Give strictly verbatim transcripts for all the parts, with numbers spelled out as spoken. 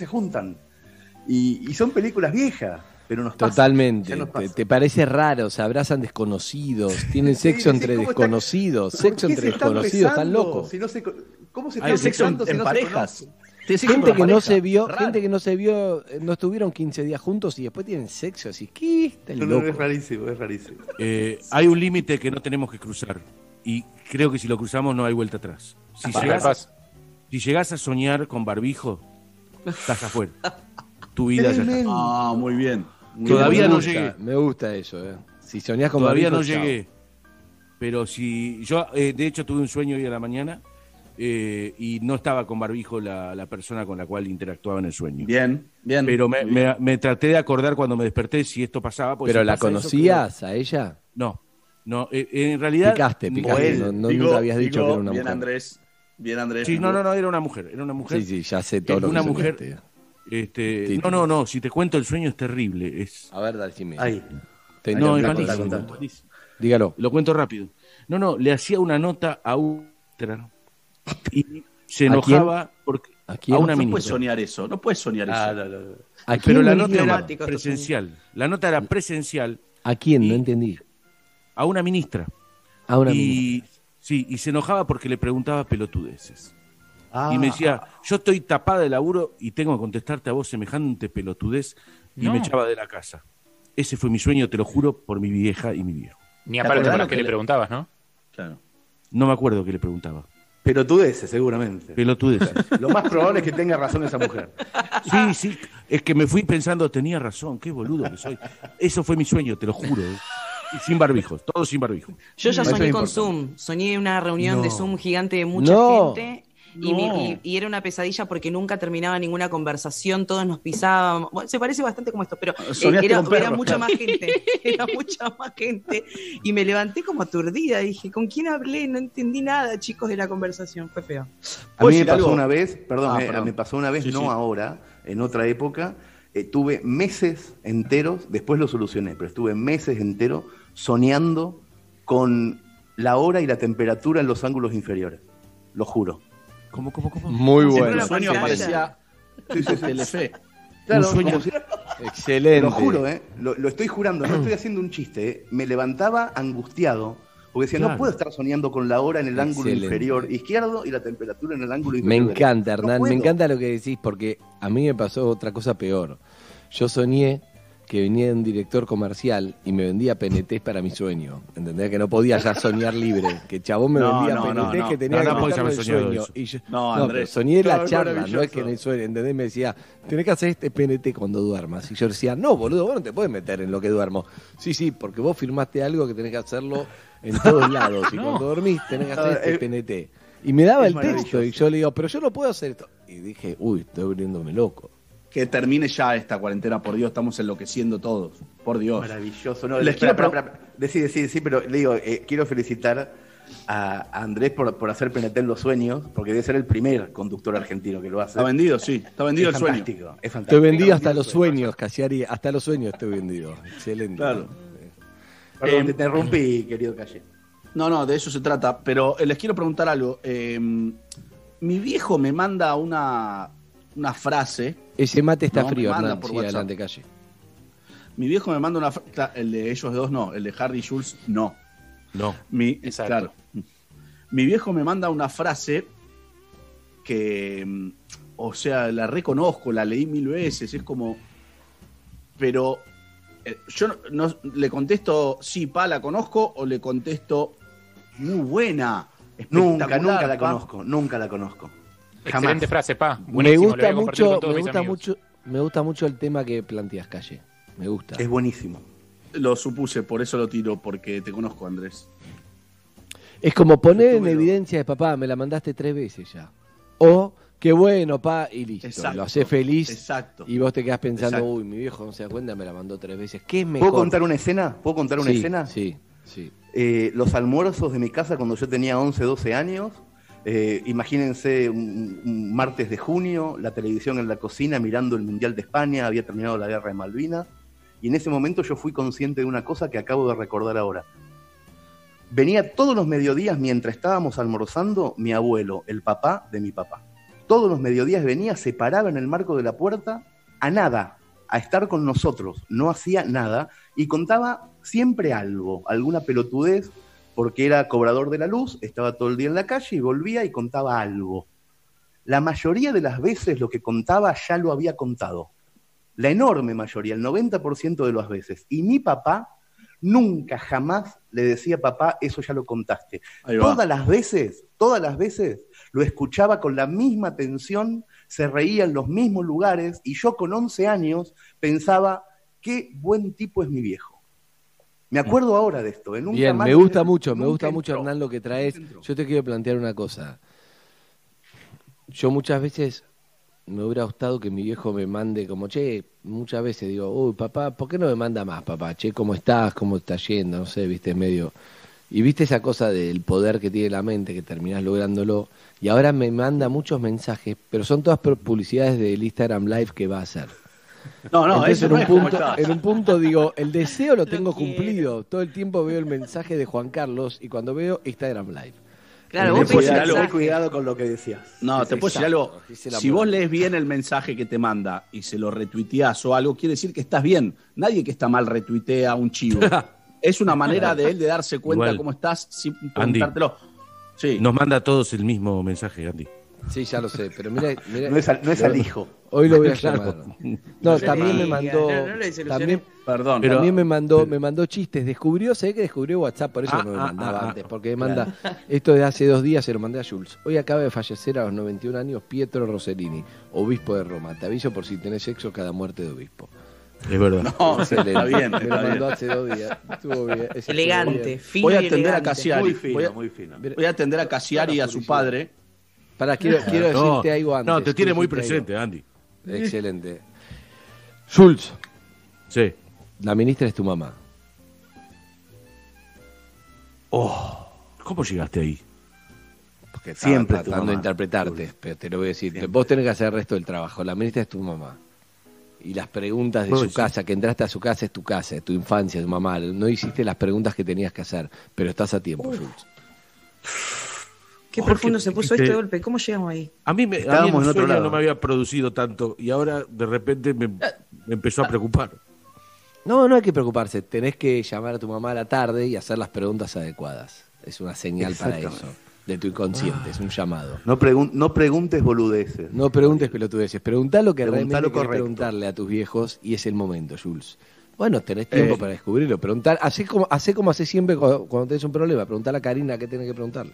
se juntan. Y, y son películas viejas, pero nos pasa. Totalmente. Nos pasa. Te, te parece raro, se abrazan desconocidos, tienen sí, sexo sí, entre desconocidos, está, sexo entre se desconocidos, están locos. Si no se, ¿cómo se Hay sexo en, si en no parejas. Gente que no se vio, raro. gente que no se vio, no estuvieron quince días juntos y después tienen sexo, así que está el loco. No, no, es rarísimo, es rarísimo. Eh, hay un límite que no tenemos que cruzar y creo que si lo cruzamos no hay vuelta atrás. Si llegás, si llegás a soñar con barbijo, estás afuera. Tu vida ya está. Ah, muy bien. Muy Todavía bien. no llegué. Me gusta eso. Eh. Si soñás con Todavía barbijo, no llegué. Chao. Pero si yo, eh, de hecho, tuve un sueño hoy a la mañana. Eh, y no estaba con barbijo la, la persona con la cual interactuaba en el sueño. Bien, bien. Pero me, bien. Me, me traté de acordar cuando me desperté si esto pasaba. ¿Pero la conocías eso, a ella? No, no. Eh, en realidad... Picaste, picaste. No, no, digo, nunca habías digo, dicho que era una bien mujer. Andrés, bien, Andrés. Sí, no, no, no, era una mujer. Era una mujer. Sí, sí, ya sé todo era lo una que mujer, este, sí, No, no, no. Si te cuento el sueño es terrible. Es... A ver, dime. Ahí. Te no, es malísimo. Dígalo. Lo cuento rápido. No, no, le hacía una nota a otra... Y se enojaba ¿A porque ¿A, a una ministra. No puedes soñar eso, no puedes soñar ah, eso. No, no, no. ¿A Pero la nota era presencial. La nota era presencial. ¿A quién? No entendí. A una ministra. A una y, ministra. Sí, y se enojaba porque le preguntaba pelotudeces. Ah. Y me decía, yo estoy tapada de laburo y tengo que contestarte a vos semejante pelotudez. Y no. me echaba de la casa. Ese fue mi sueño, te lo juro, por mi vieja y mi viejo. Ni aparte por lo que le preguntabas, ¿no? Claro. No me acuerdo qué le preguntaba. Pelotudeces, seguramente. Pelotudeces. Lo más probable es que tenga razón esa mujer. Sí, sí, es que me fui pensando, tenía razón, qué boludo que soy. Eso fue mi sueño, te lo juro. ¿eh? Sin barbijos, todo sin barbijos. Yo ya Eso soñé con Zoom, soñé una reunión no. de Zoom gigante de mucha no. gente y, no. me, y, y era una pesadilla porque nunca terminaba ninguna conversación, todos nos pisábamos. Bueno, se parece bastante como esto, pero eh, era, perro, era mucha claro. más gente, era mucha más gente y me levanté como aturdida, dije, ¿con quién hablé? No entendí nada, chicos, de la conversación, fue feo. A mí me pasó algo? una vez, perdón, ah, me, perdón, me pasó una vez, sí, no sí. ahora, en otra época, eh, tuve meses enteros, después lo solucioné, pero estuve meses enteros soñando con la hora y la temperatura en los ángulos inferiores, lo juro. ¿Cómo, cómo, cómo? Muy bueno. El sueño aparecía sí, sí, sí. Telefe. Claro, un sueño. Si... Excelente. Lo juro, ¿eh? Lo, lo estoy jurando, no estoy haciendo un chiste. ¿eh? Me levantaba angustiado porque decía, claro. no puedo estar soñando con la hora en el Excelente. ángulo inferior izquierdo y la temperatura en el ángulo inferior. Me encanta, Hernán, no me encanta lo que decís porque a mí me pasó otra cosa peor. Yo soñé que venía un director comercial y me vendía penetés para mi sueño. Entendés que no podía ya soñar libre. Que chabón me no, vendía no, penetés no, que tenía no, que no, el sueño. Y yo, no, Andrés. No, soñé la charla, no es que en el sueño, ¿entendés? Me decía, tenés que hacer este P N T cuando duermas. Y yo decía, no, boludo, vos no te podés meter en lo que duermo. Sí, sí, porque vos firmaste algo que tenés que hacerlo en todos lados. Y no. cuando dormís tenés que hacer este P N T. Y me daba es el texto y yo le digo, pero yo no puedo hacer esto. Y dije, uy, estoy volviéndome loco. Que termine ya esta cuarentena, por Dios, estamos enloqueciendo todos, por Dios. Maravilloso. No, les espera, quiero... Espera, espera, espera. Decí, decí, decí, pero le digo, eh, quiero felicitar a Andrés por, por hacer P N T en los sueños, porque debe ser el primer conductor argentino que lo hace. Está vendido, sí, está vendido es el fantástico, sueño. Es fantástico. Estoy vendido hasta los sueños, Casciari, hasta los sueños estoy vendido. Excelente. Claro. Perdón, eh, te interrumpí, querido Casciari. No, no, de eso se trata, pero les quiero preguntar algo. Eh, mi viejo me manda una... una frase. Ese mate está no, frío, Hernán, sí, adelante, calle. Mi viejo me manda una frase, el de ellos dos no, el de Harry y Jules no. No, Mi, exacto. Claro. Mi viejo me manda una frase que, o sea, la reconozco, la leí mil veces, es como, pero yo no, no le contesto, sí, pa, la conozco, o le contesto, muy buena, Nunca, nunca la pa. conozco, nunca la conozco. Jamás. Excelente frase, pa. Buenísimo, me gusta mucho, me gusta mucho, me gusta mucho el tema que planteas, Calle. Me gusta. Es buenísimo. Lo supuse, por eso lo tiro, porque te conozco, Andrés. Es como poner en evidencia de papá, me la mandaste tres veces ya. O qué bueno, pa, y listo. Exacto, lo hacés feliz. Exacto. Y vos te quedás pensando, exacto. uy, mi viejo no se da cuenta, me la mandó tres veces. ¿Qué es mejor? ¿Puedo contar una escena? ¿Puedo contar una sí, escena? Sí, sí. Eh, los almuerzos de mi casa cuando yo tenía once, doce años. Eh, imagínense un, un martes de junio, la televisión en la cocina mirando el Mundial de España, había terminado la guerra de Malvinas, y en ese momento yo fui consciente de una cosa que acabo de recordar ahora. Venía todos los mediodías, mientras estábamos almorzando, mi abuelo, el papá de mi papá. Todos los mediodías venía, se paraba en el marco de la puerta a nada, a estar con nosotros. No hacía nada y contaba siempre algo, alguna pelotudez, porque era cobrador de la luz, estaba todo el día en la calle y volvía y contaba algo. La mayoría de las veces lo que contaba ya lo había contado. La enorme mayoría, el noventa por ciento de las veces. Y mi papá nunca, jamás le decía, papá, eso ya lo contaste. Todas las veces, todas las veces lo escuchaba con la misma atención, se reía en los mismos lugares y yo con once años pensaba, qué buen tipo es mi viejo. Me acuerdo ahora de esto. ¿eh? Nunca Bien, más me gusta mucho, me gusta entró. mucho, Hernán, lo que traes. Yo te quiero plantear una cosa. Yo muchas veces... me hubiera gustado que mi viejo me mande como, che, muchas veces digo, uy, papá, ¿por qué no me manda más, papá? Che, ¿cómo estás? ¿Cómo estás yendo? No sé, viste, medio... Y viste esa cosa del poder que tiene la mente, que terminás lográndolo. Y ahora me manda muchos mensajes, pero son todas publicidades del Instagram Live que va a hacer. No, no, Entonces, eso en un no es punto, como en un punto digo, el deseo lo tengo lo cumplido. Quiero. Todo el tiempo veo el mensaje de Juan Carlos y cuando veo Instagram Live. Claro, vos puedes decir algo. Cuidado con lo que decías. No, te puedo decir algo. Si vos lees bien el mensaje que te manda y se lo retuiteás o algo, quiere decir que estás bien. Nadie que está mal retuitea a un chivo. Es una manera de él de darse cuenta Igual. cómo estás sin preguntártelo. Sí. Nos manda a todos el mismo mensaje, Andy. Sí, ya lo sé, pero mira, mira. No es al, no es al hijo. Hoy lo voy a llamar. No, también me mandó. También, perdón. Pero, también me mandó, me mandó chistes. Descubrió, se ve que descubrió WhatsApp, por eso ah, no me mandaba ah, antes, porque me manda. Claro. Esto de hace dos días se lo mandé a Jules. Hoy acaba de fallecer a los noventa y un años Pietro Rossellini, obispo de Roma. Te aviso por si tenés sexo cada muerte de obispo. Es verdad. No, excelente. Está bien. Me lo mandó hace dos días. Estuvo bien. Ese elegante, estuvo bien. Fino. Voy a atender elegante. a Casciari. Muy fino, voy a, muy fino. Voy a atender a Casciari y a su padre. Pará, quiero, quiero decirte no, algo antes. No, te tiene muy presente, algo. Andy. Excelente. Schultz. Sí. La ministra es tu mamá. Oh, ¿cómo llegaste ahí? Porque siempre tratando de interpretarte, Schultz. Pero te lo voy a decir. Siempre. Vos tenés que hacer el resto del trabajo. La ministra es tu mamá. Y las preguntas de no, su sí. casa, que entraste a su casa es tu casa, es tu infancia, es tu mamá. No hiciste las preguntas que tenías que hacer, pero estás a tiempo, Uf. Schultz. Qué Jorge, profundo se puso este, este golpe. ¿Cómo llegamos ahí? A mí, me, a mí el sueño no me había producido tanto y ahora de repente me, me empezó a preocupar. No, no hay que preocuparse. Tenés que llamar a tu mamá a la tarde y hacer las preguntas adecuadas. Es una señal para eso. De tu inconsciente, ah. es un llamado. No, pregun- no preguntes boludeces. No preguntes pelotudeces. Preguntá lo que Preguntá realmente querés preguntarle a tus viejos y es el momento, Jules. Bueno, tenés tiempo eh. para descubrirlo. Preguntar, hacé como, hacé como hacés siempre cuando, cuando tenés un problema. Preguntá a Karina qué tenés que preguntarle.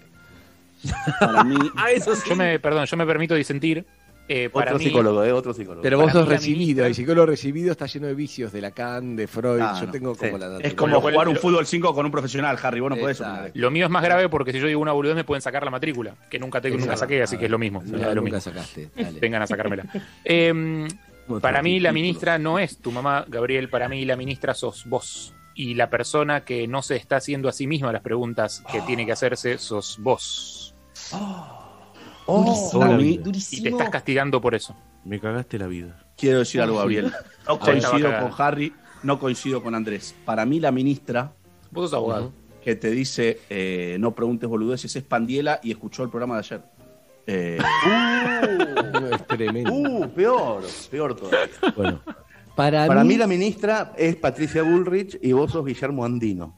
Para mí, a eso sí. yo me perdón, yo me permito disentir. Eh, para otro mí, psicólogo, eh, otro psicólogo. Pero vos sos recibido, el psicólogo recibido está lleno de vicios de Lacan, de Freud. No, yo no, tengo como sí. la Es como jugar cual, un pero, fútbol cinco con un profesional, Harry. Vos no podés. Lo mío es más grave porque si yo digo una boludez me pueden sacar la matrícula, que nunca te, nunca saqué, así que es lo mismo. No, no, lo nunca mismo. Sacaste. Dale. Vengan a sacármela. eh, para mí la ministra no es tu mamá, Gabriel. Para mí la ministra sos vos. Y la persona que no se está haciendo a sí misma las preguntas que oh. tiene que hacerse sos vos. Oh. Oh. Durísimo, durísimo. Y te estás castigando por eso. Me cagaste la vida. Quiero decir algo, Gabriel. No coincido con Harry, no coincido con Andrés. Para mí la ministra, vos sos abogado, que te dice eh, no preguntes boludeces, es Pandiela y escuchó el programa de ayer. Eh, uh, es tremendo. Uh, peor, peor todavía. Bueno. Para, Para mí... mí la ministra es Patricia Bullrich y vos sos Guillermo Andino.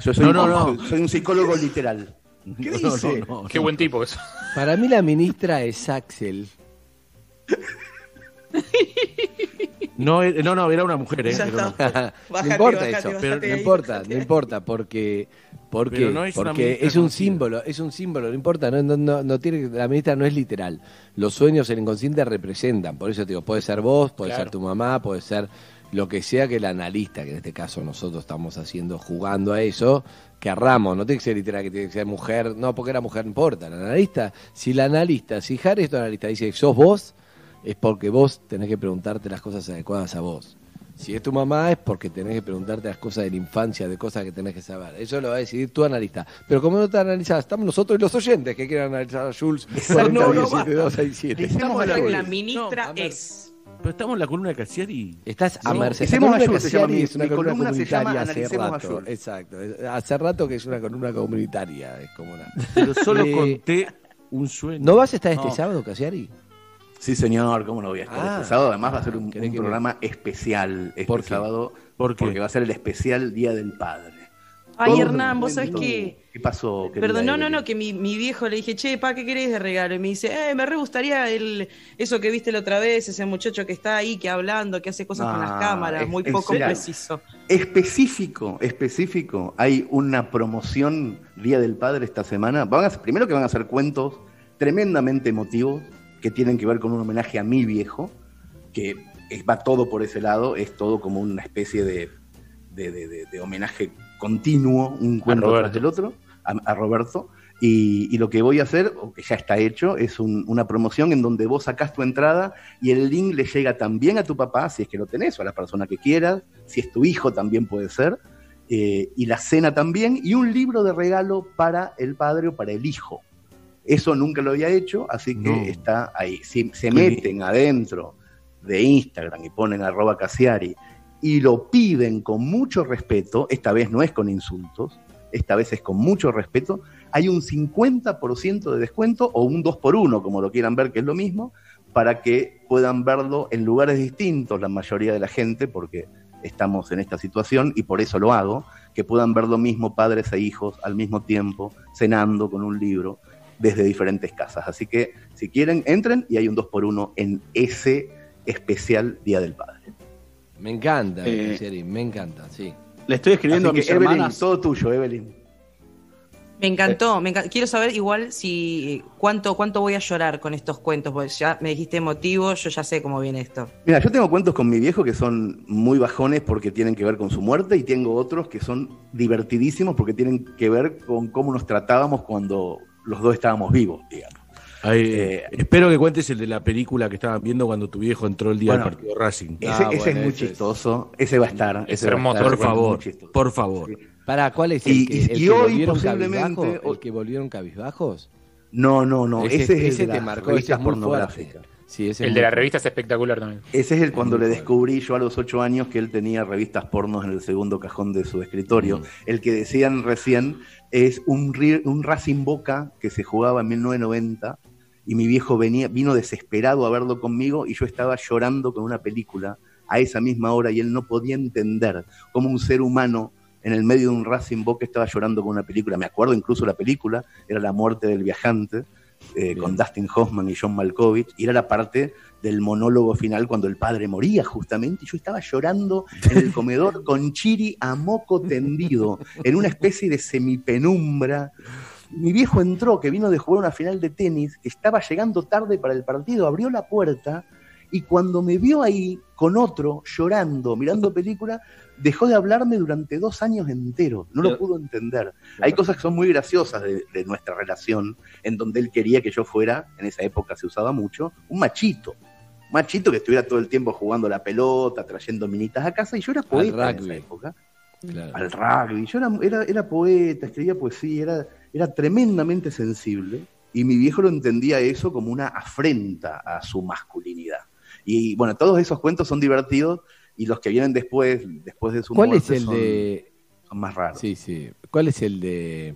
Yo soy, no, no, no, no. soy un psicólogo literal. ¿Qué no, dice? No, no, no, Qué no. buen tipo eso. Para mí la ministra es Axel. No, no, no, era una mujer. ¿eh? Una... Bájate, no importa bájate, eso, bájate, pero, bájate no importa, ahí, no ahí. importa, porque, porque, no es, porque es un símbolo, es un símbolo, no importa, no, no, no, no tiene, la ministra no es literal. Los sueños en el inconsciente representan, por eso te digo, puede ser vos, puede claro. ser tu mamá, puede ser lo que sea que el analista, que en este caso nosotros estamos haciendo, jugando a eso, que arramos, no tiene que ser literal, que tiene que ser mujer, no, porque era mujer, no importa. El analista, si la analista, si Harry, tu analista, dice, sos vos, es porque vos tenés que preguntarte las cosas adecuadas a vos. Si es tu mamá, es porque tenés que preguntarte las cosas de la infancia, de cosas que tenés que saber. Eso lo va a decidir tu analista. Pero como no te analizás, estamos nosotros y los oyentes que quieren analizar a Jules. cuarenta, diecisiete, dos sesenta y siete. Estamos en la, la ministra no, es... Pero estamos en la columna de Casciari. Estás a no, merced. Hacemos a Jules, Casciari es una Mi columna, columna comunitaria hace rato. Exacto. Hace rato que es una columna comunitaria. Es como una... Pero solo conté... un sueño. ¿No vas a estar este no. sábado, Casciari? Sí, señor, cómo no voy a estar ah, este sábado. Además va a ser un, un programa me... especial este ¿Por sábado ¿Por qué? Porque va a ser el especial Día del Padre. Ay, Todo Hernán, vos sabés que... ¿Qué pasó? Perdón, no, no, no, que mi, mi viejo le dije, che, pa, ¿qué querés de regalo? Y me dice, eh, me re gustaría el, eso que viste la otra vez, ese muchacho que está ahí, que hablando, que hace cosas ah, con las cámaras, es, muy poco es, preciso. Específico, específico. Hay una promoción Día del Padre esta semana. Van a, primero que van a hacer cuentos tremendamente emotivos que tienen que ver con un homenaje a mi viejo, que es, va todo por ese lado, es todo como una especie de, de, de, de, de homenaje continuo, un cuento tras el otro, a, a Roberto, y, y lo que voy a hacer, o que ya está hecho, es un, una promoción en donde vos sacás tu entrada y el link le llega también a tu papá, si es que lo tenés, o a la persona que quieras, si es tu hijo también puede ser, eh, y la cena también, y un libro de regalo para el padre o para el hijo. Eso nunca lo había hecho, así que no. está ahí. Si se meten adentro de Instagram y ponen arroba Casciari, y lo piden con mucho respeto, esta vez no es con insultos, esta vez es con mucho respeto, hay un cincuenta por ciento de descuento o un dos por uno, como lo quieran ver, que es lo mismo, para que puedan verlo en lugares distintos la mayoría de la gente, porque estamos en esta situación y por eso lo hago, que puedan ver lo mismo padres e hijos al mismo tiempo, cenando con un libro, desde diferentes casas. Así que, si quieren, entren y hay un dos por uno en ese especial Día del Padre. Me encanta, eh, Casciari, me encanta, sí. Le estoy escribiendo Así a mis Evelyn, hermanas. Todo tuyo, Evelyn. Me encantó, eh. me encantó. Quiero saber igual si cuánto, cuánto voy a llorar con estos cuentos, porque ya me dijiste emotivo, yo ya sé cómo viene esto. Mira, yo tengo cuentos con mi viejo que son muy bajones porque tienen que ver con su muerte, y tengo otros que son divertidísimos porque tienen que ver con cómo nos tratábamos cuando los dos estábamos vivos, digamos. Ay, eh, espero que cuentes el de la película que estaban viendo cuando tu viejo entró el día bueno, del partido Racing. Ese, ah, ese bueno, es muy ese chistoso, es, ese va a estar. Ese hermoso, por favor, por favor. Sí. Para, ¿cuál es el y, que, y, el y que hoy posiblemente o... el que volvieron cabizbajos? No, no, no. Ese, ese, ese es el de las revistas pornográficas. Sí, ese el de la revista es espectacular también. Ese es el cuando le descubrí yo a los ocho años que él tenía revistas pornos en el segundo cajón de su escritorio. Mm. El que decían recién es un, un Racing Boca que se jugaba en mil novecientos noventa y mi viejo venía, vino desesperado a verlo conmigo y yo estaba llorando con una película a esa misma hora y él no podía entender cómo un ser humano en el medio de un Racing Boca estaba llorando con una película. Me acuerdo incluso la película, era La Muerte del Viajante. Eh, con Dustin Hoffman y John Malkovich, y era la parte del monólogo final cuando el padre moría justamente, y yo estaba llorando en el comedor con Chiri a moco tendido, en una especie de semipenumbra. Mi viejo entró, que vino de jugar una final de tenis, que estaba llegando tarde para el partido, abrió la puerta, y cuando me vio ahí con otro, llorando, mirando película, dejó de hablarme durante dos años enteros. No lo pudo entender. Hay cosas que son muy graciosas de, de nuestra relación, en donde él quería que yo fuera, en esa época se usaba mucho, un machito. Un machito que estuviera todo el tiempo jugando la pelota, trayendo minitas a casa, y yo era poeta en esa época. Claro. Al rugby. Yo era, era, era poeta, escribía poesía, era, era tremendamente sensible, y mi viejo lo entendía eso como una afrenta a su masculinidad. Y bueno, todos esos cuentos son divertidos y los que vienen después, después de su ¿Cuál muerte es el son, de... son más raros. Sí, sí. ¿Cuál es el de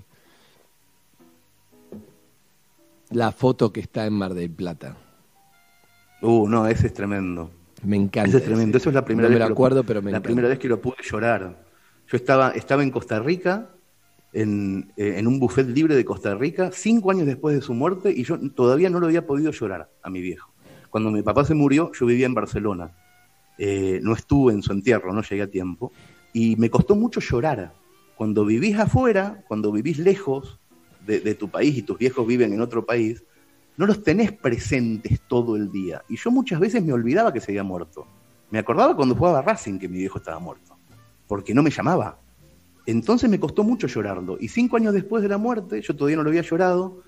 la foto que está en Mar del Plata? Uh, no, ese es tremendo. Me encanta. Ese es tremendo. Ese. Eso es la primera no vez me lo acuerdo, que lo, pero me la encanta. primera vez que lo pude llorar. Yo estaba, estaba en Costa Rica, en, eh, en un buffet libre de Costa Rica, cinco años después de su muerte, y yo todavía no lo había podido llorar a mi viejo. Cuando mi papá se murió, yo vivía en Barcelona. Eh, no estuve en su entierro, no llegué a tiempo. Y me costó mucho llorar. Cuando vivís afuera, cuando vivís lejos de, de tu país y tus viejos viven en otro país, no los tenés presentes todo el día. Y yo muchas veces me olvidaba que se había muerto. Me acordaba cuando jugaba Racing que mi viejo estaba muerto, porque no me llamaba. Entonces me costó mucho llorarlo. Y cinco años después de la muerte, yo todavía no lo había llorado,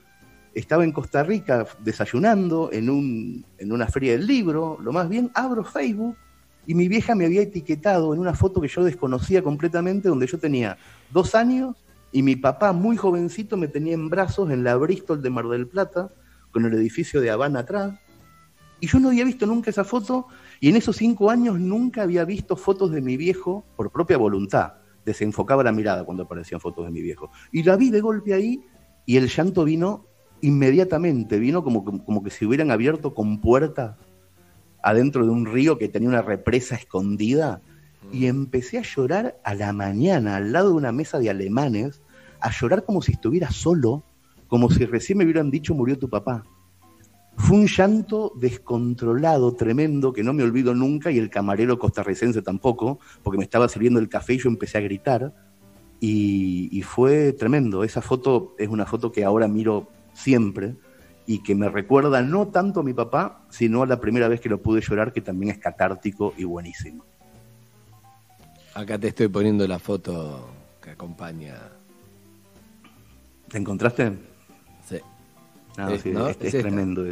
estaba en Costa Rica desayunando en, un, en una feria del libro, lo más bien, abro Facebook y mi vieja me había etiquetado en una foto que yo desconocía completamente, donde yo tenía dos años y mi papá muy jovencito me tenía en brazos en la Bristol de Mar del Plata, con el edificio de Habana atrás, y yo no había visto nunca esa foto, y en esos cinco años nunca había visto fotos de mi viejo por propia voluntad, desenfocaba la mirada cuando aparecían fotos de mi viejo, y la vi de golpe ahí, y el llanto vino inmediatamente vino como, como que se hubieran abierto con puerta adentro de un río que tenía una represa escondida, y empecé a llorar a la mañana al lado de una mesa de alemanes, a llorar como si estuviera solo, como si recién me hubieran dicho murió tu papá. Fue un llanto descontrolado, tremendo, que no me olvido nunca, y el camarero costarricense tampoco, porque me estaba sirviendo el café y yo empecé a gritar, y, y fue tremendo. Esa foto es una foto que ahora miro siempre y que me recuerda no tanto a mi papá, sino a la primera vez que lo pude llorar, que también es catártico y buenísimo. Acá te estoy poniendo la foto que acompaña. ¿Te encontraste? Sí. No, es, sí, ¿no? Este es, es tremendo.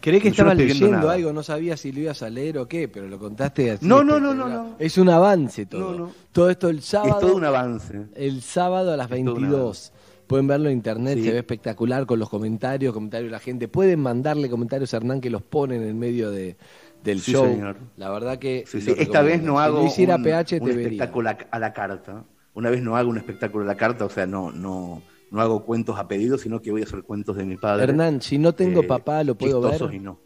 ¿Crees que estabas leyendo nada. algo? No sabía si lo ibas a leer o qué, pero lo contaste así. No, no, no, no, no. Es un avance todo. No, no. Todo esto el sábado. Es todo un avance. El sábado a las veintidós. Pueden verlo en internet, sí. Se ve espectacular con los comentarios, comentarios de la gente. Pueden mandarle comentarios a Hernán, que los ponen en medio de... del sí, show, señor. La verdad que sí, sí. Esta vez no hago si no un, P H, un espectáculo a, a la carta. Una vez no hago un espectáculo a la carta, o sea, no, no, no hago cuentos a pedido, sino que voy a hacer cuentos de mi padre. Hernán, si no tengo eh, papá, ¿lo puedo ver? Y no.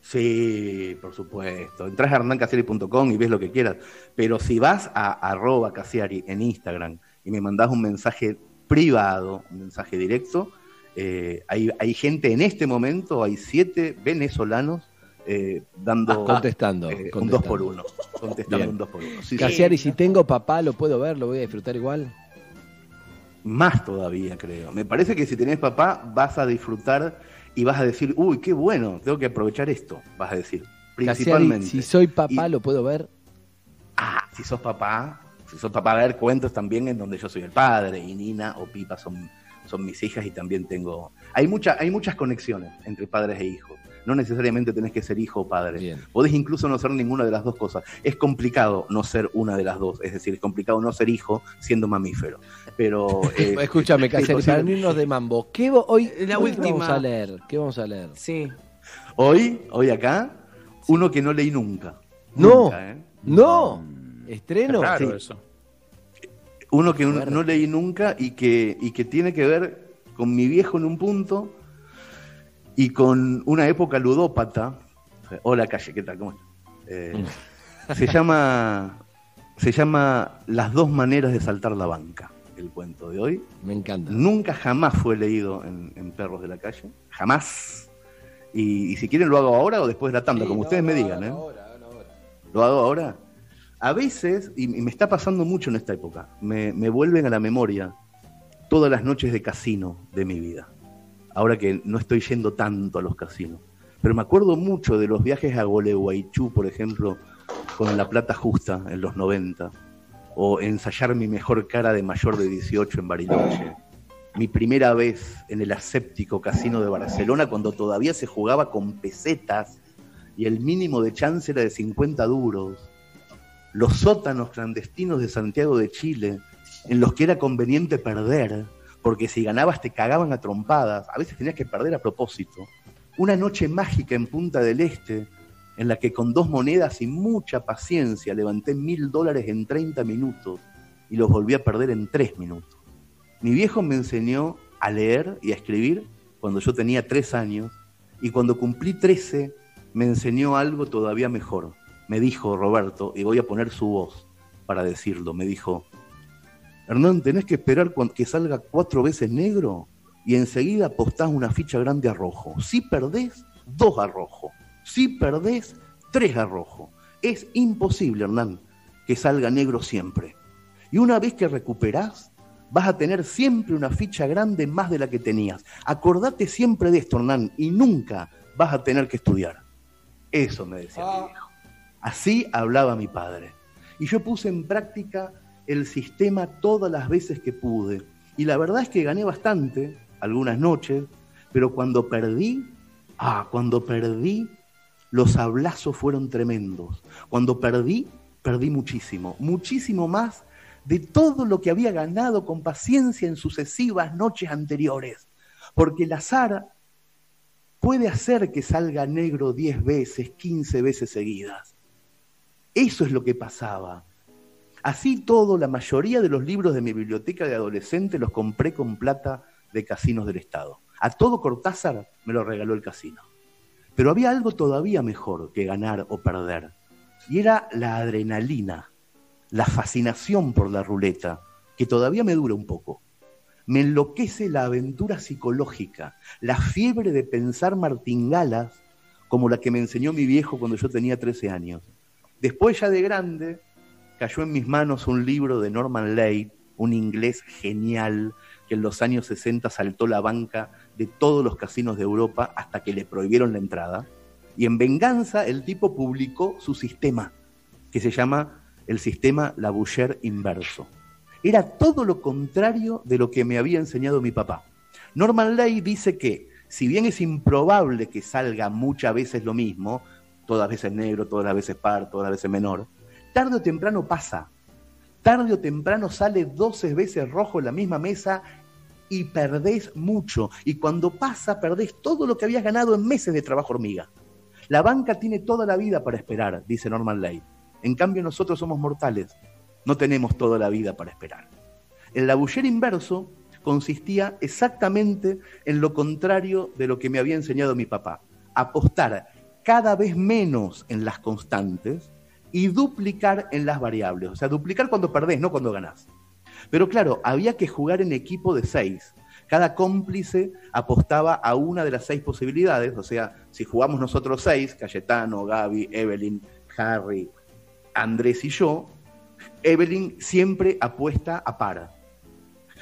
Sí, por supuesto. Entrás a hernán casciari punto com y ves lo que quieras. Pero si vas a arroba Casciari en Instagram y me mandás un mensaje privado, un mensaje directo, eh, hay, hay gente en este momento, hay siete venezolanos Eh, dando contestando, eh, contestando un dos por uno, contestando un dos por uno. Sí, Casciari, sí. Si tengo papá, ¿lo puedo ver? ¿Lo voy a disfrutar igual? Más todavía, creo. Me parece que si tenés papá, vas a disfrutar y vas a decir, uy, qué bueno, tengo que aprovechar esto, vas a decir. Principalmente. Casciari, si soy papá, y... ¿lo puedo ver? Ah, si sos papá, si sos papá, a ver cuentos también en donde yo soy el padre, y Nina o Pipa son, son mis hijas, y también tengo... Hay, mucha, hay muchas conexiones entre padres e hijos. No necesariamente tenés que ser hijo o padre. Bien. Podés incluso no ser ninguna de las dos cosas. Es complicado no ser una de las dos. Es decir, es complicado no ser hijo siendo mamífero. Pero eh, escúchame, Casciari, para no irnos de mambo, ¿qué hoy la hoy última vamos a leer? ¿Qué vamos a leer? Sí. Hoy, hoy acá, sí. Uno que no leí nunca. No, nunca, ¿eh? No. Estreno. Es raro, sí. Eso. Uno que no, no leí nunca y que, y que tiene que ver con mi viejo en un punto. Y con una época ludópata. Hola, Calle, ¿qué tal? ¿Cómo estás? Eh, se llama se llama Las dos maneras de saltar la banca, el cuento de hoy. Me encanta. Nunca jamás fue leído en, en Perros de la Calle. Jamás. Y, y si quieren lo hago ahora o después de la tanda, sí, como no, ustedes no, me digan. No, ¿eh? Ahora, no, ahora. ¿Lo hago ahora? A veces, y, y me está pasando mucho en esta época, me, me vuelven a la memoria todas las noches de casino de mi vida. Ahora que no estoy yendo tanto a los casinos. Pero me acuerdo mucho de los viajes a Gualeguaychú, por ejemplo, con la plata justa en los noventa. O ensayar mi mejor cara de mayor de dieciocho en Bariloche. Mi primera vez en el aséptico casino de Barcelona, cuando todavía se jugaba con pesetas y el mínimo de chance era de cincuenta duros. Los sótanos clandestinos de Santiago de Chile, en los que era conveniente perder, porque si ganabas te cagaban a trompadas, a veces tenías que perder a propósito. Una noche mágica en Punta del Este, en la que con dos monedas y mucha paciencia levanté mil dólares en treinta minutos y los volví a perder en tres minutos. Mi viejo me enseñó a leer y a escribir cuando yo tenía tres años, y cuando cumplí trece me enseñó algo todavía mejor. Me dijo, Roberto, y voy a poner su voz para decirlo, me dijo... Hernán, tenés que esperar que salga cuatro veces negro y enseguida apostás una ficha grande a rojo. Si perdés, dos a rojo. Si perdés, tres a rojo. Es imposible, Hernán, que salga negro siempre. Y una vez que recuperás, vas a tener siempre una ficha grande más de la que tenías. Acordate siempre de esto, Hernán, y nunca vas a tener que estudiar. Eso me decía ah. mi viejo. Así hablaba mi padre. Y yo puse en práctica... el sistema todas las veces que pude, y la verdad es que gané bastante algunas noches, pero cuando perdí, ah, cuando perdí los hablazos fueron tremendos. Cuando perdí, perdí muchísimo, muchísimo más de todo lo que había ganado con paciencia en sucesivas noches anteriores, porque el azar puede hacer que salga negro diez veces, quince veces seguidas. Eso es lo que pasaba. Así todo, la mayoría de los libros de mi biblioteca de adolescente los compré con plata de casinos del Estado. A todo Cortázar me lo regaló el casino. Pero había algo todavía mejor que ganar o perder, y era la adrenalina, la fascinación por la ruleta, que todavía me dura un poco. Me enloquece la aventura psicológica, la fiebre de pensar martingalas como la que me enseñó mi viejo cuando yo tenía trece años. Después, ya de grande, cayó en mis manos un libro de Norman Leigh, un inglés genial que en los años sesenta saltó la banca de todos los casinos de Europa hasta que le prohibieron la entrada. Y en venganza el tipo publicó su sistema, que se llama el sistema Labouchere Inverso. Era todo lo contrario de lo que me había enseñado mi papá. Norman Leigh dice que, si bien es improbable que salga muchas veces lo mismo, todas veces negro, todas las veces par, todas las veces menor, tarde o temprano pasa. Tarde o temprano sale doce veces rojo en la misma mesa y perdés mucho. Y cuando pasa, perdés todo lo que habías ganado en meses de trabajo hormiga. La banca tiene toda la vida para esperar, dice Norman Leigh. En cambio, nosotros somos mortales. No tenemos toda la vida para esperar. El Labouchere Inverso consistía exactamente en lo contrario de lo que me había enseñado mi papá. Apostar cada vez menos en las constantes y duplicar en las variables. O sea, duplicar cuando perdés, no cuando ganás. Pero claro, había que jugar en equipo de seis. Cada cómplice apostaba a una de las seis posibilidades. O sea, si jugamos nosotros seis, Cayetano, Gaby, Evelyn, Harry, Andrés y yo, Evelyn siempre apuesta a par,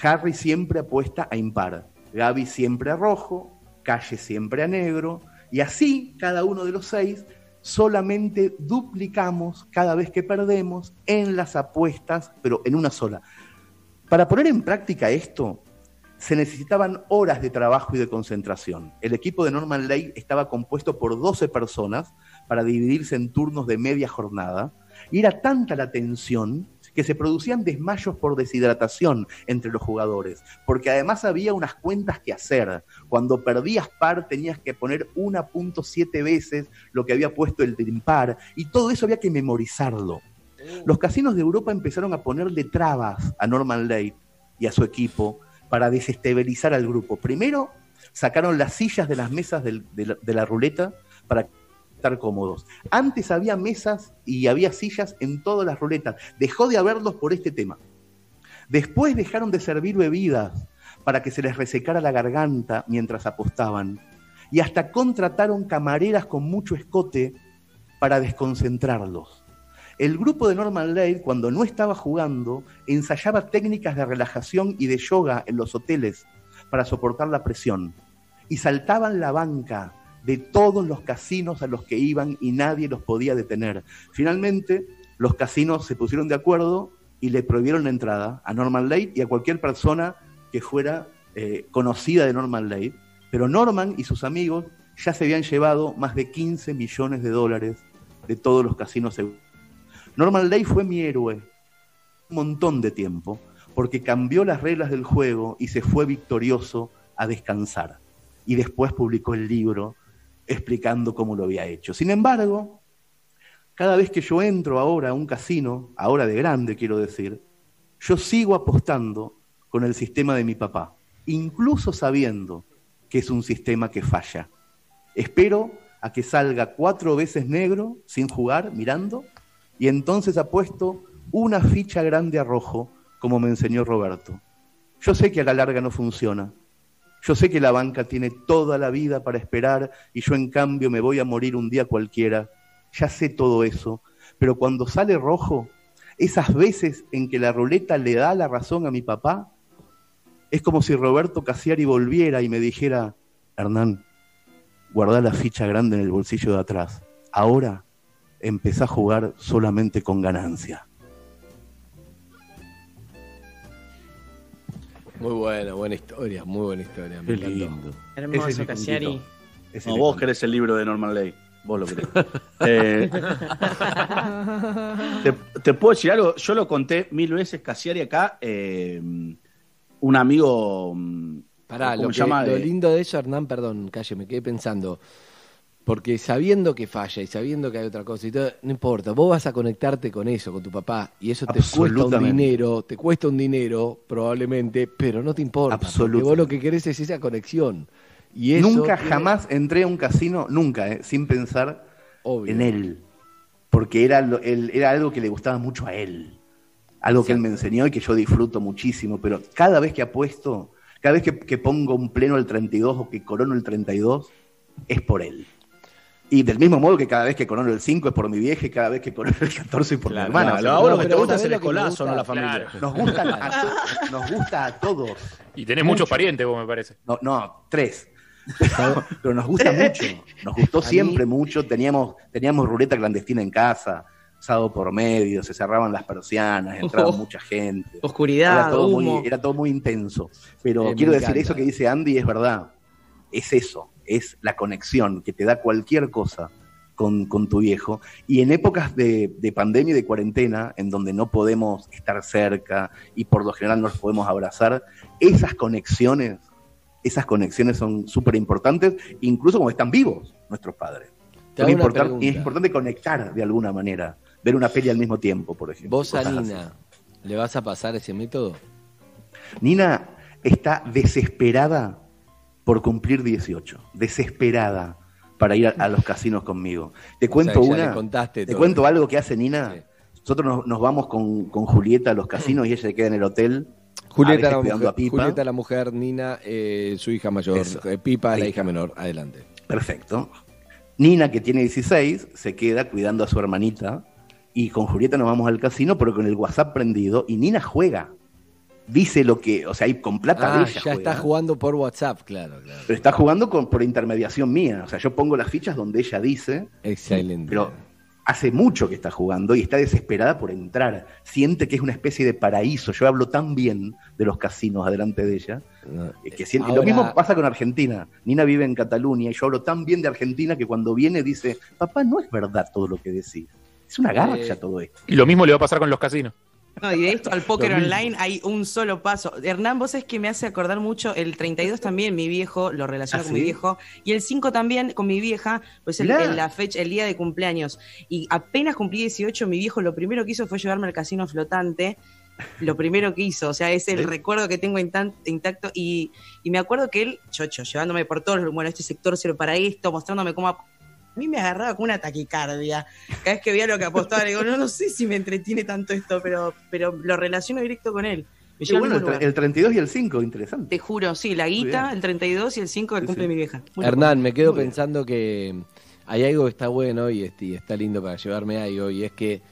Harry siempre apuesta a impar, Gaby siempre a rojo, Calle siempre a negro, y así cada uno de los seis solamente duplicamos cada vez que perdemos en las apuestas, pero en una sola. Para poner en práctica esto, se necesitaban horas de trabajo y de concentración. El equipo de Norman Leigh estaba compuesto por doce personas para dividirse en turnos de media jornada. Y era tanta la tensión que se producían desmayos por deshidratación entre los jugadores, porque además había unas cuentas que hacer. Cuando perdías par tenías que poner uno punto siete veces lo que había puesto el de impar, y todo eso había que memorizarlo. Los casinos de Europa empezaron a ponerle trabas a Norman Leigh y a su equipo para desestabilizar al grupo. Primero sacaron las sillas de las mesas del, de, la, de la ruleta para que estar cómodos. Antes había mesas y había sillas en todas las ruletas. Dejó de haberlos por este tema. Después dejaron de servir bebidas para que se les resecara la garganta mientras apostaban. Y hasta contrataron camareras con mucho escote para desconcentrarlos. El grupo de Norman Leigh, cuando no estaba jugando, ensayaba técnicas de relajación y de yoga en los hoteles para soportar la presión. Y saltaban la banca de todos los casinos a los que iban y nadie los podía detener. Finalmente, los casinos se pusieron de acuerdo y le prohibieron la entrada a Norman Leigh y a cualquier persona que fuera eh, conocida de Norman Leigh. Pero Norman y sus amigos ya se habían llevado más de quince millones de dólares de todos los casinos. Norman Leigh fue mi héroe un montón de tiempo porque cambió las reglas del juego y se fue victorioso a descansar. Y después publicó el libro explicando cómo lo había hecho. Sin embargo, cada vez que yo entro ahora a un casino, ahora de grande quiero decir, yo sigo apostando con el sistema de mi papá, incluso sabiendo que es un sistema que falla. Espero a que salga cuatro veces negro, sin jugar, mirando, y entonces apuesto una ficha grande a rojo, como me enseñó Roberto. Yo sé que a la larga no funciona. Yo sé que la banca tiene toda la vida para esperar y yo en cambio me voy a morir un día cualquiera. Ya sé todo eso, pero cuando sale rojo, esas veces en que la ruleta le da la razón a mi papá, es como si Roberto Casciari volviera y me dijera: Hernán, guardá la ficha grande en el bolsillo de atrás. Ahora empezá a jugar solamente con ganancia. Muy buena, buena historia, muy buena historia. Qué lindo. Hermoso, Casciari. No, vos querés el libro de Norman Leigh. Vos lo querés. eh, te, te puedo decir algo. Yo lo conté mil veces, Casciari, acá. Eh, un amigo. Pará, ¿cómo lo, se que, llama? lo lindo de eso, Hernán, perdón, Calle, me quedé pensando. Porque sabiendo que falla y sabiendo que hay otra cosa y todo, no importa, vos vas a conectarte con eso, con tu papá, y eso te cuesta un dinero, te cuesta un dinero probablemente, pero no te importa. Absolutamente. Vos lo que querés es esa conexión. Y eso nunca tiene... jamás entré a un casino, nunca, eh, sin pensar Obvio. en él. Porque era, lo, él, era algo que le gustaba mucho a él. Algo sí. que él me enseñó y que yo disfruto muchísimo. Pero cada vez que apuesto, cada vez que, que pongo un pleno el treinta y dos o que corono el treinta y dos, es por él. Y del mismo modo que cada vez que corono el cinco es por mi vieja y cada vez que corono el catorce es por claro, mi hermana. Claro, o sea, ahora no, lo que te gusta es el escolazo, no la familia. Claro. Nos, gusta a, nos gusta a todos. Y tenés muchos parientes vos, me parece. No, no tres. Pero, pero nos gusta mucho. Nos gustó siempre mí... mucho. Teníamos, teníamos ruleta clandestina en casa, sábado por medio, se cerraban las persianas, entraba oh, mucha gente. Oscuridad, era todo, humo. Muy, era todo muy intenso. Pero eh, quiero decir, eso que dice Andy es verdad. Es eso. Es la conexión que te da cualquier cosa con, con tu viejo. Y en épocas de, de pandemia y de cuarentena, en donde no podemos estar cerca y por lo general no nos podemos abrazar, esas conexiones, esas conexiones son súper importantes, incluso cuando están vivos nuestros padres. Es, importan, es importante conectar de alguna manera, ver una peli al mismo tiempo, por ejemplo. ¿Vos a Nina así. le vas a pasar ese método? Nina está desesperada por cumplir dieciocho, desesperada para ir a, a los casinos conmigo. Te o cuento una, te todo. cuento algo que hace Nina. Sí. Nosotros nos, nos vamos con, con Julieta a los casinos y ella se queda en el hotel. Julieta, la mujer, Julieta la mujer, Nina, eh, su hija mayor. Eso. Pipa es la hija menor. Adelante. Perfecto. Nina, que tiene dieciséis, se queda cuidando a su hermanita y con Julieta nos vamos al casino, pero con el WhatsApp prendido, y Nina juega. Dice lo que, o sea, y con plata ah, de ella ya juega. Está jugando por WhatsApp, claro, claro. Pero está jugando con, por intermediación mía, o sea, yo pongo las fichas donde ella dice. Excelente. Pero hace mucho que está jugando y está desesperada por entrar. Siente que es una especie de paraíso. Yo hablo tan bien de los casinos adelante de ella. No, que siente, ahora, lo mismo pasa con Argentina. Nina vive en Cataluña y yo hablo tan bien de Argentina que cuando viene dice, papá, no es verdad todo lo que decís. Es una garcha eh, todo esto. Y lo mismo le va a pasar con los casinos. No, y de esto al póker online hay un solo paso. Hernán, vos es que me hace acordar mucho el treinta y dos también, mi viejo, lo relaciono ¿Ah, con sí? mi viejo, y el cinco también con mi vieja, pues el, el, la fecha, el día de cumpleaños. Y apenas cumplí dieciocho, mi viejo lo primero que hizo fue llevarme al casino flotante, lo primero que hizo, o sea, es el ¿Sí? recuerdo que tengo intacto, y, y me acuerdo que él, chocho, llevándome por todos, bueno, este sector sirve para esto, mostrándome cómo... A mí me agarraba con una taquicardia. Cada vez que veía lo que apostaba, le digo, no, no sé si me entretiene tanto esto, pero, pero lo relaciono directo con él. Y bueno, el, el treinta y dos y el cinco, interesante. Te juro, sí, la guita, el treinta y dos y el cinco que sí, cumple sí. mi vieja. Muy Hernán, bueno. me quedo Muy pensando bien. que hay algo que está bueno y, y está lindo para llevarme a algo, y es que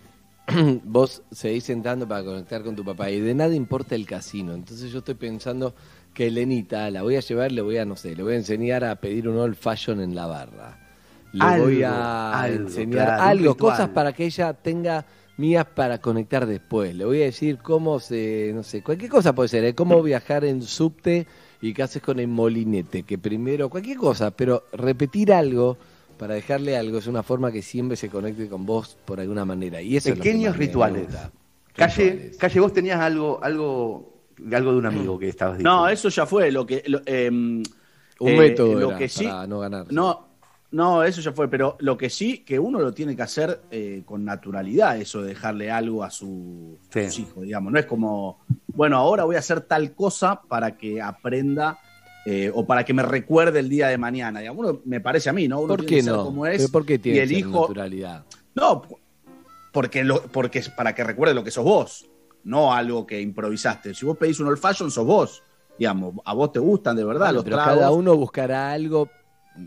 vos seguís sentando para conectar con tu papá y de nada importa el casino. Entonces yo estoy pensando que Elenita la voy a llevar, le voy a, no sé, le voy a enseñar a pedir un old fashion en la barra. Le algo, voy a algo, enseñar claro, algo, cosas para que ella tenga mías para conectar después. Le voy a decir cómo se, no sé, cualquier cosa puede ser, ¿eh? Cómo viajar en subte y qué haces con el molinete, que primero, cualquier cosa, pero repetir algo para dejarle algo es una forma que siempre se conecte con vos por alguna manera. Y eso Pequeños es rituales. rituales. Calle, Calle, vos tenías algo, algo, algo de un amigo que estabas diciendo. No, eso ya fue lo que lo, eh, un eh, método lo era que sí, para no ganar. No, No, eso ya fue, pero lo que sí, que uno lo tiene que hacer eh, con naturalidad, eso de dejarle algo a su, sí. sus hijos, digamos. No es como, bueno, ahora voy a hacer tal cosa para que aprenda eh, o para que me recuerde el día de mañana. Digamos, uno, me parece a mí, ¿no? Uno ¿Por qué no? Como es, ¿Pero por qué tiene y el que hijo, naturalidad? No, porque, lo, porque es para que recuerde lo que sos vos, no algo que improvisaste. Si vos pedís un old fashion, sos vos, digamos. A vos te gustan de verdad vale, los pero tragos. Cada uno buscará algo...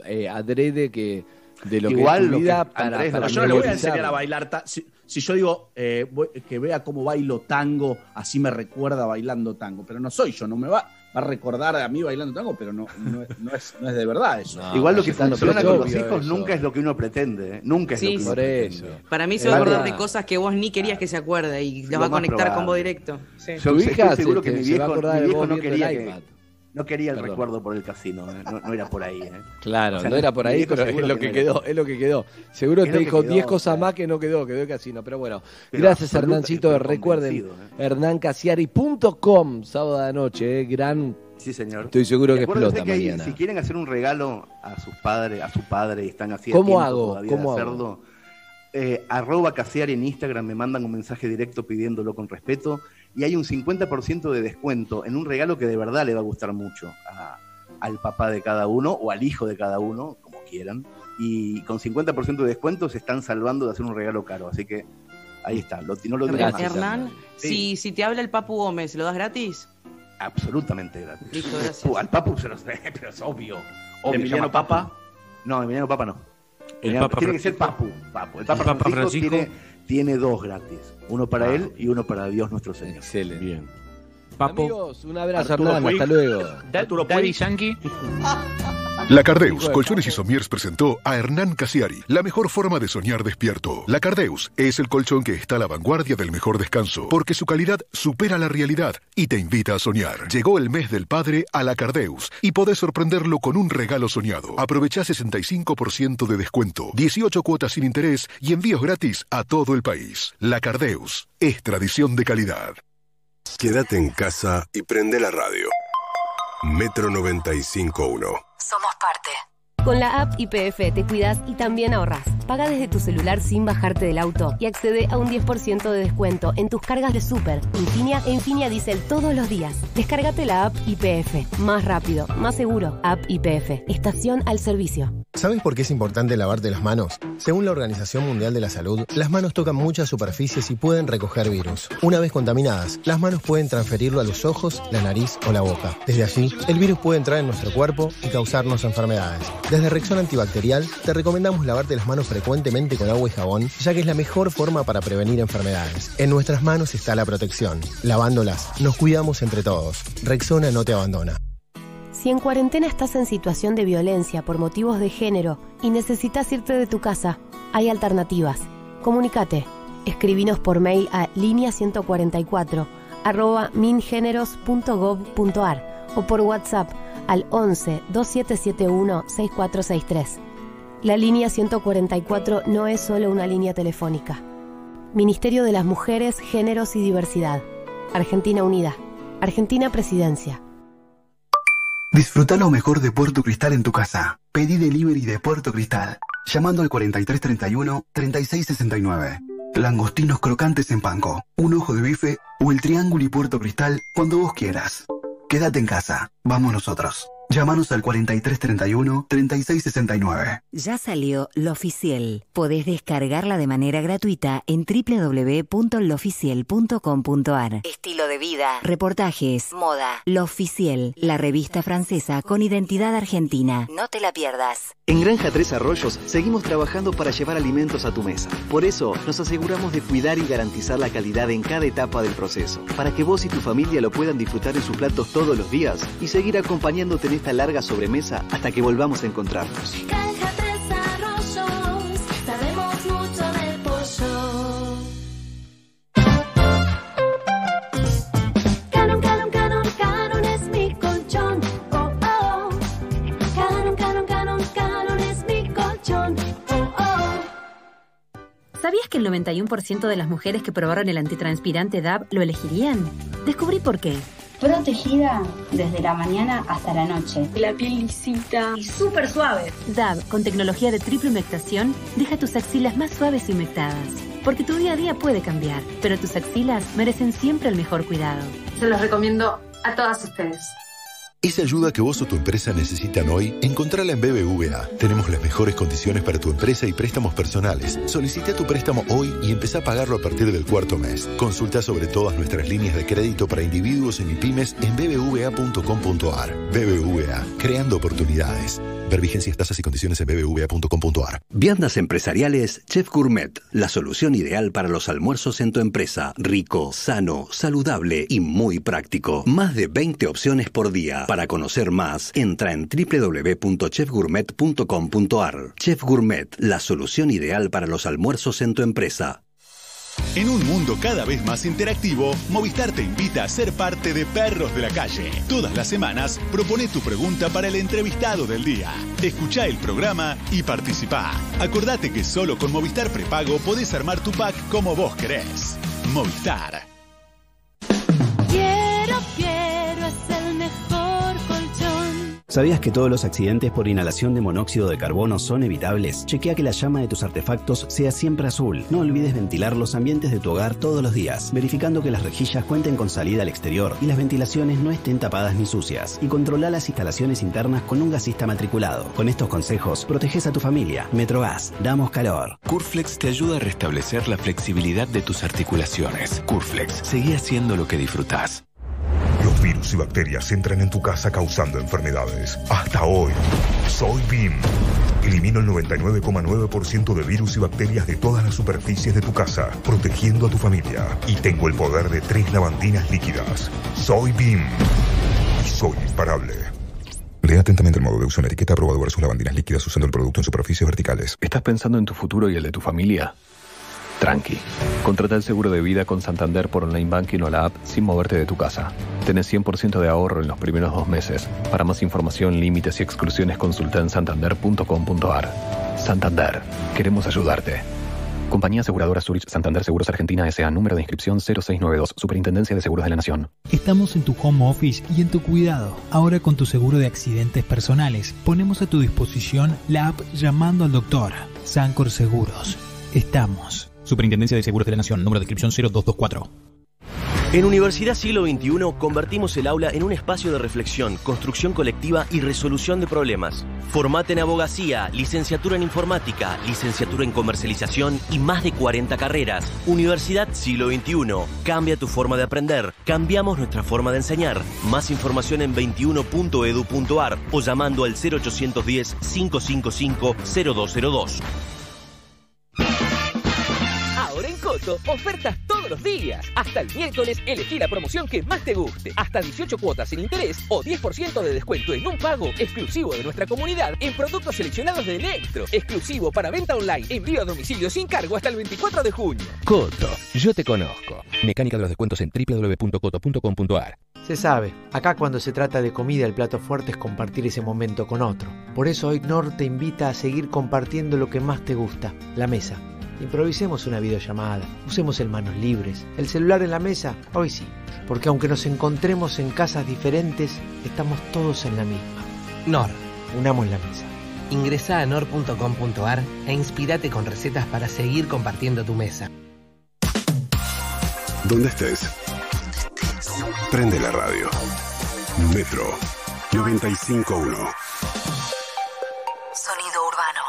Eh, adrede que de lo Igual, que es tu vida que, para, Andrés, para yo le voy a enseñar a bailar ta- si, si yo digo eh, voy, que vea cómo bailo tango, así me recuerda bailando tango, pero no soy yo, no me va, va a recordar a mí bailando tango, pero no, no, es, no, es, no es de verdad eso. No, Igual lo que funciona con los hijos eso. nunca es lo que uno pretende, ¿eh? nunca es sí, lo que uno pretende. Para mí se va a acordar de cosas que vos ni querías que se acuerde y la va a conectar probable. con vos directo. Sí. Yo estoy seguro que mi viejo no quería que... No quería el Perdón. recuerdo por el casino, ¿eh? no, no era por ahí. ¿eh? Claro, o sea, no era por ahí, pero es lo que, que quedó, era. es lo que quedó. Seguro te dijo diez cosas más que no quedó, quedó el casino. Pero bueno, pero gracias Hernancito, recuerden, eh. hernán casciari punto com, sábado de la noche, eh, gran Sí, señor. Estoy seguro que explota que mañana. Hay, si quieren hacer un regalo a sus padres, a su padre, están así. ¿Cómo hago? ¿Cómo hago? Eh, arroba Casciari en Instagram, me mandan un mensaje directo pidiéndolo con respeto y hay un cincuenta por ciento de descuento en un regalo que de verdad le va a gustar mucho a, al papá de cada uno o al hijo de cada uno, como quieran, y con cincuenta por ciento de descuento se están salvando de hacer un regalo caro, así que ahí está, lo, no lo digas más. Hernán, sí. si, si te habla el Papu Gómez, ¿lo das gratis? Absolutamente gratis. Listo, gracias. Al Papu se los pero es obvio, obvio. ¿Emiliano Papa? Papu. No, Emiliano Papa no. El Papa tiene Francisco. Que ser Papu, Papu. El Papa, el Papa Francisco, Francisco. Tiene, tiene dos gratis. Uno para ah, él y uno para Dios nuestro Señor. Excelente. Bien. Papo. Amigos, un abrazo, Hernán. Hasta luego. Arturo Puig, Yankee. La Cardeus, Colchones y Somiers presentó a Hernán Casciari, la mejor forma de soñar despierto. La Cardeus es el colchón que está a la vanguardia del mejor descanso, porque su calidad supera la realidad y te invita a soñar. Llegó el mes del padre a La Cardeus y podés sorprenderlo con un regalo soñado. Aprovechá sesenta y cinco por ciento de descuento, dieciocho cuotas sin interés y envíos gratis a todo el país. La Cardeus es tradición de calidad. Quédate en casa y prende la radio. Metro noventa y cinco punto uno. Somos parte. Con la app Y P F te cuidas y también ahorras. Paga desde tu celular sin bajarte del auto y accede a un diez por ciento de descuento en tus cargas de Super, Infinia e Infinia Diesel todos los días. Descárgate la app Y P F. Más rápido, más seguro. App Y P F. Estación al servicio. ¿Sabes por qué es importante lavarte las manos? Según la Organización Mundial de la Salud, las manos tocan muchas superficies y pueden recoger virus. Una vez contaminadas, las manos pueden transferirlo a los ojos, la nariz o la boca. Desde allí, el virus puede entrar en nuestro cuerpo y causarnos enfermedades. Desde Rexona Antibacterial, te recomendamos lavarte las manos frecuentemente con agua y jabón, ya que es la mejor forma para prevenir enfermedades. En nuestras manos está la protección. Lavándolas, nos cuidamos entre todos. Rexona no te abandona. Si en cuarentena estás en situación de violencia por motivos de género y necesitas irte de tu casa, hay alternativas. Comunícate. Escribinos por mail a línea ciento cuarenta y cuatro arroba mingéneros punto gov punto ar o por WhatsApp al once, veintisiete setenta y uno, sesenta y cuatro sesenta y tres. La línea ciento cuarenta y cuatro no es solo una línea telefónica. Ministerio de las Mujeres, Géneros y Diversidad. Argentina Unida. Argentina Presidencia. Disfruta lo mejor de Puerto Cristal en tu casa. Pedí delivery de Puerto Cristal llamando al cuarenta y tres treinta y uno, treinta y seis sesenta y nueve. Langostinos crocantes en panko, un ojo de bife o el triángulo y Puerto Cristal cuando vos quieras. Quédate en casa, vamos nosotros. Llámanos al cuarenta y tres treinta y uno, treinta y seis sesenta y nueve. Ya salió Lo Oficial. Podés descargarla de manera gratuita en doble u doble u doble u punto lo oficial punto com punto ar. Estilo de vida, reportajes, moda. Lo Oficial, la revista francesa con identidad argentina. No te la pierdas. En Granja Tres Arroyos seguimos trabajando para llevar alimentos a tu mesa. Por eso nos aseguramos de cuidar y garantizar la calidad en cada etapa del proceso, para que vos y tu familia lo puedan disfrutar en sus platos todos los días y seguir acompañándote en esta larga sobremesa hasta que volvamos a encontrarnos. Granja Tres Arroyos, sabemos mucho del pollo. Canon, Canon, Canon, Canon es mi colchón. Oh, oh, oh. Canon, Canon, Canon, Canon es mi colchón. Oh, oh, oh. ¿Sabías que el noventa y uno por ciento de las mujeres que probaron el antitranspirante D A B lo elegirían? Descubrí por qué. Protegida desde la mañana hasta la noche. La piel lisita y súper suave. D A B, con tecnología de triple humectación, deja tus axilas más suaves y humectadas. Porque tu día a día puede cambiar, pero tus axilas merecen siempre el mejor cuidado. Se los recomiendo a todas ustedes. Esa ayuda que vos o tu empresa necesitan hoy, encontrala en B B V A. Tenemos las mejores condiciones para tu empresa y préstamos personales. Solicita tu préstamo hoy y empezá a pagarlo a partir del cuarto mes. Consulta sobre todas nuestras líneas de crédito para individuos y MIPYMES en b b v a punto com punto ar. B B V A, creando oportunidades. Ver vigencias, tasas y condiciones en b b v a punto com punto ar. Viandas empresariales Chef Gourmet, la solución ideal para los almuerzos en tu empresa. Rico, sano, saludable y muy práctico. Más de veinte opciones por día. Para conocer más, entra en doble u doble u doble u punto chef gourmet punto com punto ar. Chef Gourmet, la solución ideal para los almuerzos en tu empresa. En un mundo cada vez más interactivo, Movistar te invita a ser parte de Perros de la Calle. Todas las semanas, propone tu pregunta para el entrevistado del día. Escuchá el programa y participá. Acordate que solo con Movistar Prepago podés armar tu pack como vos querés. Movistar. Quiero, quiero es el mejor ¿Sabías que todos los accidentes por inhalación de monóxido de carbono son evitables? Chequea que la llama de tus artefactos sea siempre azul. No olvides ventilar los ambientes de tu hogar todos los días, verificando que las rejillas cuenten con salida al exterior y las ventilaciones no estén tapadas ni sucias. Y controla las instalaciones internas con un gasista matriculado. Con estos consejos, proteges a tu familia. Metrogas, damos calor. Curflex te ayuda a restablecer la flexibilidad de tus articulaciones. Curflex, seguí haciendo lo que disfrutás. Los virus y bacterias entran en tu casa causando enfermedades. Hasta hoy, soy B I M. Elimino el noventa y nueve coma nueve por ciento de virus y bacterias de todas las superficies de tu casa, protegiendo a tu familia. Y tengo el poder de tres lavandinas líquidas. Soy B I M. Y soy imparable. Lea atentamente el modo de uso en la etiqueta aprobado para sus lavandinas líquidas usando el producto en superficies verticales. ¿Estás pensando en tu futuro y el de tu familia? Tranqui. Contrata el seguro de vida con Santander por online banking o la app sin moverte de tu casa. Tenés cien por ciento de ahorro en los primeros dos meses. Para más información, límites y exclusiones consulta en santander punto com punto ar. Santander. Queremos ayudarte. Compañía Aseguradora Zurich Santander Seguros Argentina S A Número de inscripción cero seis nueve dos. Superintendencia de Seguros de la Nación. Estamos en tu home office y en tu cuidado. Ahora con tu seguro de accidentes personales. Ponemos a tu disposición la app Llamando al Doctor. Sancor Seguros. Estamos. Superintendencia de Seguros de la Nación, número de inscripción cero dos dos cuatro. En Universidad Siglo veintiuno convertimos el aula en un espacio de reflexión, construcción colectiva y resolución de problemas. Formate en abogacía, licenciatura en informática, licenciatura en comercialización y más de cuarenta carreras. Universidad Siglo veintiuno. Cambia tu forma de aprender. Cambiamos nuestra forma de enseñar. Más información en veintiuno punto edu punto ar o llamando al cero ocho uno cero cinco cinco cinco cero dos cero dos. Ofertas todos los días. Hasta el miércoles elegí la promoción que más te guste. Hasta dieciocho cuotas sin interés o diez por ciento de descuento en un pago exclusivo de nuestra comunidad en productos seleccionados de Electro. Exclusivo para venta online. Envío a domicilio sin cargo hasta el veinticuatro de junio. Coto, yo te conozco. Mecánica de los descuentos en doble u doble u doble u punto coto punto com punto ar. Se sabe, acá cuando se trata de comida el plato fuerte es compartir ese momento con otro. Por eso hoy Knorr te invita a seguir compartiendo lo que más te gusta, la mesa. Improvisemos una videollamada, usemos el manos libres, el celular en la mesa, hoy sí, porque aunque nos encontremos en casas diferentes, estamos todos en la misma. N O R. Unamos la mesa. Ingresá a nor punto com punto ar e inspírate con recetas para seguir compartiendo tu mesa. Donde estés, prende la radio. Metro noventa y cinco punto uno. Sonido urbano.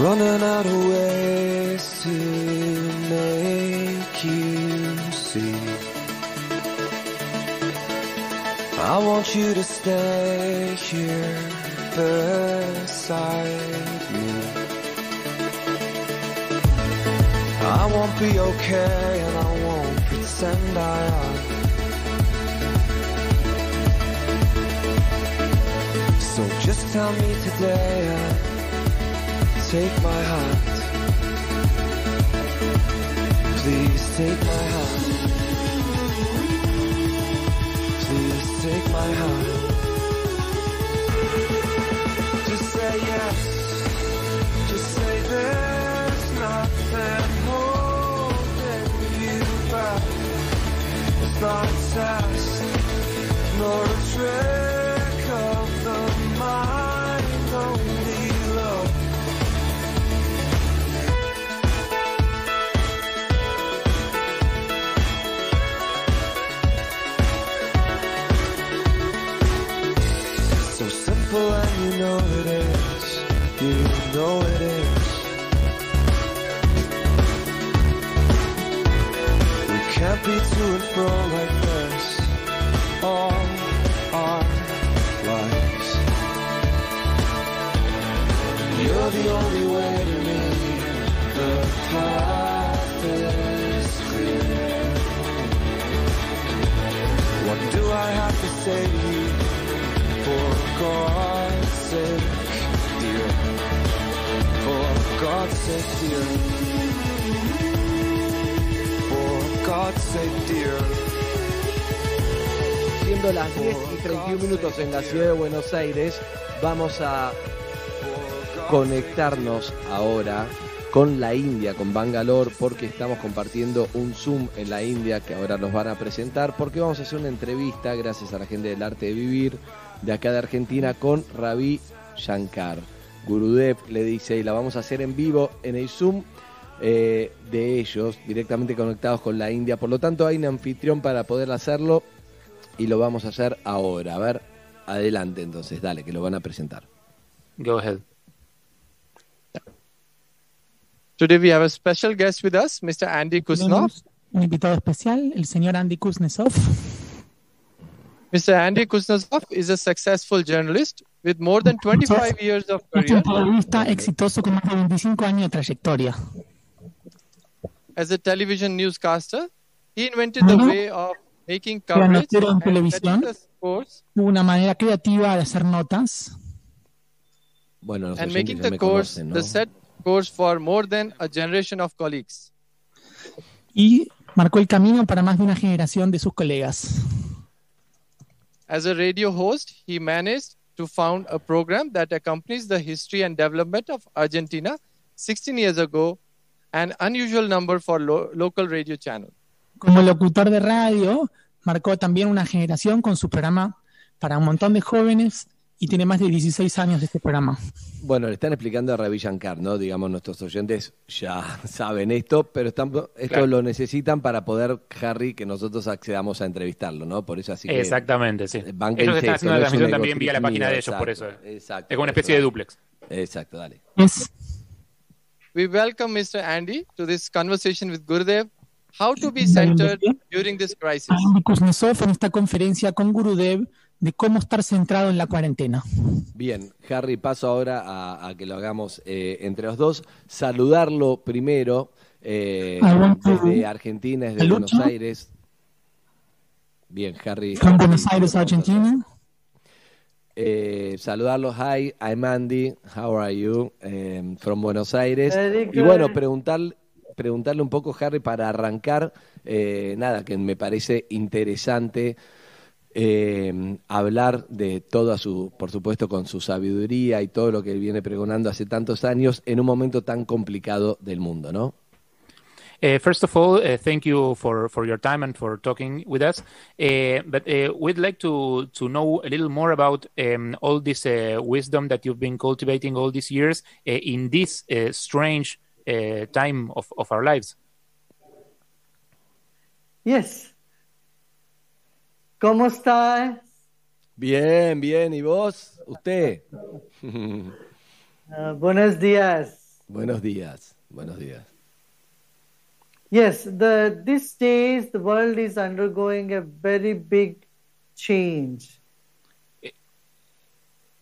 Running out of ways to make you see. I want you to stay here beside me. I won't be okay and I won't pretend I am. So just tell me today I take my heart, please take my heart, please take my heart, just say yes, just say there's nothing holding you back, it's not a test, nor a trick of the mind, only love. And you know it is, you know it is. We can't be to and fro like this all our lives. You're the only way to me, the path is clear. What do I have to say to you? For God's sake, dear. For God's sake, dear. For God's sake, dear. Siendo las diez y treinta y uno minutos en la ciudad de Buenos Aires, vamos a conectarnos ahora con la India, con Bangalore, porque estamos compartiendo un Zoom en la India que ahora nos van a presentar, porque vamos a hacer una entrevista, gracias a la gente del Arte de Vivir, de acá de Argentina, con Ravi Shankar. Gurudev le dice, y la vamos a hacer en vivo en el Zoom eh, de ellos, directamente conectados con la India. Por lo tanto, hay un anfitrión para poder hacerlo y lo vamos a hacer ahora. A ver, adelante entonces, dale, que lo van a presentar. Go ahead. Today we have a special guest with us, mister Andy Kuznetsov. Un invitado especial, el señor Andy Kuznetsov. mister Andy Kuznetsov is a successful journalist with more than twenty-five years of career. Es un periodista exitoso con más de veinticinco años de trayectoria. As a television newscaster, he invented the way of making coverage en televisión, una manera creativa de hacer notas. Bueno, los and making the course, conocen, ¿no? The set course for more than a generation of colleagues. Y marcó el camino para más de una generación de sus colegas. As a radio host, he managed to found a program that accompanies the history and development of Argentina sixteen years ago, an unusual number for lo local radio channel. Como locutor de radio, marcó también una generación con su programa para un montón de jóvenes y tiene más de dieciséis años de este programa. Bueno, le están explicando a Ravi Shankar, ¿no? Digamos, nuestros oyentes ya saben esto, pero están, esto claro, lo necesitan para poder, Harry, que nosotros accedamos a entrevistarlo, ¿no? Por eso así que... Exactamente, sí. Ellos están haciendo esto, la transmisión no también vía la página de ellos, exacto, por eso. Exacto. Es como una especie, exacto, de duplex. Exacto, dale. Yes. We welcome mister Andy to this conversation with Gurudev. How to be centered during this crisis. Andy Kuznetsov en esta conferencia con Gurudev de cómo estar centrado en la cuarentena. Bien, Harry, paso ahora a, a que lo hagamos eh, entre los dos. Saludarlo primero eh, desde Argentina, desde Buenos Aires. Bien, Harry. From Buenos Aires, Argentina. Eh, saludarlos. Hi, I'm Andy. How are you? Eh, from Buenos Aires. Y bueno, preguntarle... preguntarle un poco, Harry, para arrancar, eh, nada, que me parece interesante eh, hablar de toda su, por supuesto, con su sabiduría y todo lo que él viene pregonando hace tantos años en un momento tan complicado del mundo, ¿no? Uh, first of all, uh, thank you for, for your time and for talking with us. Uh, but uh, we'd like to, to know a little more about um, all this uh, wisdom that you've been cultivating all these years uh, in this uh, strange Uh, time of, of our lives. Yes. ¿Cómo estás? Bien, bien. ¿Y vos? ¿Usted? Uh, buenos días. Buenos días. Buenos días. Yes, the, these days the world is undergoing a very big change.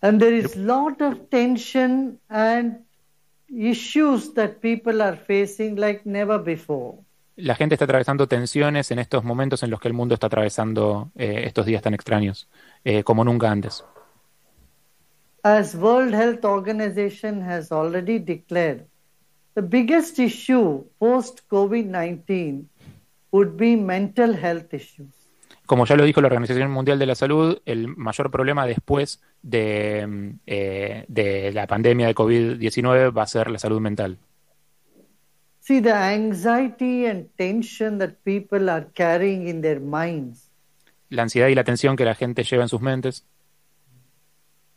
And there is a lot of tension and issues that people are facing like never before. La gente está atravesando tensiones en estos momentos en los que el mundo está atravesando eh, estos días tan extraños eh, como nunca antes. As World Health Organization has already declared, the biggest issue post COVID nineteen would be mental health issues. Como ya lo dijo la Organización Mundial de la Salud, el mayor problema después de, eh, de la pandemia de COVID diecinueve va a ser la salud mental. See the anxiety and tension that people are carrying in their minds. La ansiedad y la tensión que la gente lleva en sus mentes.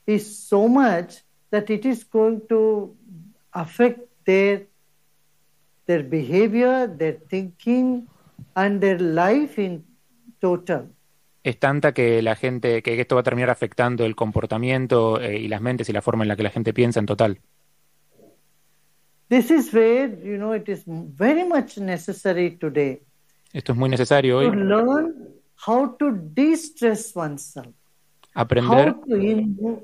Is so much that it is going to affect their their behavior, their thinking and their life in total. Es tanta que la gente, que esto va a terminar afectando el comportamiento eh, y las mentes y la forma en la que la gente piensa en total. This is where, you know, it is very much necessary today. Esto es muy necesario hoy. To learn how to de-stress oneself. Aprender how to invo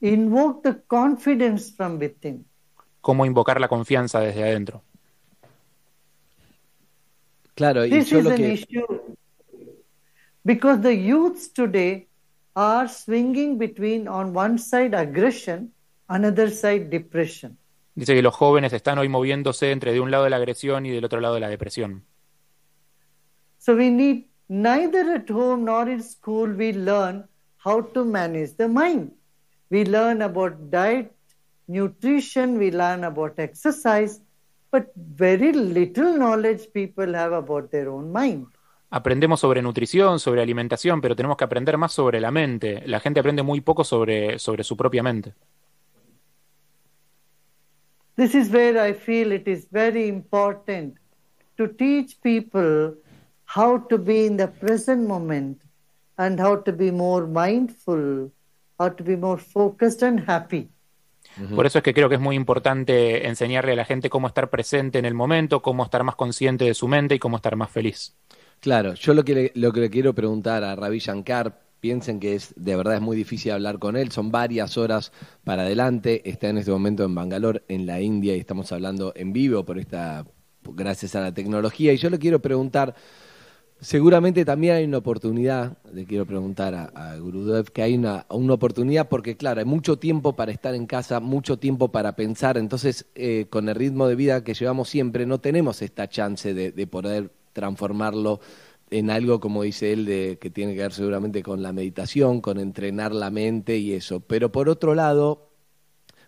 invoke the confidence from within. Cómo invocar la confianza desde adentro. Claro, y This yo is lo an que issue. Because the youths today are swinging between, on one side, aggression, another side, depression. Dice que los jóvenes están hoy moviéndose entre de un lado de la agresión y del otro lado de la depresión. So we need neither at home nor in school we learn how to manage the mind. We learn about diet, nutrition, we learn about exercise, but very little knowledge people have about their own mind. Aprendemos sobre nutrición, sobre alimentación, pero tenemos que aprender más sobre la mente. La gente aprende muy poco sobre, sobre su propia mente. This is where I feel it is very important to teach people how to be in the present moment and how to be more mindful, how to be more focused and happy. Por eso es que creo que es muy importante enseñarle a la gente cómo estar presente en el momento, cómo estar más consciente de su mente y cómo estar más feliz. Claro, yo lo que le, lo que le quiero preguntar a Ravi Shankar, piensen que es de verdad es muy difícil hablar con él, son varias horas para adelante, está en este momento en Bangalore, en la India, y estamos hablando en vivo por esta, gracias a la tecnología, y yo le quiero preguntar, seguramente también hay una oportunidad, le quiero preguntar a, a Gurudev, que hay una, una oportunidad porque, claro, hay mucho tiempo para estar en casa, mucho tiempo para pensar, entonces eh, con el ritmo de vida que llevamos siempre no tenemos esta chance de, de poder transformarlo en algo, como dice él, de, que tiene que ver seguramente con la meditación, con entrenar la mente y eso. Pero por otro lado,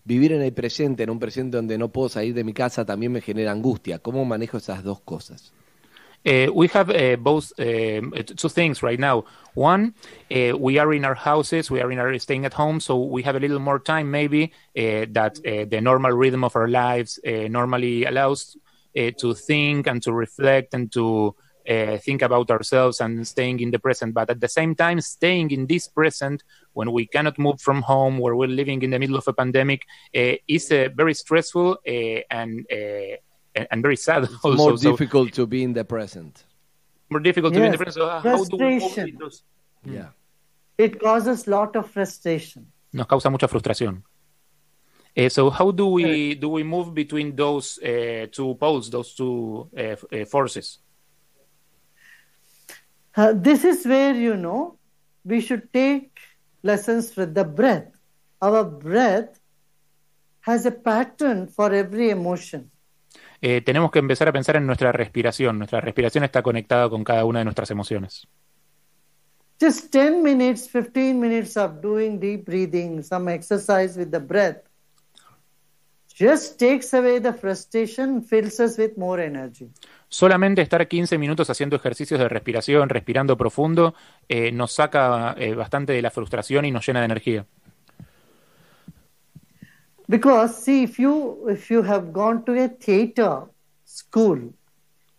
vivir en el presente, en un presente donde no puedo salir de mi casa, también me genera angustia. ¿Cómo manejo esas dos cosas? Uh, we have uh, both uh, two things right now. One, uh, we are in our houses, we are in our staying at home, so we have a little more time maybe uh, that uh, the normal rhythm of our lives uh, normally allows uh, to think and to reflect and to uh, think about ourselves and staying in the present. But at the same time, staying in this present when we cannot move from home, where we're living in the middle of a pandemic, uh, is uh, very stressful uh, and uh, and very sad also. It's more difficult so, to be in the present. More difficult yes. to be in the present. So how do we avoid those? Yeah. It causes a lot of frustration. Nos causa mucha frustración. Uh, so how do we do we move between those uh, two poles, those two uh, uh, forces? Uh, this is where, you know, we should take lessons from the breath. Our breath has a pattern for every emotion. Eh, tenemos que empezar a pensar en nuestra respiración. Nuestra respiración está conectada con cada una de nuestras emociones. Just ten minutes, fifteen minutes of doing deep breathing, some exercise with the breath, just takes away the frustration, fills us with more energy. Solamente estar quince minutos haciendo ejercicios de respiración, respirando profundo, eh, nos saca eh, bastante de la frustración y nos llena de energía. Because, see, if you, if you have gone to a theater school,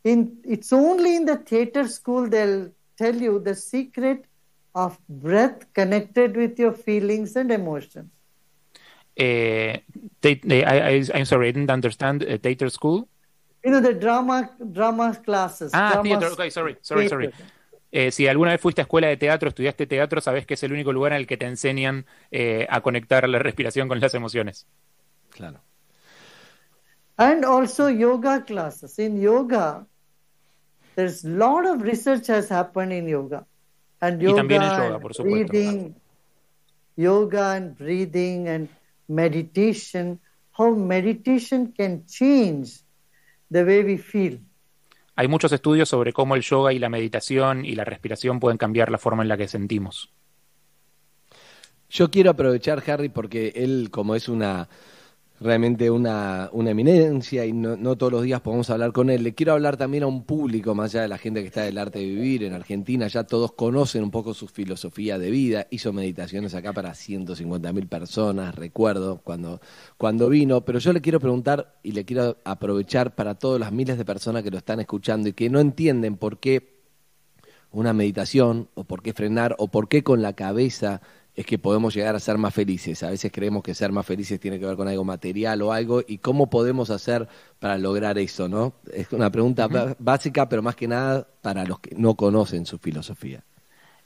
in, it's only in the theater school they'll tell you the secret of breath connected with your feelings and emotions. Uh, they, they, I, I, I'm sorry, I didn't understand uh, theater school. You know, the drama, drama classes. Ah, drama theater, okay, sorry, sorry, theater. sorry. Eh, si alguna vez fuiste a escuela de teatro, estudiaste teatro, sabes que es el único lugar en el que te enseñan eh, a conectar la respiración con las emociones. Claro. And also yoga classes. In yoga, there's a lot of research has happened in yoga. And yoga y también en yoga, por supuesto. Breathing, yoga and breathing and meditation, how meditation can change the way we feel. Hay muchos estudios sobre cómo el yoga y la meditación y la respiración pueden cambiar la forma en la que sentimos. Yo quiero aprovechar, Harry, porque él, como es una realmente una, una eminencia y no, no todos los días podemos hablar con él, le quiero hablar también a un público más allá de la gente que está del arte de vivir en Argentina. Ya todos conocen un poco su filosofía de vida. Hizo meditaciones acá para ciento cincuenta mil personas, recuerdo, cuando, cuando vino. Pero yo le quiero preguntar y le quiero aprovechar para todas las miles de personas que lo están escuchando y que no entienden por qué una meditación o por qué frenar o por qué con la cabeza es que podemos llegar a ser más felices. A veces creemos que ser más felices tiene que ver con algo material o algo, y cómo podemos hacer para lograr eso, ¿no? Es una pregunta uh-huh. básica, pero más que nada para los que no conocen su filosofía.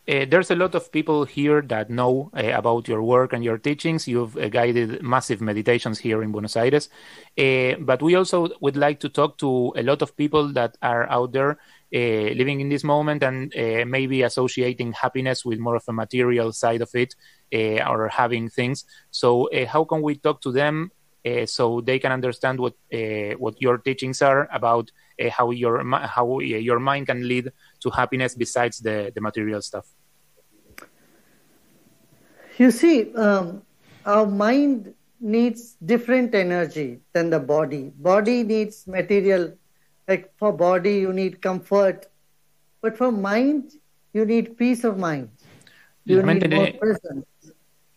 Uh, there's a lot of people here that know uh, about your work and your teachings. You've uh, guided massive meditations here in Buenos Aires. Uh, but we also would like to talk to a lot of people that are out there Uh, living in this moment and uh, maybe associating happiness with more of a material side of it uh, or having things. So uh, how can we talk to them uh, so they can understand what uh, what your teachings are about uh, how your how uh, your mind can lead to happiness besides the, the material stuff? You see, um, our mind needs different energy than the body. Body needs material. Like for body, you need comfort. But for mind, you need peace of mind. You need more presence.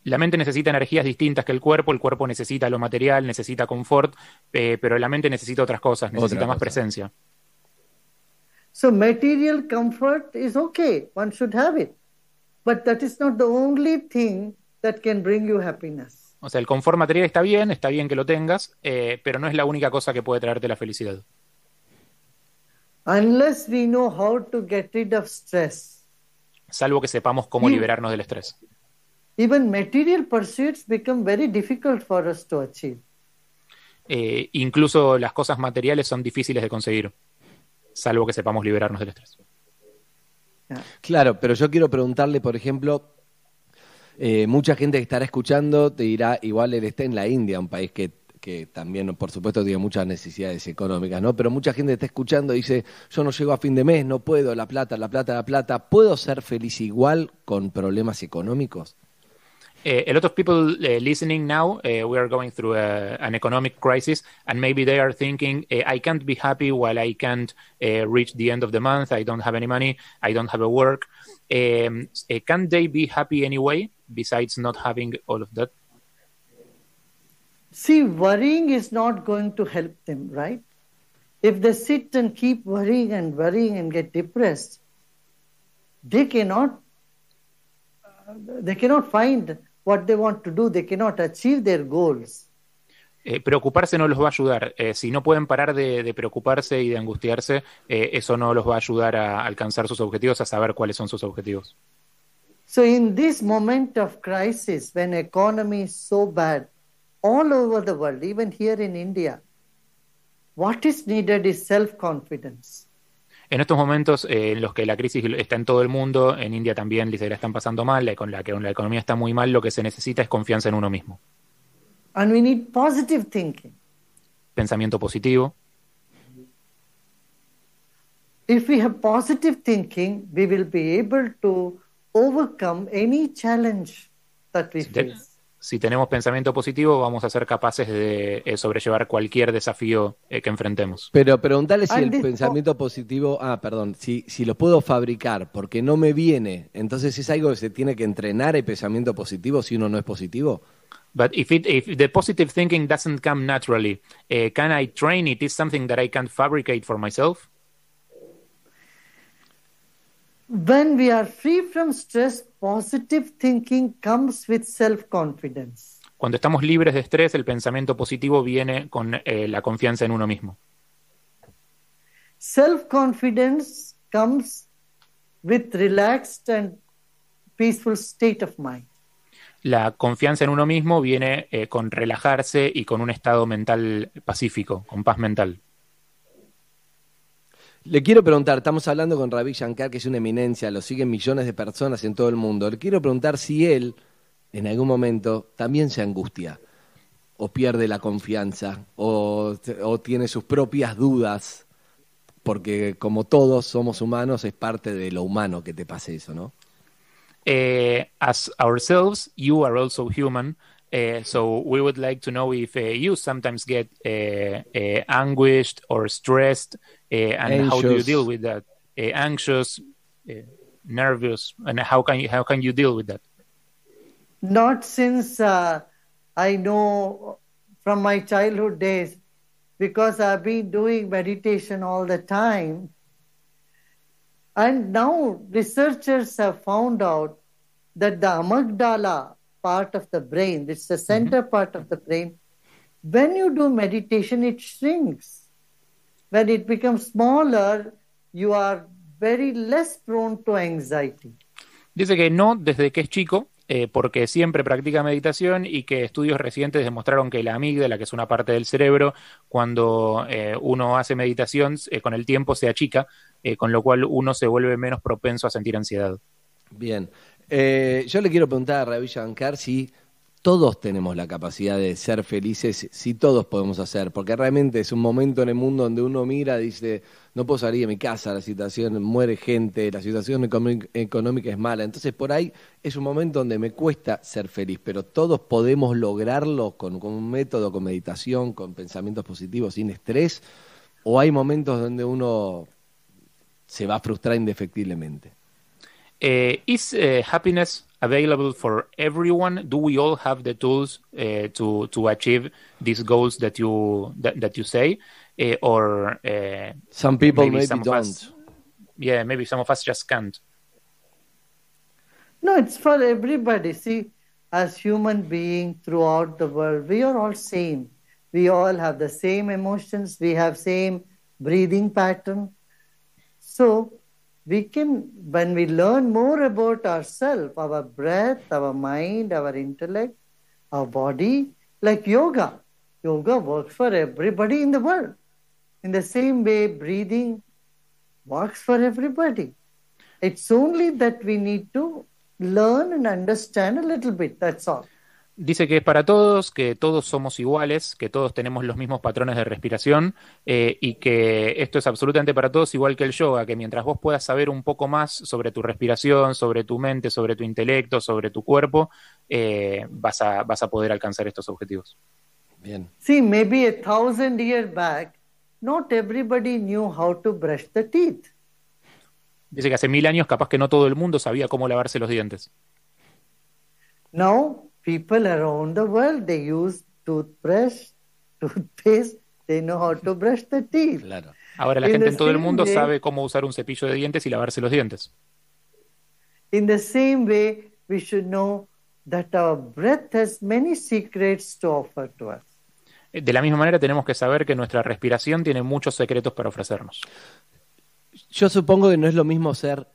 La mente necesita energías distintas que el cuerpo, el cuerpo necesita lo material, necesita confort, eh, pero la mente necesita otras cosas, necesita Otra más cosa. presencia. So material comfort is okay, one should have it, but that is not the only thing that can bring you happiness. O sea, el confort material está bien, está bien que lo tengas, eh, pero no es la única cosa que puede traerte la felicidad. Unless we know how to get rid of stress. Salvo que sepamos cómo liberarnos del estrés. Even material pursuits become very difficult for us to achieve. Eh, incluso las cosas materiales son difíciles de conseguir, salvo que sepamos liberarnos del estrés. Claro, pero yo quiero preguntarle, por ejemplo, eh, mucha gente que estará escuchando te dirá, igual él está en la India, un país que, que también, por supuesto, tiene muchas necesidades económicas, ¿no? Pero mucha gente está escuchando y dice, yo no llego a fin de mes, no puedo, la plata, la plata, la plata. ¿Puedo ser feliz igual con problemas económicos? Uh, a lot of people uh, listening now, uh, we are going through a, an economic crisis, and maybe they are thinking, uh, I can't be happy while I can't uh, reach the end of the month, I don't have any money, I don't have a work. Um, uh, can they be happy anyway, besides not having all of that? See, worrying is not going to help them, right? If they sit and keep worrying and worrying and get depressed, they cannot, uh, they cannot find... what they want to do, they cannot achieve their goals. Eh, preocuparse no los va a ayudar. Eh, si no pueden parar de, de preocuparse y de angustiarse, eh, eso no los va a ayudar a alcanzar sus objetivos, a saber cuáles son sus objetivos. So in this moment of crisis, when economy is so bad, all over the world, even here in India, what is needed is self-confidence. En estos momentos eh, en los que la crisis está en todo el mundo, en India también se la están pasando mal, la, con la que la economía está muy mal, lo que se necesita es confianza en uno mismo. And we need positive thinking. Pensamiento positivo. If we have positive thinking, we will be able to overcome any challenge that we face. Si tenemos pensamiento positivo, vamos a ser capaces de eh, sobrellevar cualquier desafío eh, que enfrentemos. Pero preguntarle si el pensamiento positivo, ah, perdón, si, si lo puedo fabricar, porque no me viene, entonces es algo que se tiene que entrenar, el pensamiento positivo, si uno no es positivo. But if it, if the positive thinking doesn't come naturally, uh, can I train it? Is something that I can fabricate for myself? When we are free from stress, positive thinking comes with self-confidence. Cuando estamos libres de estrés, el pensamiento positivo viene con eh, la confianza en uno mismo. Self-confidence comes with relaxed and peaceful state of mind. La confianza en uno mismo viene eh, con relajarse y con un estado mental pacífico, con paz mental. Le quiero preguntar, estamos hablando con Ravi Shankar, que es una eminencia, lo siguen millones de personas en todo el mundo. Le quiero preguntar si él, en algún momento, también se angustia, o pierde la confianza, o, o tiene sus propias dudas, porque como todos somos humanos, es parte de lo humano que te pase eso, ¿no? Uh, as ourselves, you are also human. Uh, so we would like to know if uh, you sometimes get uh, uh, anguished or stressed, uh, and anxious. How do you deal with that? Uh, anxious, uh, nervous, and how can you, how can you deal with that? Not since uh, I know from my childhood days, because I've been doing meditation all the time, and now researchers have found out that the amygdala part of the brain, which is the center mm-hmm. part of the brain, when you do meditation, it shrinks. When it becomes smaller, you are very less prone to anxiety. Dice que no desde que es chico, eh, porque siempre practica meditación y que estudios recientes demostraron que la amígdala, que es una parte del cerebro, cuando eh, uno hace meditación, eh, con el tiempo se achica, eh, con lo cual uno se vuelve menos propenso a sentir ansiedad. Bien. Eh, yo le quiero preguntar a Ravi Shankar si todos tenemos la capacidad de ser felices, si todos podemos hacer, porque realmente es un momento en el mundo donde uno mira, dice, no puedo salir de mi casa, la situación, muere gente, la situación económica es mala, entonces por ahí es un momento donde me cuesta ser feliz, pero todos podemos lograrlo con, con un método, con meditación, con pensamientos positivos, sin estrés, o hay momentos donde uno se va a frustrar indefectiblemente. Eh, is uh, happiness available for everyone? Do we all have the tools uh, to to achieve these goals that you that, that you say, uh, or uh, some people maybe, maybe some don't? Of us, yeah, maybe some of us just can't. No, it's for everybody. See, as human beings throughout the world, we are all same. We all have the same emotions. We have same breathing pattern. So. We can, when we learn more about ourselves, our breath, our mind, our intellect, our body, like yoga. Yoga works for everybody in the world. In the same way, breathing works for everybody. It's only that we need to learn and understand a little bit, that's all. Dice que es para todos, que todos somos iguales, que todos tenemos los mismos patrones de respiración eh, y que esto es absolutamente para todos, igual que el yoga, que mientras vos puedas saber un poco más sobre tu respiración, sobre tu mente, sobre tu intelecto, sobre tu cuerpo, eh, vas a, vas a poder alcanzar estos objetivos. Bien. See, maybe a thousand years back, not everybody knew how to brush the teeth. Dice que hace mil años capaz que no todo el mundo sabía cómo lavarse los dientes. No. People around the world, they use toothbrush, toothpaste, they know how to brush the teeth. Claro. Ahora la gente en todo el mundo sabe cómo usar un cepillo de dientes y lavarse los dientes. In the same way, we should know that our breath has many secrets to offer to us. De la misma manera tenemos que saber que nuestra respiración tiene muchos secretos para ofrecernos. Yo supongo que no es lo mismo ser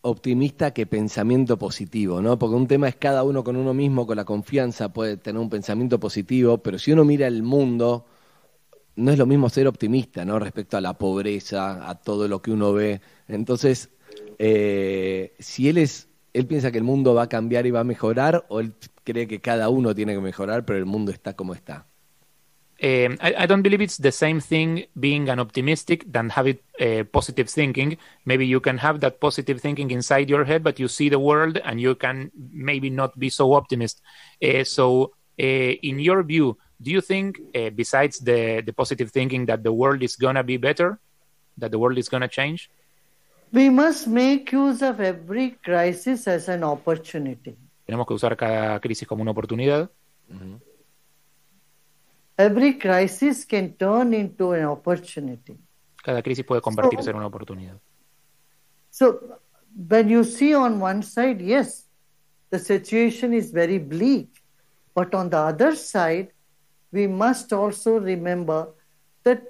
optimista que pensamiento positivo, ¿no? Porque un tema es cada uno con uno mismo, con la confianza puede tener un pensamiento positivo, pero si uno mira el mundo, no es lo mismo ser optimista, ¿no? Respecto a la pobreza, a todo lo que uno ve. Entonces, eh, si él es, él piensa que el mundo va a cambiar y va a mejorar, o él cree que cada uno tiene que mejorar, pero el mundo está como está. Um, I, I don't believe it's the same thing being an optimistic than having uh, positive thinking. Maybe you can have that positive thinking inside your head, but you see the world and you can maybe not be so optimist. Uh, so uh, in your view, do you think, uh, besides the, the positive thinking, that the world is going to be better, that the world is going to change? We must make use of every crisis as an opportunity. Tenemos que usar cada crisis como una oportunidad. Mm-hmm. Every crisis can turn into an opportunity. Cada crisis puede convertirse so, en una oportunidad. So, when you see on one side, yes, the situation is very bleak. But on the other side, we must also remember that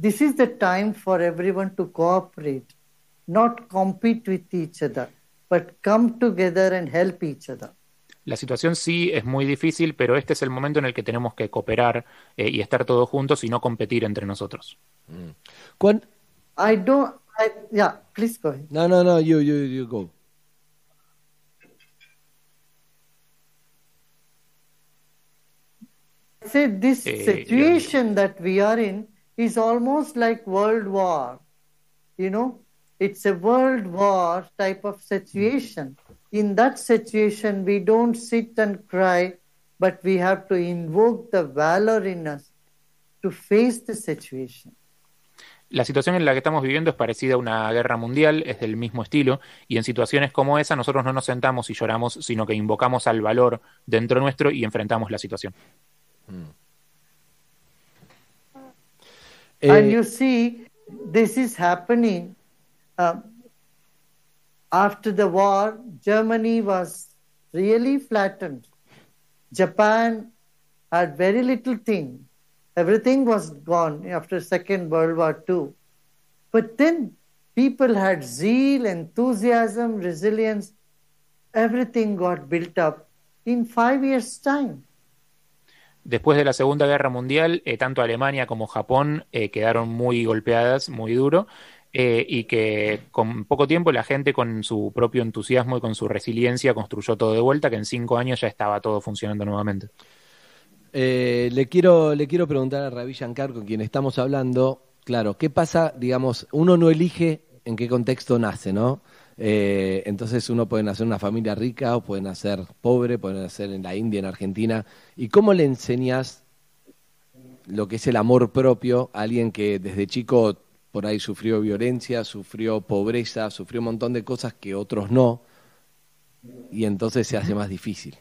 this is the time for everyone to cooperate, not compete with each other, but come together and help each other. La situación sí es muy difícil, pero este es el momento en el que tenemos que cooperar eh, y estar todos juntos y no competir entre nosotros. Mm. ¿Cuál? I don't. I, yeah, please go ahead. No, no, no. You, you, you go. I said this eh, situation yeah. that we are in is almost like World War. You know, it's a World War type of situation. Mm. In that situation, we don't sit and cry, but we have to invoke the valor in us to face the situation. La situación en la que estamos viviendo es parecida a una guerra mundial, es del mismo estilo, y en situaciones como esa nosotros no nos sentamos y lloramos, sino que invocamos al valor dentro nuestro y enfrentamos la situación. Mm. And eh... you see, this is happening. Uh, After the war, Germany was really flattened. Japan had very little thing. Everything was gone after Second World War Two. But then people had zeal, enthusiasm, resilience. Everything got built up in five years' time. Después de la Segunda Guerra Mundial, eh, tanto Alemania como Japón eh, quedaron muy golpeadas, muy duro. eh, y que con poco tiempo la gente, con su propio entusiasmo y con su resiliencia, construyó todo de vuelta, que en cinco años ya estaba todo funcionando nuevamente. Eh, le quiero le quiero preguntar a Ravi Shankar, con quien estamos hablando, claro, ¿qué pasa? Digamos, uno no elige en qué contexto nace, ¿no? Eh, entonces uno puede nacer en una familia rica, o puede nacer pobre, puede nacer en la India, en Argentina. ¿Y cómo le enseñas lo que es el amor propio a alguien que desde chico por ahí sufrió violencia, sufrió pobreza, sufrió un montón de cosas que otros no, y entonces se hace más difícil?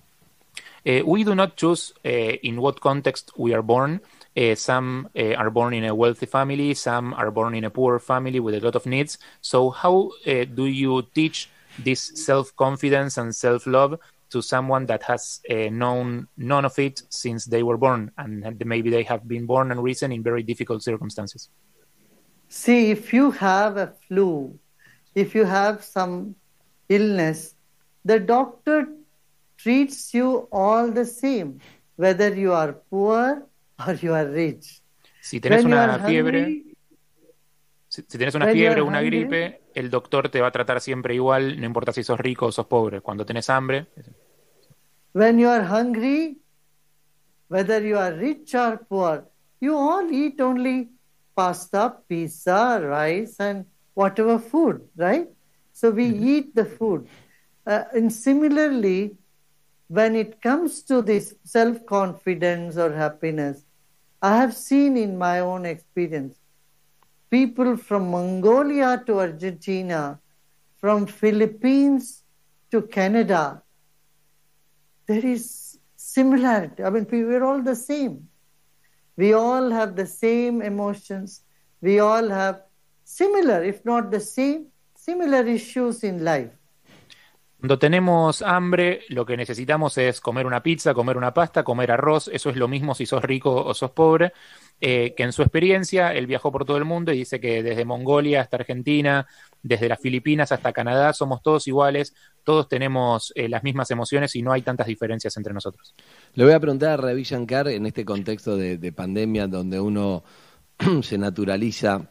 Uh, we do not choose uh, in what context we are born. Uh, some uh, are born in a wealthy family, some are born in a poor family with a lot of needs. So how uh, do you teach this self-confidence and self-love to someone that has uh, known none of it since they were born, and maybe they have been born and risen in very difficult circumstances? See, if you have a flu, if you have some illness, the doctor treats you all the same, whether you are poor or you are rich. Si tienes una fiebre, hungry, si, si tienes una fiebre o una hungry, gripe, el doctor te va a tratar siempre igual, no importa si sos rico o sos pobre. Cuando tenés hambre. When you are hungry, whether you are rich or poor, you all eat only pasta, pizza, rice, and whatever food, right? So we mm-hmm. eat the food. Uh, and similarly, when it comes to this self-confidence or happiness, I have seen in my own experience, people from Mongolia to Argentina, from Philippines to Canada, there is similarity. I mean, we're all the same. We all have the same emotions. We all have similar, if not the same, similar issues in life. Cuando tenemos hambre, lo que necesitamos es comer una pizza, comer una pasta, comer arroz. Eso es lo mismo si sos rico o sos pobre. Eh, que en su experiencia, él viajó por todo el mundo y dice que desde Mongolia hasta Argentina, desde las Filipinas hasta Canadá, somos todos iguales, todos tenemos eh, las mismas emociones y no hay tantas diferencias entre nosotros. Le voy a preguntar a Ravi Shankar, en este contexto de, de pandemia, donde uno se naturaliza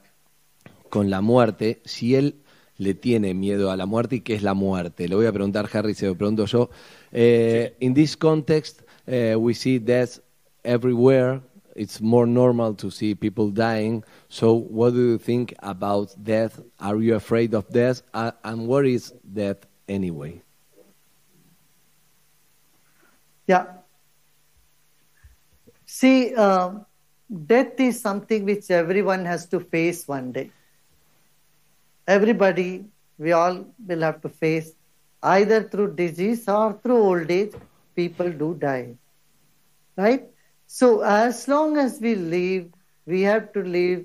con la muerte, si él le tiene miedo a la muerte y qué es la muerte. Le voy a preguntar, Harry, se lo pregunto yo. Eh, sí. In this context, uh, we see death everywhere. It's more normal to see people dying. So what do you think about death? Are you afraid of death? Uh, and what is death anyway? Yeah. See, uh, death is something which everyone has to face one day. Everybody, we all will have to face, either through disease or through old age, people do die, right? So as long as we live, we have to live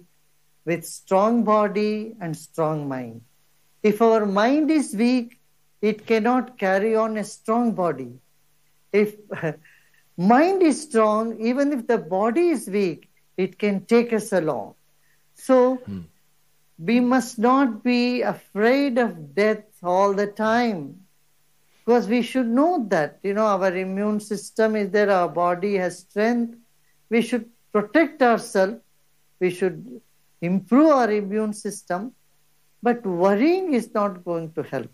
with strong body and strong mind. If our mind is weak, it cannot carry on a strong body. If mind is strong, even if the body is weak, it can take us along. So... Hmm. We must not be afraid of death all the time, because we should know that, you know, our immune system is there, our body has strength. We should protect ourselves. We should improve our immune system, but worrying is not going to help.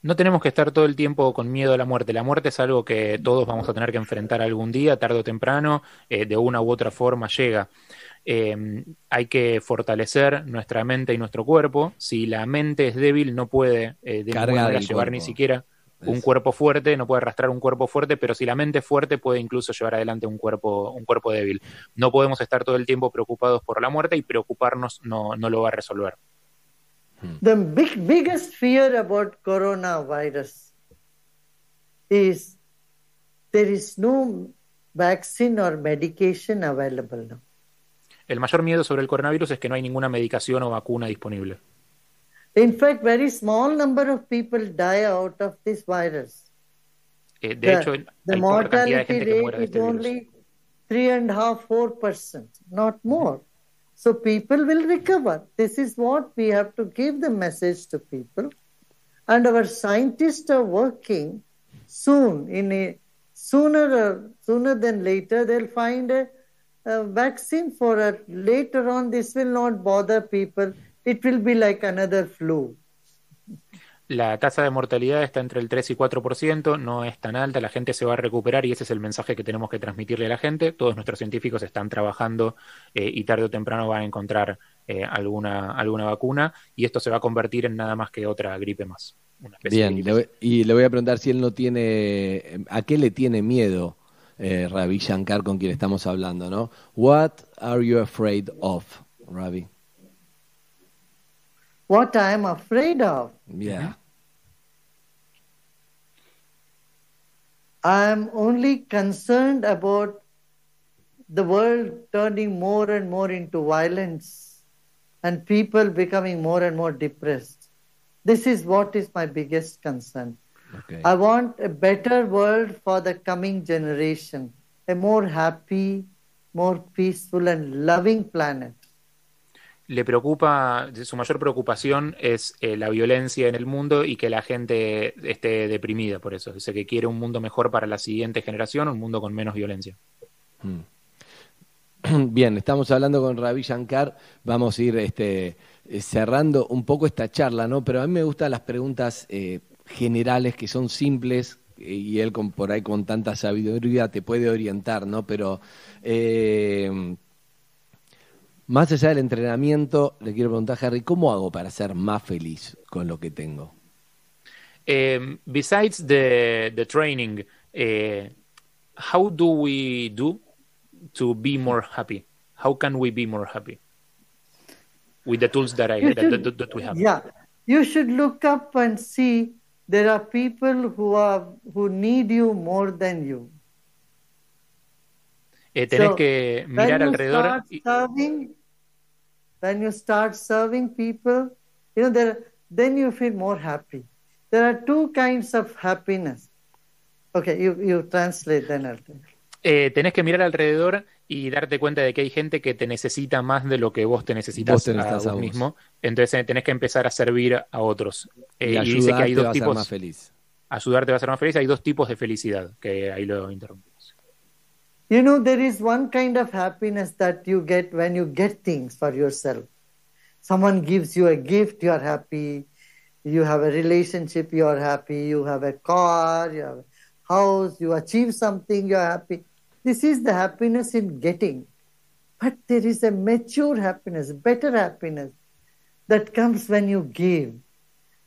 No tenemos que estar todo el tiempo con miedo a la muerte. La muerte es algo que todos vamos a tener que enfrentar algún día, tarde o temprano, eh, de una u otra forma llega. Eh, hay que fortalecer nuestra mente y nuestro cuerpo. Si la mente es débil, no puede eh, de ninguna manera llevar cuerpo. Ni siquiera un es. Cuerpo fuerte, no puede arrastrar un cuerpo fuerte, pero si la mente es fuerte, puede incluso llevar adelante un cuerpo, un cuerpo débil. No podemos estar todo el tiempo preocupados por la muerte, y preocuparnos no, no lo va a resolver. The big, biggest fear about coronavirus is there is no vaccine or medication available now. El mayor miedo sobre el coronavirus es que no hay ninguna medicación o vacuna disponible. In fact, very small number of people die out of this virus. Eh, de the, hecho, hay poca cantidad de gente que muere de este virus. The mortality rate is only three and a half, four percent, not more. So people will recover. This is what we have to give the message to people. And our scientists are working soon. In a, sooner or, sooner than later, they'll find a, a vaccine for it. Later on, this will not bother people. it will be like another flu. La tasa de mortalidad está entre el tres y cuatro por ciento, no es tan alta, la gente se va a recuperar y ese es el mensaje que tenemos que transmitirle a la gente. Todos nuestros científicos están trabajando eh, y tarde o temprano van a encontrar eh, alguna, alguna vacuna, y esto se va a convertir en nada más que otra gripe más. Una Bien, gripe. Le voy, y le voy a preguntar si él no tiene, ¿a qué le tiene miedo eh, Ravi Shankar, con quien estamos hablando, ¿no? What are you afraid of, Ravi? What I'm afraid of. Yeah. I'm only concerned about the world turning more and more into violence and people becoming more and more depressed. This is what is my biggest concern. Okay. I want a better world for the coming generation, a more happy, more peaceful and loving planet. Le preocupa, su mayor preocupación es eh, la violencia en el mundo y que la gente esté deprimida por eso. Dice que quiere un mundo mejor para la siguiente generación, un mundo con menos violencia. Bien, estamos hablando con Ravi Shankar. Vamos a ir este, cerrando un poco esta charla, ¿no? Pero a mí me gustan las preguntas eh, generales que son simples y él con, por ahí con tanta sabiduría te puede orientar, ¿no? Pero... Eh, más allá del entrenamiento, le quiero preguntar, Harry, ¿cómo hago para ser más feliz con lo que tengo? Um, besides the, the training, uh, how do we do to be more happy? How can we be more happy? With the tools that, I, that, should, that, that we have. Yeah, you should look up and see there are people who, are, who need you more than you. Eh, tenés so, que mirar alrededor. Y... Serving, when you start serving people, you know, there, then you feel more happy. There are two kinds of happiness. Okay, you, you translate then. I'll think. Eh, tenés que mirar alrededor y darte cuenta de que hay gente que te necesita más de lo que vos te necesitas, vos te necesitas a vos mismo. Entonces tenés que empezar a servir a otros. Eh, y, y dice que hay dos tipos. Más feliz. Ayudarte va a ser más feliz. Hay dos tipos de felicidad, que ahí lo interrumpo. You know, there is one kind of happiness that you get when you get things for yourself. Someone gives you a gift, you are happy. You have a relationship, you are happy. You have a car, you have a house, you achieve something, you are happy. This is the happiness in getting. But there is a mature happiness, better happiness that comes when you give.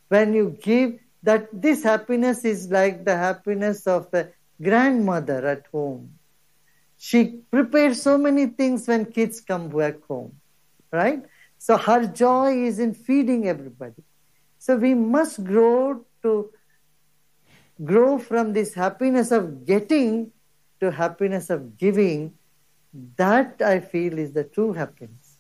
When you give, that this happiness is like the happiness of a grandmother at home. She prepares so many things when kids come back home, right? So her joy is in feeding everybody. So we must grow to grow from this happiness of getting to happiness of giving. That I feel is the true happiness.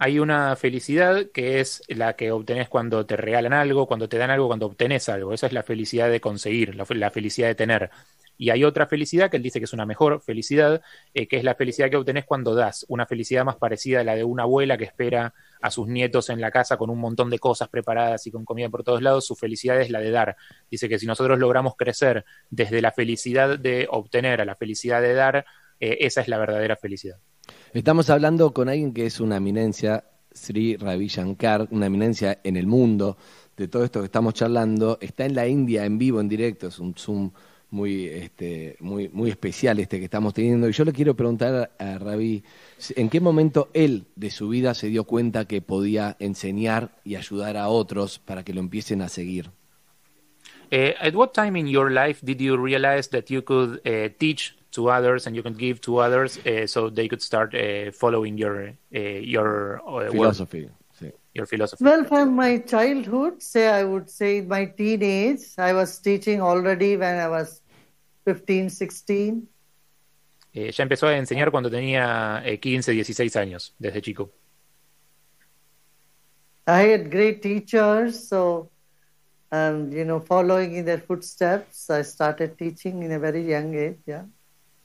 Hay una felicidad que es la que obtenés cuando te regalan algo, cuando te dan algo, cuando obtenés algo. Esa es la felicidad de conseguir, la, la felicidad de tener. Y hay otra felicidad que él dice que es una mejor felicidad, eh, que es la felicidad que obtenés cuando das, una felicidad más parecida a la de una abuela que espera a sus nietos en la casa con un montón de cosas preparadas y con comida por todos lados. Su felicidad es la de dar. Dice que si nosotros logramos crecer desde la felicidad de obtener a la felicidad de dar, eh, esa es la verdadera felicidad. Estamos hablando con alguien que es una eminencia, Sri Ravi Shankar, una eminencia en el mundo de todo esto que estamos charlando. Está en la India en vivo, en directo, es un Zoom muy este muy muy especial este que estamos teniendo, y yo le quiero preguntar a Ravi, ¿en qué momento él de su vida se dio cuenta que podía enseñar y ayudar a otros para que lo empiecen a seguir? Uh, at what time in your life did you realize that you could uh, teach to others and you could give to others uh, so they could start uh, following your uh, your uh, philosophy? Sí. Your philosophy. Well, from my childhood, say I would say my teenage, I was teaching already when I was fifteen, sixteen. Eh, ya empezó a enseñar cuando tenía eh, quince, dieciséis años, desde chico. I had great teachers, so um, you know, following in their footsteps, I started teaching in a very young age, yeah.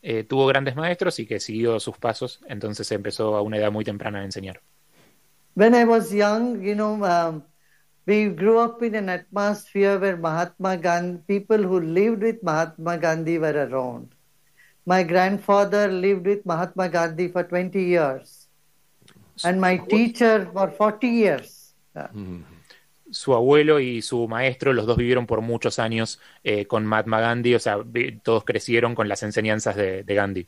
Eh, tuvo grandes maestros y que siguió sus pasos, entonces empezó a una edad muy temprana a enseñar. When I was young, you know, um, we grew up in an atmosphere where Mahatma Gandhi, people who lived with Mahatma Gandhi were around. My grandfather lived with Mahatma Gandhi for twenty years and my teacher for forty years. Mm. Su abuelo y su maestro, los dos vivieron por muchos años eh, con Mahatma Gandhi, o sea, todos crecieron con las enseñanzas de, de Gandhi.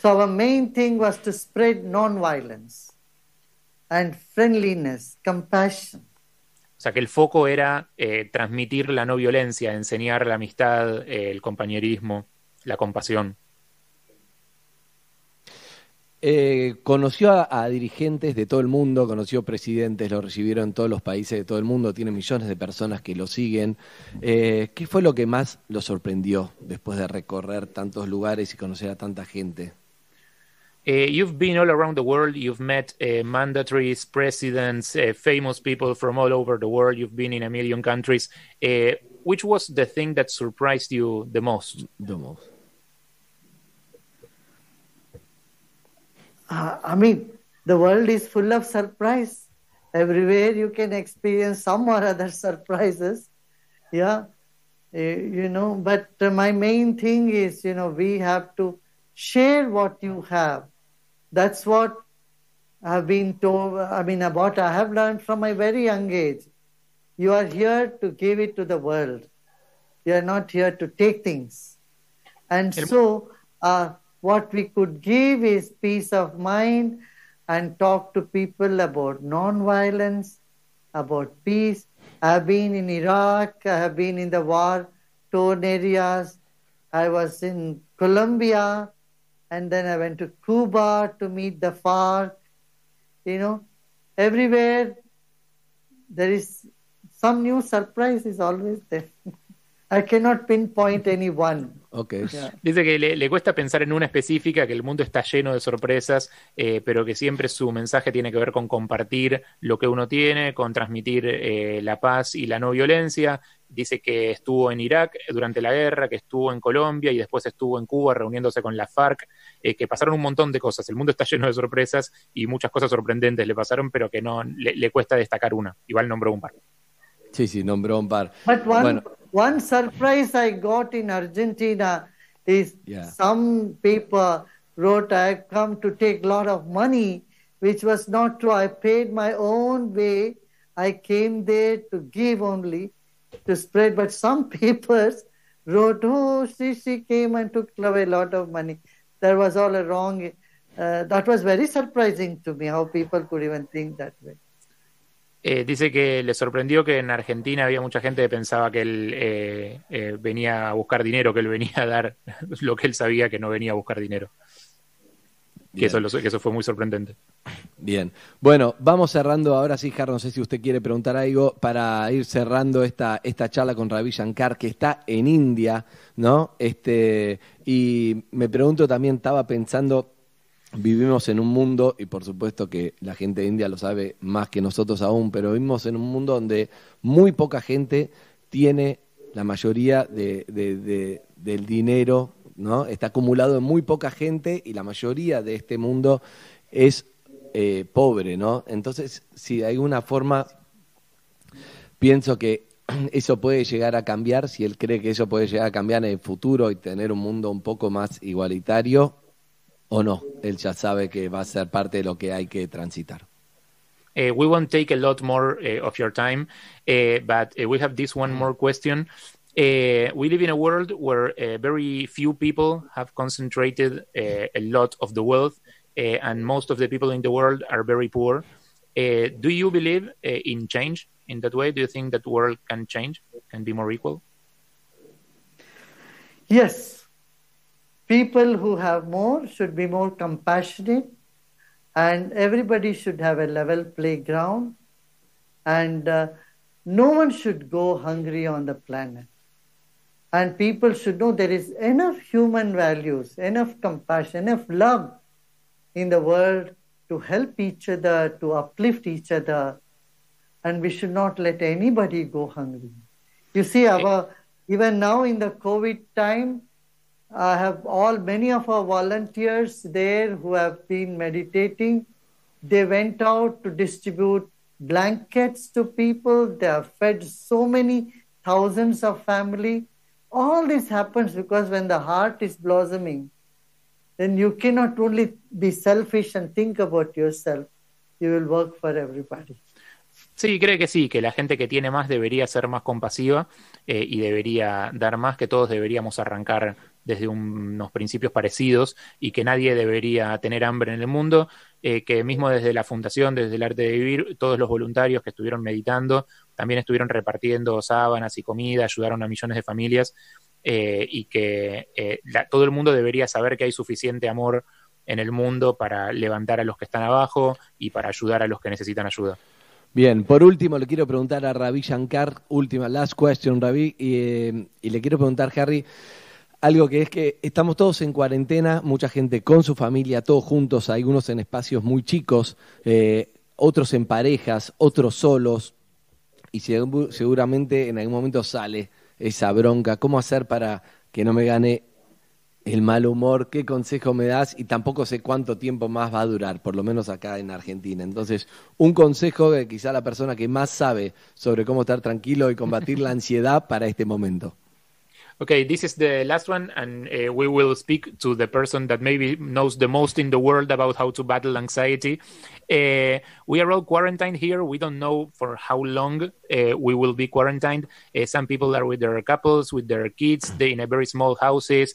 So our main thing was to spread non-violence and friendliness, compassion. O sea, que el foco era eh, transmitir la no violencia, enseñar la amistad, eh, el compañerismo, la compasión. Eh, conoció a, a dirigentes de todo el mundo, conoció presidentes, lo recibieron en todos los países de todo el mundo, tiene millones de personas que lo siguen. Eh, ¿Qué fue lo que más lo sorprendió después de recorrer tantos lugares y conocer a tanta gente? Uh, you've been all around the world, you've met uh, mandatories, presidents, uh, famous people from all over the world, you've been in a million countries. Uh, which was the thing that surprised you the most? The most. Uh, I mean, the world is full of surprise. Everywhere you can experience some or other surprises. Yeah, uh, you know, but uh, my main thing is, you know, we have to share what you have. That's what I've been told, I mean, about I have learned from my very young age. You are here to give it to the world. You are not here to take things. And so uh, what we could give is peace of mind and talk to people about non-violence, about peace. I have been in Iraq, I have been in the war-torn areas. I was in Colombia. And then I went to Cuba to meet the FARC. You know, everywhere there is some new surprise is always there. I cannot pinpoint any one. Okay. Yeah. Dice que le, le cuesta pensar en una específica, que el mundo está lleno de sorpresas, eh, pero que siempre su mensaje tiene que ver con compartir lo que uno tiene, con transmitir eh, la paz y la no violencia. Dice que estuvo en Irak durante la guerra, que estuvo en Colombia y después estuvo en Cuba reuniéndose con la FARC, eh, que pasaron un montón de cosas. El mundo está lleno de sorpresas y muchas cosas sorprendentes le pasaron, pero que no le, le cuesta destacar una. Igual nombró un par. Sí, sí, nombró un par. But one, bueno. One surprise I got in Argentina is yeah. Some people wrote, I have come to take a lot of money, which was not true. I paid my own way. I came there to give only, to spread, but some papers wrote, oh, she, she came and took away a lot of money. That was all a wrong, uh, that was very surprising to me, how people could even think that way. Eh, dice que le sorprendió que en Argentina había mucha gente que pensaba que él eh, eh, venía a buscar dinero, que él venía a dar lo que él sabía que no venía a buscar dinero. Que eso, que eso fue muy sorprendente. Bien. Bueno, vamos cerrando ahora sí, Har, no sé si usted quiere preguntar algo para ir cerrando esta, esta charla con Ravi Shankar, que está en India, ¿no? Este, y me pregunto también, estaba pensando, vivimos en un mundo, y por supuesto que la gente de India lo sabe más que nosotros aún, pero vivimos en un mundo donde muy poca gente tiene la mayoría de, de, de, del dinero, ¿no? Está acumulado en muy poca gente y la mayoría de este mundo es eh, pobre, ¿no? Entonces, si de alguna forma pienso que eso puede llegar a cambiar, si él cree que eso puede llegar a cambiar en el futuro y tener un mundo un poco más igualitario, o no, él ya sabe que va a ser parte de lo que hay que transitar. Uh, we won't take a lot more uh, of your time, uh, but uh, we have this one more question. Uh, we live in a world where uh, very few people have concentrated uh, a lot of the wealth, uh, and most of the people in the world are very poor. Uh, do you believe uh, in change in that way? Do you think that the world can change, can be more equal? Yes. People who have more should be more compassionate, and everybody should have a level playground, and uh, no one should go hungry on the planet. And people should know there is enough human values, enough compassion, enough love in the world to help each other, to uplift each other. And we should not let anybody go hungry. You see, our, even now in the COVID time, I have all, many of our volunteers there who have been meditating, they went out to distribute blankets to people. They have fed so many thousands of families. All this happens because when the heart is blossoming, then you cannot only be selfish and think about yourself, you will work for everybody. Sí, creo que sí, que la gente que tiene más debería ser más compasiva eh, y debería dar más, que todos deberíamos arrancar desde un, unos principios parecidos y que nadie debería tener hambre en el mundo, eh, que mismo desde la fundación, desde el arte de vivir, todos los voluntarios que estuvieron meditando también estuvieron repartiendo sábanas y comida, ayudaron a millones de familias eh, y que eh, la, todo el mundo debería saber que hay suficiente amor en el mundo para levantar a los que están abajo y para ayudar a los que necesitan ayuda. Bien, por último le quiero preguntar a Ravi Shankar, última, last question, Ravi, y, eh, y le quiero preguntar, Harry, algo que es que estamos todos en cuarentena, mucha gente con su familia, todos juntos, algunos en espacios muy chicos, eh, otros en parejas, otros solos, y seg- seguramente en algún momento sale esa bronca. ¿Cómo hacer para que no me gane el mal humor? ¿Qué consejo me das? Y tampoco sé cuánto tiempo más va a durar, por lo menos acá en Argentina. Entonces, un consejo de quizá la persona que más sabe sobre cómo estar tranquilo y combatir la ansiedad para este momento. Okay, this is the last one, and uh, we will speak to the person that maybe knows the most in the world about how to battle anxiety. Uh, we are all quarantined here. We don't know for how long uh, we will be quarantined. Uh, some people are with their couples, with their kids, they're in a very small houses.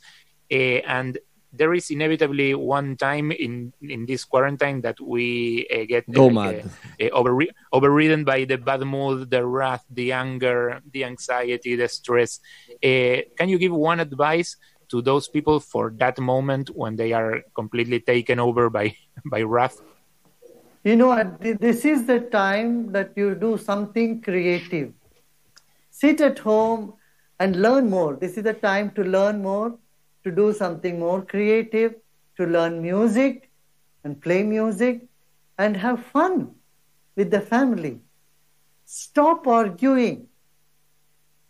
Uh, and there is inevitably one time in, in this quarantine that we uh, get uh, like, uh, uh, overre- overridden by the bad mood, the wrath, the anger, the anxiety, the stress. Uh, can you give one advice to those people for that moment when they are completely taken over by, by wrath? You know, this is the time that you do something creative. Sit at home and learn more. This is the time to learn more, to do something more creative, to learn music and play music and have fun with the family. Stop arguing,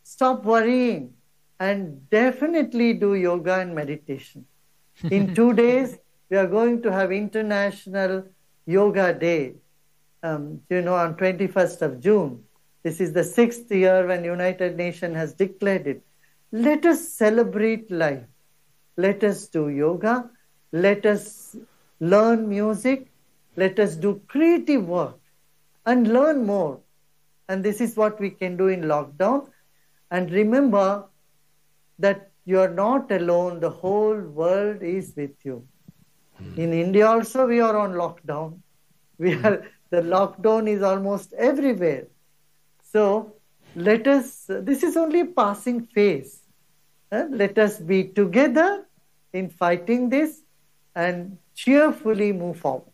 stop worrying, and definitely do yoga and meditation. In two days, we are going to have International Yoga Day, um, you know, on twenty-first of June. This is the sixth year when United Nations has declared it. Let us celebrate life. Let us do yoga, let us learn music, let us do creative work and learn more. And this is what we can do in lockdown. And remember that you are not alone, the whole world is with you. Mm. In India also we are on lockdown. We are mm. The lockdown is almost everywhere. So let us, this is only a passing phase. Uh, let us be together in fighting this and cheerfully move forward.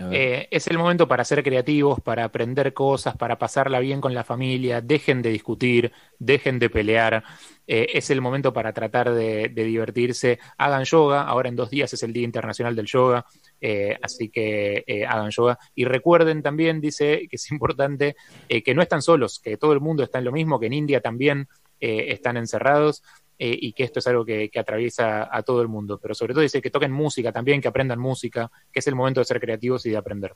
Eh, es el momento para ser creativos, para aprender cosas, para pasarla bien con la familia, dejen de discutir, dejen de pelear, eh, es el momento para tratar de, de divertirse, hagan yoga, ahora en dos días es el Día Internacional del Yoga, eh, así que eh, hagan yoga. Y recuerden también, dice que es importante, eh, que no están solos, que todo el mundo está en lo mismo, que en India también Eh, están encerrados eh, y que esto es algo que, que atraviesa a todo el mundo, pero sobre todo dice que toquen música también, que aprendan música, que es el momento de ser creativos y de aprender.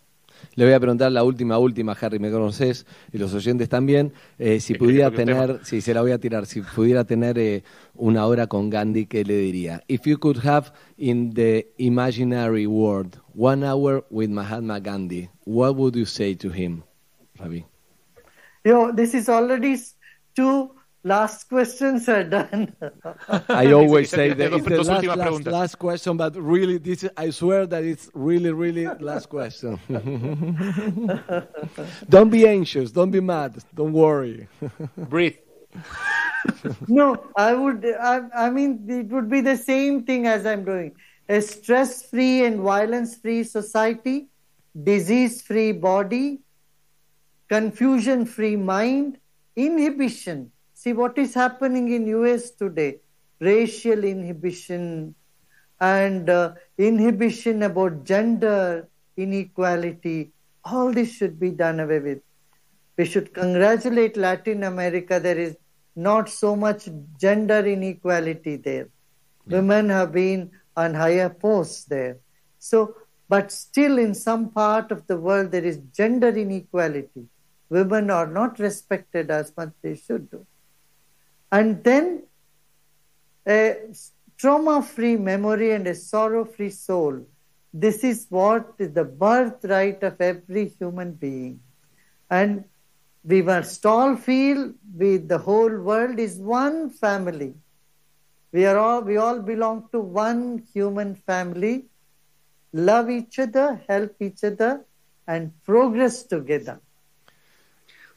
Le voy a preguntar la última, última, Harry, me conoces y los oyentes también, eh, si pudiera tener, sí, se la voy a tirar, si pudiera tener eh, una hora con Gandhi, ¿qué le diría? If you could have in the imaginary world one hour with Mahatma Gandhi, what would you say to him, Ravi? You know, this is already two last questions are done. I always say that it's the last, last, last question, but really, this I swear that it's really, really last question. Don't be anxious. Don't be mad. Don't worry. Breathe. No, I would, I, I mean, it would be the same thing as I'm doing. A stress-free and violence-free society, disease-free body, confusion-free mind, inhibition. See what is happening in U S today, racial inhibition and uh, inhibition about gender inequality, all this should be done away with. We should congratulate Latin America, there is not so much gender inequality there. Yeah. Women have been on higher posts there. So, but still in some part of the world there is gender inequality. Women are not respected as much they should do. And then a trauma-free memory and a sorrow-free soul. This is what is the birthright of every human being. And we must all feel with the whole world is one family. We are all, we all belong to one human family. Love each other, help each other, and progress together.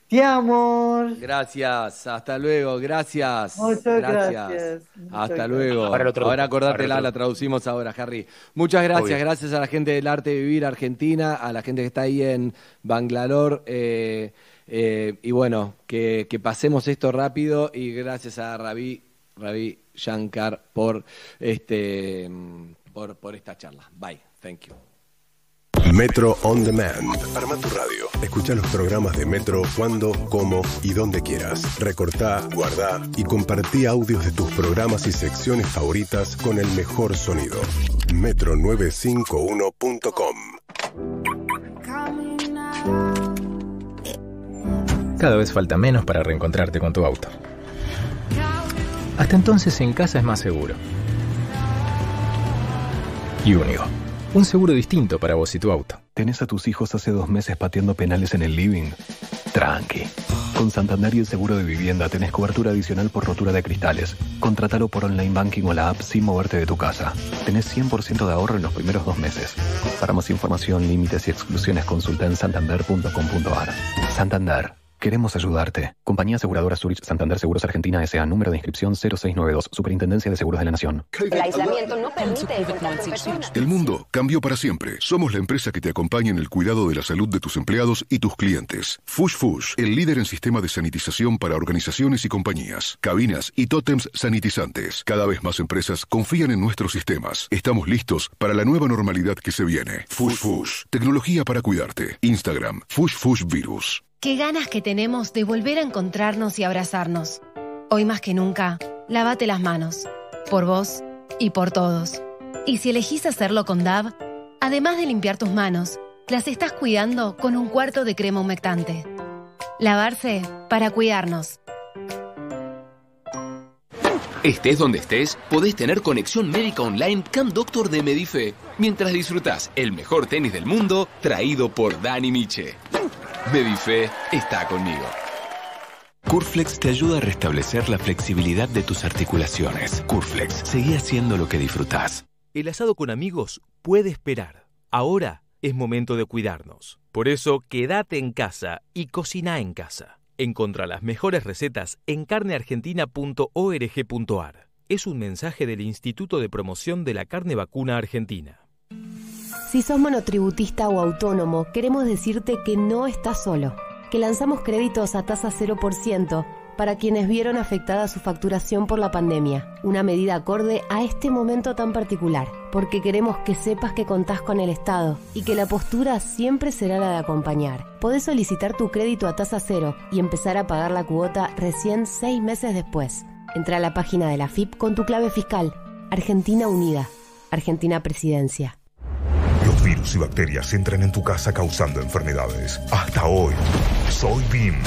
Ti amo. Gracias, hasta luego, gracias. Muchas gracias. gracias. Hasta gracias. luego. Ahora, ahora acordátela, la traducimos ahora, Harry. Muchas gracias, Obvio. gracias a la gente del Arte de Vivir Argentina, a la gente que está ahí en Bangalore. Eh, eh, y bueno, que, que pasemos esto rápido y gracias a Ravi, Ravi Shankar por, este, por, por esta charla. Bye, thank you. Metro On Demand. Arma tu radio. Escucha los programas de Metro cuando, cómo y donde quieras. Recortá, guardá y compartí audios de tus programas y secciones favoritas con el mejor sonido. metro novecientos cincuenta y uno punto com. Cada vez falta menos para reencontrarte con tu auto. Hasta entonces en casa es más seguro. Y único. Un seguro distinto para vos y tu auto. ¿Tenés a tus hijos hace dos meses pateando penales en el living? Tranqui. Con Santander y el seguro de vivienda tenés cobertura adicional por rotura de cristales. Contratalo por online banking o la app sin moverte de tu casa. Tenés cien por ciento de ahorro en los primeros dos meses. Para más información, límites y exclusiones consulta en santander punto com punto ar. Santander. Queremos ayudarte. Compañía Aseguradora Zurich Santander Seguros Argentina S A Número de inscripción cero seis nueve dos. Superintendencia de Seguros de la Nación. El aislamiento no permite el contacto con personas. El mundo cambió para siempre. Somos la empresa que te acompaña en el cuidado de la salud de tus empleados y tus clientes. Fush Fush, el líder en sistema de sanitización para organizaciones y compañías. Cabinas y tótems sanitizantes. Cada vez más empresas confían en nuestros sistemas. Estamos listos para la nueva normalidad que se viene. Fush Fush, tecnología para cuidarte. Instagram, Fush Fush Virus. Qué ganas que tenemos de volver a encontrarnos y abrazarnos. Hoy más que nunca, lávate las manos. Por vos y por todos. Y si elegís hacerlo con D A B, además de limpiar tus manos, las estás cuidando con un cuarto de crema humectante. Lavarse para cuidarnos. Estés donde estés, podés tener conexión médica online Camp Doctor de Medife, mientras disfrutás el mejor tenis del mundo traído por Dani Miche. Medife está conmigo. Curflex te ayuda a restablecer la flexibilidad de tus articulaciones. Curflex, seguí haciendo lo que disfrutás. El asado con amigos puede esperar. Ahora es momento de cuidarnos. Por eso, quédate en casa y cocina en casa. Encontrá las mejores recetas en carne argentina punto org punto ar. Es un mensaje del Instituto de Promoción de la Carne Vacuna Argentina. Si sos monotributista o autónomo, queremos decirte que no estás solo, que lanzamos créditos a tasa cero por ciento para quienes vieron afectada su facturación por la pandemia, una medida acorde a este momento tan particular, porque queremos que sepas que contás con el Estado y que la postura siempre será la de acompañar. Podés solicitar tu crédito a tasa cero y empezar a pagar la cuota recién seis meses después. Entra a la página de la A F I P con tu clave fiscal. Argentina Unida. Argentina Presidencia. Virus y bacterias entran en tu casa causando enfermedades. Hasta hoy, soy B I M.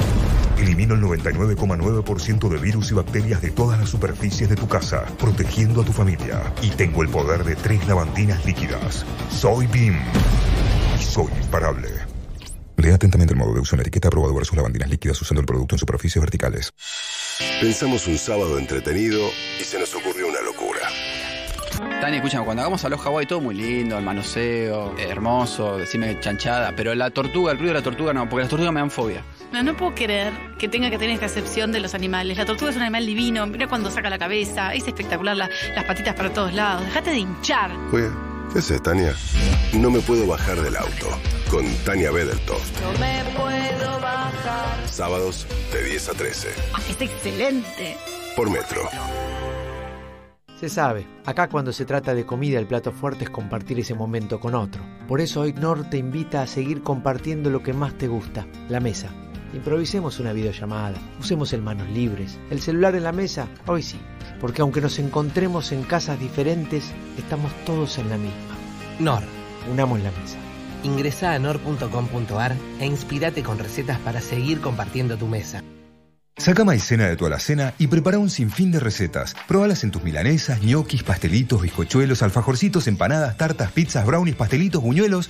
Elimino el noventa y nueve coma nueve por ciento de virus y bacterias de todas las superficies de tu casa, protegiendo a tu familia. Y tengo el poder de tres lavandinas líquidas. Soy B I M. Y soy imparable. Lea atentamente el modo de uso en la etiqueta aprobado versus lavandinas líquidas usando el producto en superficies verticales. Pensamos un sábado entretenido y se nos ocurrió una locura. Tani, escúchame, cuando hagamos Aló Hawái, todo muy lindo, el manoseo, hermoso, decime chanchada, pero la tortuga, el ruido de la tortuga no, porque las tortugas me dan fobia. No, no puedo creer que tenga que tener esta acepción de los animales. La tortuga es un animal divino, mira cuando saca la cabeza, es espectacular, la, las patitas para todos lados, dejate de hinchar. Oye, ¿qué haces, Tania? No me puedo bajar del auto, con Tania Bedeltoft. No me puedo bajar. Sábados de diez a trece. Ah, está excelente. Por Metro. Se sabe, acá cuando se trata de comida el plato fuerte es compartir ese momento con otro. Por eso hoy Knorr te invita a seguir compartiendo lo que más te gusta, la mesa. Improvisemos una videollamada, usemos el manos libres, el celular en la mesa, hoy sí. Porque aunque nos encontremos en casas diferentes, estamos todos en la misma. Knorr. Unamos la mesa. Ingresá a knorr punto com punto ar e inspirate con recetas para seguir compartiendo tu mesa. Saca maicena de tu alacena y prepara un sinfín de recetas. Probalas en tus milanesas, ñoquis, pastelitos, bizcochuelos, alfajorcitos, empanadas, tartas, pizzas, brownies, pastelitos, buñuelos.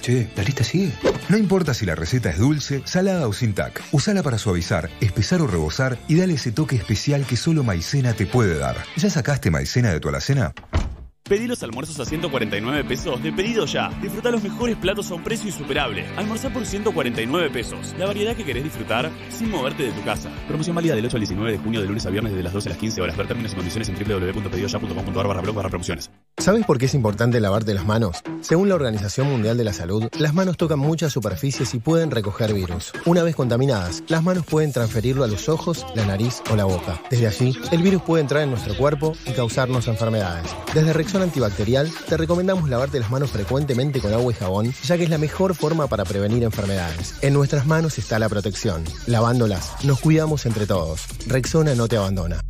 Che, la lista sigue. No importa si la receta es dulce, salada o sin tac. Usala para suavizar, espesar o rebozar y dale ese toque especial que solo maicena te puede dar. ¿Ya sacaste maicena de tu alacena? Pedí los almuerzos a ciento cuarenta y nueve pesos de Pedido Ya. Disfruta los mejores platos a un precio insuperable. Almorzá por ciento cuarenta y nueve pesos. La variedad que querés disfrutar sin moverte de tu casa. Promoción válida del ocho al diecinueve de junio, de lunes a viernes, desde las doce a las quince horas. Ver términos y condiciones en doble u doble u doble u punto pedido ya punto com punto a r barra blog barra promociones. ¿Sabes por qué es importante lavarte las manos? Según la Organización Mundial de la Salud, las manos tocan muchas superficies y pueden recoger virus. Una vez contaminadas, las manos pueden transferirlo a los ojos, la nariz o la boca. Desde allí, el virus puede entrar en nuestro cuerpo y causarnos enfermedades. Desde Rexona antibacterial, te recomendamos lavarte las manos frecuentemente con agua y jabón, ya que es la mejor forma para prevenir enfermedades. En nuestras manos está la protección. Lavándolas, nos cuidamos entre todos. Rexona no te abandona.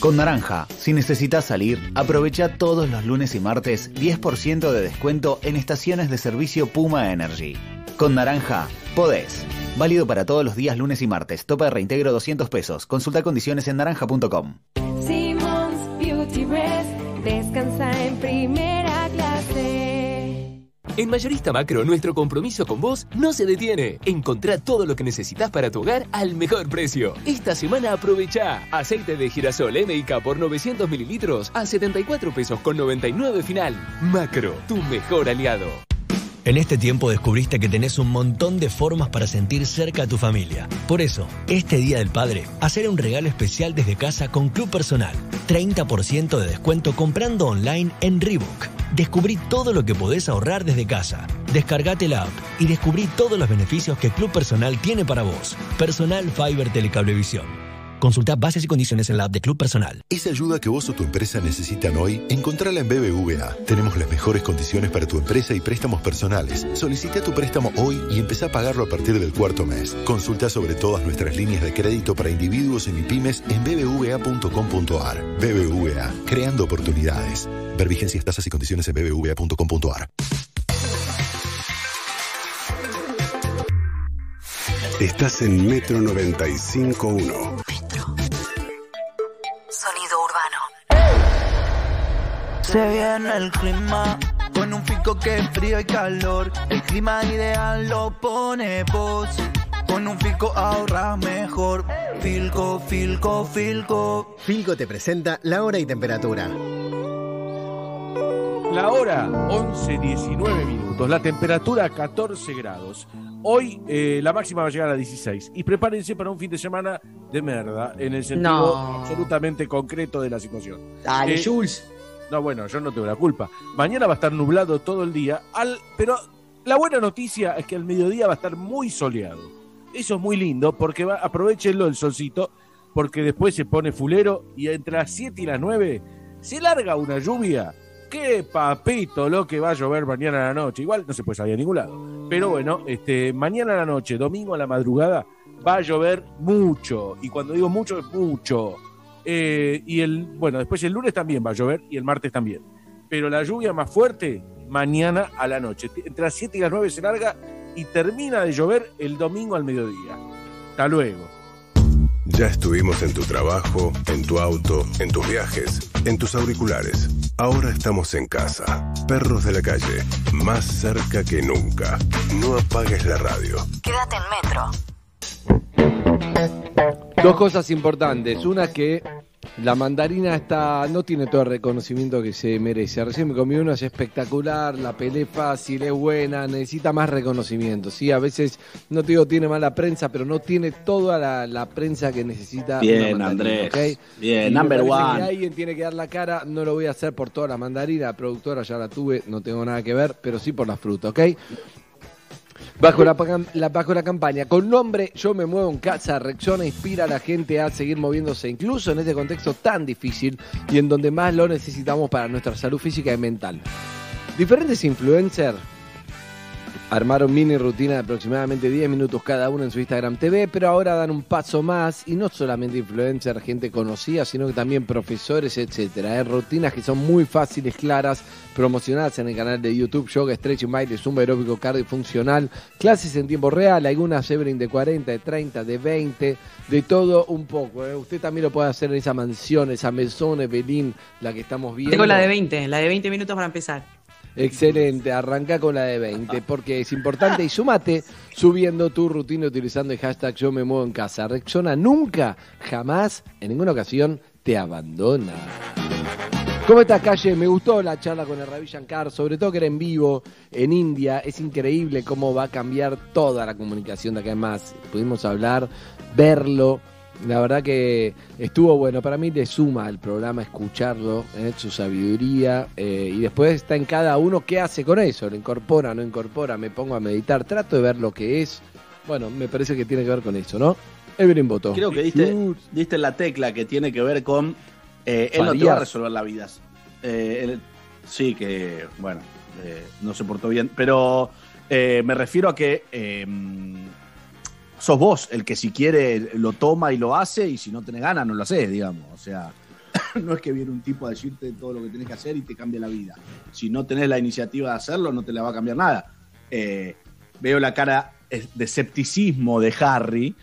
Con Naranja, si necesitas salir, aprovecha todos los lunes y martes diez por ciento de descuento en estaciones de servicio Puma Energy. Con Naranja, podés. Válido para todos los días lunes y martes. Tope de reintegro doscientos pesos. Consulta condiciones en naranja punto com. Simmons Beauty Rest. Descansa en primera clase. En Mayorista Macro, nuestro compromiso con vos no se detiene. Encontrá todo lo que necesitas para tu hogar al mejor precio. Esta semana aprovechá aceite de girasol M I K por novecientos mililitros a setenta y cuatro pesos con noventa y nueve final. Macro, tu mejor aliado. En este tiempo descubriste que tenés un montón de formas para sentir cerca a tu familia. Por eso, este Día del Padre, hacer un regalo especial desde casa con Club Personal. treinta por ciento de descuento comprando online en Reebok. Descubrí todo lo que podés ahorrar desde casa. Descargate la app y descubrí todos los beneficios que Club Personal tiene para vos. Personal Fiber Telecablevisión. Consulta bases y condiciones en la app de Club Personal. Esa ayuda que vos o tu empresa necesitan hoy, encontrala en B B V A. Tenemos las mejores condiciones para tu empresa y préstamos personales. Solicita tu préstamo hoy y empezá a pagarlo a partir del cuarto mes. Consulta sobre todas nuestras líneas de crédito para individuos y MIPYMES en b b v a punto com punto a r. B B V A, creando oportunidades. Ver vigencias, tasas y condiciones en b b v a punto com punto a r. Estás en Metro noventa y cinco punto uno. Sonido urbano. Se viene el clima, con un pico que es frío y calor. El clima ideal lo pone vos. Con un Filco ahorras mejor. Filco, Filco, Filco. Filco te presenta la hora y temperatura. La hora, once diecinueve minutos. La temperatura, catorce grados. Hoy eh, la máxima va a llegar a dieciséis. Y prepárense para un fin de semana de merda, en el sentido no. absolutamente concreto de la situación. Dale, eh, Jules. No, bueno, yo no tengo la culpa. Mañana va a estar nublado todo el día, al, pero la buena noticia es que al mediodía va a estar muy soleado. Eso es muy lindo, porque va, aprovechenlo el solcito, porque después se pone fulero y entre las siete y las nueve se larga una lluvia. Qué papito lo que va a llover mañana a la noche. Igual no se puede salir a ningún lado. Pero bueno, este, mañana a la noche, domingo a la madrugada, va a llover mucho. Y cuando digo mucho, es mucho. Eh, y el bueno, después el lunes también va a llover y el martes también. Pero la lluvia más fuerte, mañana a la noche. Entre las siete y las nueve se larga y termina de llover el domingo al mediodía. Hasta luego. Ya estuvimos en tu trabajo, en tu auto, en tus viajes, en tus auriculares. Ahora estamos en casa. Perros de la calle, más cerca que nunca. No apagues la radio. Quédate en Metro. Dos cosas importantes. Una, que la mandarina está no tiene todo el reconocimiento que se merece. Recién me comí una, es espectacular, la pelé fácil, es buena, necesita más reconocimiento. Sí, a veces, no te digo tiene mala prensa, pero no tiene toda la, la prensa que necesita. Bien, Andrés. ¿Okay? Bien, number one. Alguien tiene que dar la cara, no lo voy a hacer por toda la mandarina, la productora ya la tuve, no tengo nada que ver, pero sí por la fruta, ¿ok? Bajo la, la, bajo la campaña, con nombre Yo Me Muevo en Casa, Rexona inspira a la gente a seguir moviéndose, incluso en este contexto tan difícil y en donde más lo necesitamos para nuestra salud física y mental. Diferentes influencers Armaron mini rutinas de aproximadamente diez minutos cada uno en su Instagram T V, pero ahora dan un paso más y no solamente influencers, gente conocida, sino que también profesores, etcétera. Hay rutinas que son muy fáciles, claras, promocionadas en el canal de YouTube, yoga, stretching, baile, zumba, aeróbico, cardio funcional, clases en tiempo real, algunas everin de cuarenta, de treinta, de veinte, de todo un poco, ¿eh? Usted también lo puede hacer en esa mansión, esa mesón, Evelyn, la que estamos viendo. Tengo la de veinte, la de veinte minutos para empezar. Excelente, arranca con la de veinte porque es importante y sumate subiendo tu rutina utilizando el hashtag yo me muevo en casa. Rexona nunca, jamás, en ninguna ocasión te abandona. ¿Cómo estás, Calle? Me gustó la charla con el Ravi Shankar, sobre todo que era en vivo en India. Es increíble cómo va a cambiar toda la comunicación de acá en más. Pudimos hablar, verlo. La verdad que estuvo bueno, para mí le suma al programa escucharlo, eh, su sabiduría, eh, y después está en cada uno qué hace con eso, lo incorpora, no incorpora, me pongo a meditar, trato de ver lo que es, bueno, me parece que tiene que ver con eso, ¿no? Evelyn Boto. Creo que diste, diste la tecla que tiene que ver con, eh, él no te va a resolver la vida, eh, él, sí que, bueno, eh, no se portó bien, pero eh, me refiero a que... Eh, sos vos el que si quiere lo toma y lo hace, y si no tenés ganas no lo haces, digamos. O sea, no es que viene un tipo a decirte todo lo que tenés que hacer y te cambia la vida. Si no tenés la iniciativa de hacerlo, no te la va a cambiar nada. Eh, veo la cara de escepticismo de Harry.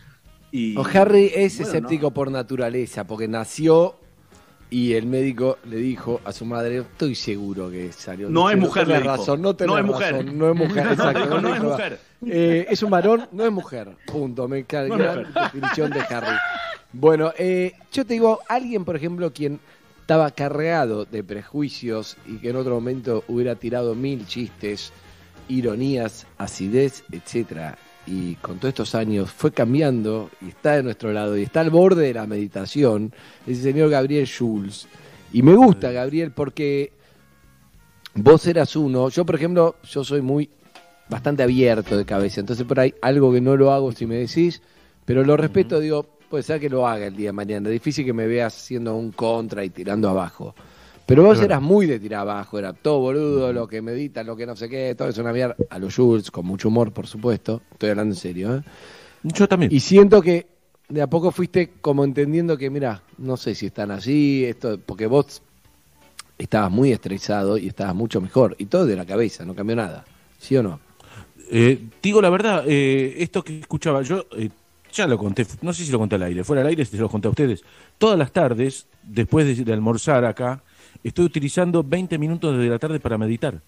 Y, o Harry es bueno, escéptico no. por naturaleza, porque nació y el médico le dijo a su madre, estoy seguro que salió. No es mujer, le dijo. Razón, no, no es mujer. Razón, no es mujer, exacto. No, no es mujer. Eh, es un varón, no es mujer. Punto. Me encanta la definición de Harry. Bueno, eh, yo te digo, alguien, por ejemplo, quien estaba cargado de prejuicios y que en otro momento hubiera tirado mil chistes, ironías, acidez, etcétera, y con todos estos años fue cambiando y está de nuestro lado y está al borde de la meditación, es el señor Gabriel Schulz. Y me gusta, Gabriel, porque vos eras uno. Yo, por ejemplo, yo soy muy... bastante abierto de cabeza, entonces por ahí algo que no lo hago si me decís, pero lo respeto, uh-huh. Digo, puede ser que lo haga el día de mañana, es difícil que me veas haciendo un contra y tirando abajo, pero vos pero eras muy de tirar abajo, era todo boludo, lo que medita, lo que no sé qué, todo eso, una mierda, a los Jules, con mucho humor por supuesto, estoy hablando en serio, ¿eh? Yo también. Y siento que de a poco fuiste como entendiendo que mirá, no sé si están allí, esto, porque vos estabas muy estresado y estabas mucho mejor, y todo de la cabeza, no cambió nada, ¿sí o no? Eh, digo la verdad, eh, esto que escuchaba yo, eh, ya lo conté, no sé si lo conté al aire, fuera al aire se lo conté a ustedes. Todas las tardes, después de, de almorzar acá, estoy utilizando veinte minutos de la tarde para meditar.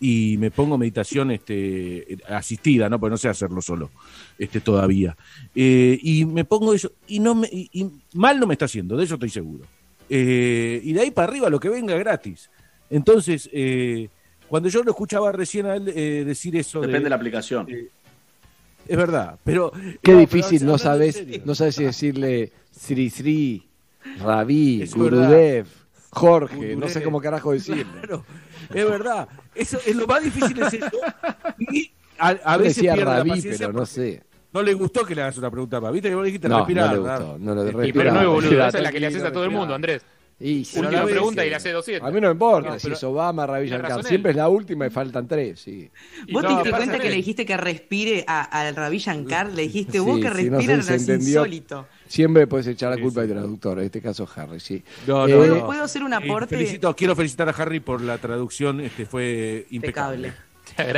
Y me pongo meditación este, asistida, ¿no? Porque no sé hacerlo solo este, todavía. Eh, y me pongo eso, y, no me, y, y mal no me está haciendo, de eso estoy seguro. Eh, y de ahí para arriba lo que venga gratis. Entonces... Eh, cuando yo lo escuchaba recién a él eh, decir eso... Depende de, de la aplicación. Eh, es verdad, pero... Qué no, difícil, pero no sabes no sabes si decirle Sri Sri, Ravi, es Gurudev, Jorge, Gurudev. No sé cómo carajo decirle. Claro, es verdad, eso es lo más difícil es eso. Y a, a veces decía Ravi, pero no sé. No le gustó que le hagas una pregunta más. ¿Viste que vos dijiste no, respirar? No, le gustó, no le respiraba. Pero no es boludo, esa es la que le haces a todo el mundo, Andrés. Y si última no pregunta y la hace doscientos. A mí no me importa no, si es Obama, Ravi Shankar. Siempre es la última y faltan tres. Sí. ¿Vos no, te diste cuenta que le dijiste que respire al Ravi Shankar? Le dijiste vos sí, que respire si no sé, al insólito. Siempre puedes echar la culpa sí, sí. al traductor. En este caso, Harry. Sí. No, no, eh, no. ¿Puedo hacer un aporte? Eh, felicito, quiero felicitar a Harry por la traducción. Este fue impecable. Impecable.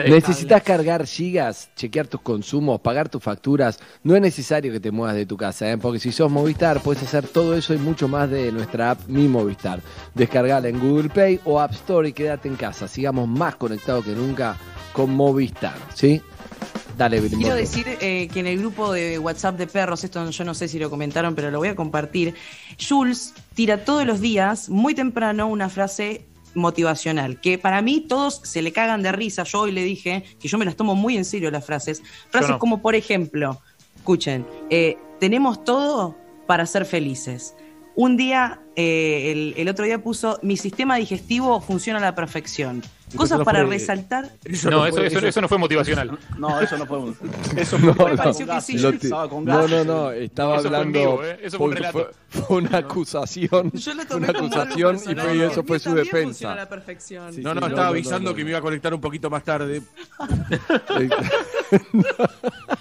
Necesitas cargar gigas, chequear tus consumos, pagar tus facturas. No es necesario que te muevas de tu casa, ¿eh? Porque si sos Movistar puedes hacer todo eso y mucho más de nuestra app Mi Movistar. Descargala en Google Play o App Store y quédate en casa. Sigamos más conectados que nunca con Movistar, ¿sí? Dale, Bilbo. Quiero decir eh, que en el grupo de WhatsApp de perros, esto yo no sé si lo comentaron, pero lo voy a compartir. Jules tira todos los días, muy temprano, una frase motivacional, que para mí todos se le cagan de risa. Yo hoy le dije que yo me las tomo muy en serio las frases. Frases no. como, por ejemplo, escuchen, eh, tenemos todo para ser felices. Un día, eh, el, el otro día puso, mi sistema digestivo funciona a la perfección. Cosas no para puede, resaltar. Eso no, no eso, puede, eso, eso, eso no fue motivacional. No, eso no fue. Eso no, fue, no, pareció no, que sí, yo estaba con gas. No, no, no, estaba eso hablando. Fue, vivo, ¿eh? Eso fue, un relato. Fue, fue una acusación. Yo lo tomé una acusación como algo personal, y eso fue su defensa. A la perfección. Sí, no, no, sí, no, estaba no, avisando no, no, no. que me iba a conectar un poquito más tarde. No.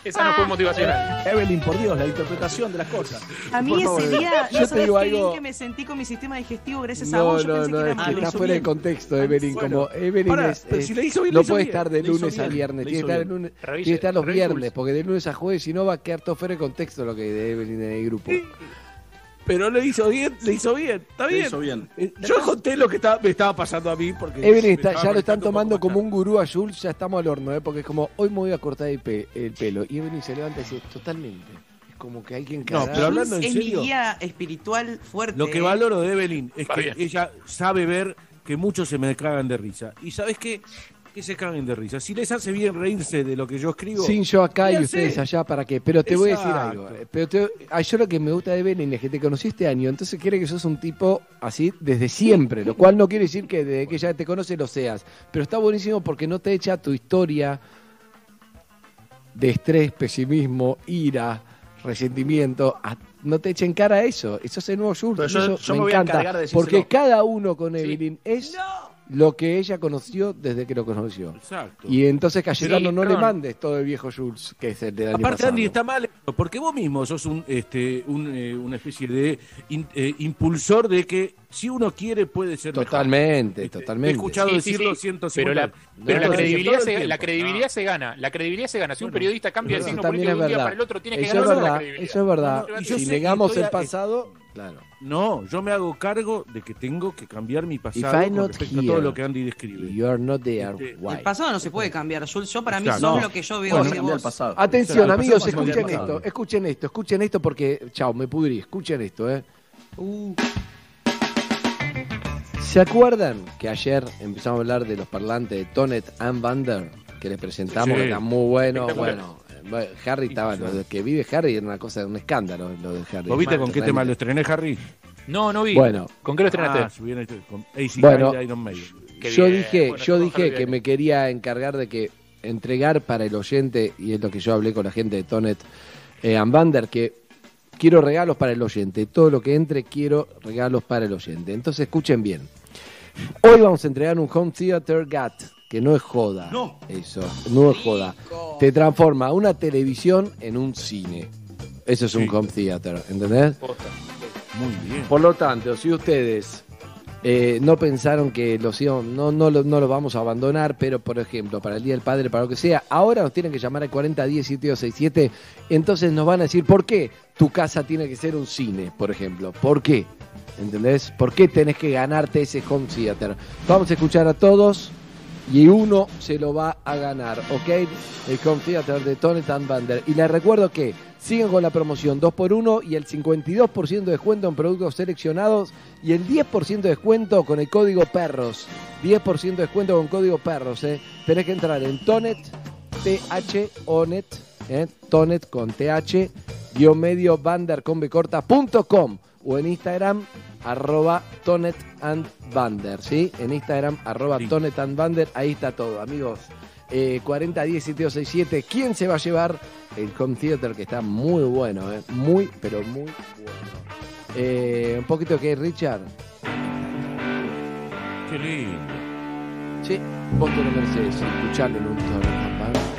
Esa no fue motivacional. Evelyn, por Dios, la interpretación de las cosas. A mí ese día, no sabés qué bien que me sentí con mi sistema digestivo gracias a vos. Yo pensé que era malo. Está fuera de contexto, Evelyn, como. Evelyn Ahora, es, es, si le hizo bien, no puede bien. estar de lunes bien, a viernes, tiene que estar, lunes, revise, tiene que estar los revise. viernes, porque de lunes a jueves, si no, va a quedar todo fuera de contexto lo que hay de Evelyn en el grupo. Pero le hizo bien, le hizo bien, está bien. Hizo bien. Yo conté lo que estaba, me estaba pasando a mí. Porque Evelyn está, ya lo están tomando como un gurú a Jules, ya estamos al horno, ¿eh? Porque es como, hoy me voy a cortar el, pe- el pelo. Y Evelyn se levanta y dice, totalmente. Como que alguien que no, pero hablando en es serio, mi guía espiritual fuerte. Lo que valoro de Evelyn es que ella sabe ver que muchos se me cagan de risa. ¿Y sabes qué? Que se caguen de risa. Si les hace bien reírse de lo que yo escribo. Sin yo acá y ustedes sé. allá, ¿para qué? Pero te Exacto. voy a decir algo. Pero te, a yo lo que me gusta de Evelyn es que te conocí este año, entonces quiere que sos un tipo así desde siempre, lo cual no quiere decir que desde que ya te conoce lo seas. Pero está buenísimo porque no te echa tu historia de estrés, pesimismo, ira, resentimiento, a no te echen cara a eso, eso es el nuevo Jules, eso yo, yo me, me voy encanta, a encargar de decírselo. Porque cada uno con Evelyn sí. es no. lo que ella conoció desde que lo conoció. Exacto. Y entonces Cayetano sí, no, no le mandes todo el viejo Jules que es el del año pasado. Aparte Andy está mal, porque vos mismo sos un, este, un, eh, una especie de in, eh, impulsor de que si uno quiere puede ser totalmente, mejor. Totalmente. He escuchado sí, decirlo sí, sí. ciento cincuenta. Pero la, no, pero la credibilidad, se, la credibilidad no. se gana, la credibilidad se gana. Si un periodista cambia el signo político de un día para el otro, tiene que ganar la credibilidad. Eso es verdad. Si negamos el pasado, es... claro. No, yo me hago cargo de que tengo que cambiar mi pasado con respecto here, a todo lo que Andy describe. You are not there. Este, el pasado no se puede cambiar. Yo, yo para Exacto. mí no. sos lo que yo veo. Bueno, vos. El pasado. Atención, o sea, amigos, escuchen esto, escuchen esto, escuchen esto porque chao, me pudrí. Escuchen esto, eh. Uh. ¿Se acuerdan que ayer empezamos a hablar de los parlantes de Tonet-Mediobander que les presentamos? Sí. Era muy bueno, bueno. Harry estaba, lo de que vive Harry era una cosa, un escándalo lo de Harry. ¿Vos viste con qué tema lo estrené, Harry? No, no vi. Bueno, ¿con qué lo estrenaste? Ah, subí en este, con A C bueno, Guy, Iron Maiden. Yo dije, bueno, yo dije que me quería encargar de que entregar para el oyente, y es lo que yo hablé con la gente de Tonet-Mediobander, eh, que quiero regalos para el oyente. Todo lo que entre, quiero regalos para el oyente. Entonces, escuchen bien. Hoy vamos a entregar un home theater gat. Que no es joda, no. eso, no es joda. Te transforma una televisión en un cine. Eso es sí. un home theater, ¿entendés? Muy bien. Por lo tanto, si ustedes eh, no pensaron que los íbamos, no, no, no, no los vamos a abandonar, pero por ejemplo, para el Día del Padre, para lo que sea, ahora nos tienen que llamar al cuarenta diez setenta y dos sesenta y siete, entonces nos van a decir por qué tu casa tiene que ser un cine, por ejemplo. ¿Por qué? ¿Entendés? ¿Por qué tenés que ganarte ese home theater? Vamos a escuchar a todos. Y uno se lo va a ganar, ¿ok? El home theater de Tonet-Mediobander. Y les recuerdo que siguen con la promoción dos por uno y el cincuenta y dos por ciento de descuento en productos seleccionados y el diez por ciento de descuento con el código PERROS. diez por ciento de descuento con código PERROS, ¿eh? Tenés que entrar en Tonet, T H, Onet, ¿eh? Tonet con T H, guión medio, bander, con B corta, punto com. O en Instagram, arroba Tonet-Mediobander, ¿sí? En Instagram, arroba sí. Tonet-Mediobander, ahí está todo, amigos. Eh, cuarenta diez setenta y dos sesenta y siete, ¿quién se va a llevar el home theater que está muy bueno, eh? Muy, pero muy bueno. Eh, un poquito que Richard. Qué lindo. Sí, vos te lo mereces, escucharlo en un Tonet-Mediobander.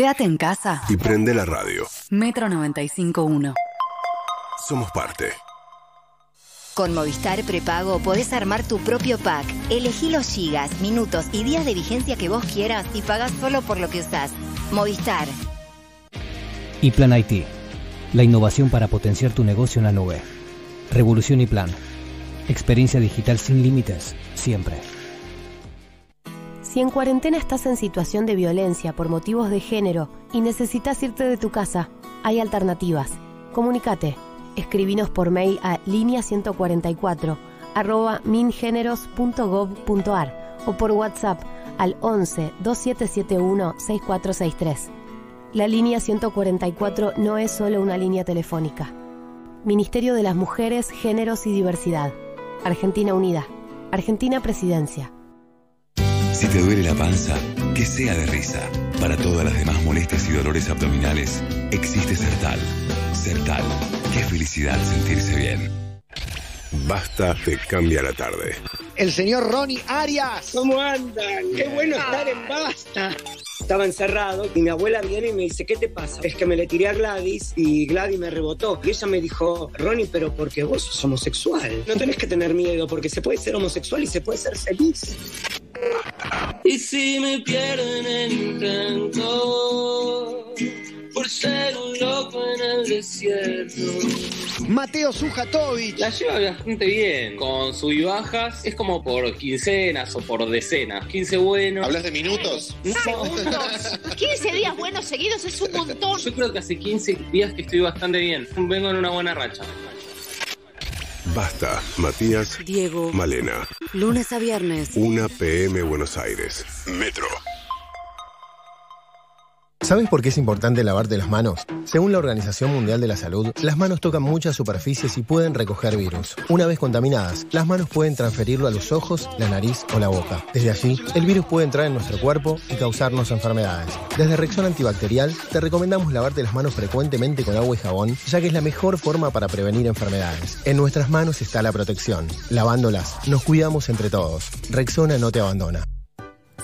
Quédate en casa y prende la radio. Metro noventa y cinco punto uno. Somos parte. Con Movistar Prepago podés armar tu propio pack. Elegí los gigas, minutos y días de vigencia que vos quieras y pagás solo por lo que usás. Movistar. Y Plan I T. La innovación para potenciar tu negocio en la nube. Revolución y Plan. Experiencia digital sin límites, siempre. Si en cuarentena estás en situación de violencia por motivos de género y necesitas irte de tu casa, hay alternativas. Comunícate. Escribinos por mail a línea ciento cuarenta y cuatro arroba mingéneros punto gov punto ar o por WhatsApp al once, veintisiete setenta y uno, sesenta y cuatro sesenta y tres. La línea ciento cuarenta y cuatro no es solo una línea telefónica. Ministerio de las Mujeres, Géneros y Diversidad. Argentina Unida. Argentina Presidencia. Si te duele la panza, que sea de risa. Para todas las demás molestias y dolores abdominales, existe Sertal. Sertal. Qué felicidad sentirse bien. Basta, te cambia la tarde. El señor Ronnie Arias. ¿Cómo andan? Qué bueno estar en Basta. Estaba encerrado y mi abuela viene y me dice, ¿qué te pasa? Es que me le tiré a Gladys y Gladys me rebotó. Y ella me dijo, Ronnie, pero porque vos sos homosexual. No tenés que tener miedo porque se puede ser homosexual y se puede ser feliz. Y si me pierden el intento por ser un loco en el desierto. Mateo Sujatovich. La lleva bastante bien. Con sub y bajas es como por quincenas o por decenas. quince buenos. ¿Hablas de minutos? No. quince días buenos seguidos es un montón. Yo creo que hace quince días que estoy bastante bien. Vengo en una buena racha. Basta, Matías, Diego, Malena. Lunes a viernes, una p m Buenos Aires. Metro. ¿Sabes por qué es importante lavarte las manos? Según la Organización Mundial de la Salud, las manos tocan muchas superficies y pueden recoger virus. Una vez contaminadas, las manos pueden transferirlo a los ojos, la nariz o la boca. Desde allí, el virus puede entrar en nuestro cuerpo y causarnos enfermedades. Desde Rexona Antibacterial, te recomendamos lavarte las manos frecuentemente con agua y jabón, ya que es la mejor forma para prevenir enfermedades. En nuestras manos está la protección. Lavándolas, nos cuidamos entre todos. Rexona no te abandona.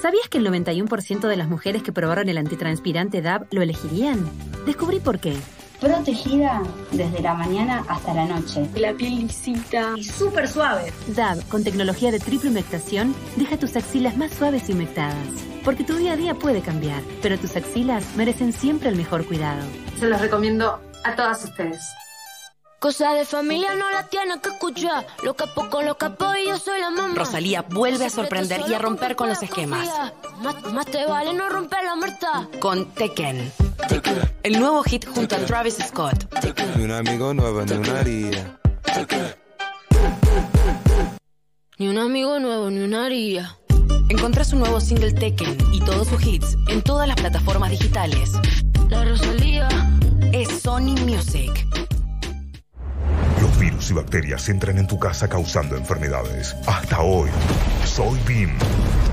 ¿Sabías que el noventa y uno por ciento de las mujeres que probaron el antitranspirante D A B lo elegirían? Descubrí por qué. Protegida desde la mañana hasta la noche. La piel lisita y súper suave. D A B, con tecnología de triple humectación, deja tus axilas más suaves y humectadas. Porque tu día a día puede cambiar, pero tus axilas merecen siempre el mejor cuidado. Se los recomiendo a todas ustedes. Cosa de familia no la tienen que escuchar. Lo capo con lo capo y yo soy la mamá. Rosalía vuelve a sorprender y a romper con los esquemas. Más, más te vale no romper la muerta. Con Tekken. El nuevo hit junto a Travis Scott. Ni un amigo no abandonaría. Ni un amigo nuevo, ni una haría. Encontrás un nuevo single Tekken y todos sus hits en todas las plataformas digitales. La Rosalía es Sony Music. Los virus y bacterias entran en tu casa causando enfermedades. Hasta hoy, soy B I M.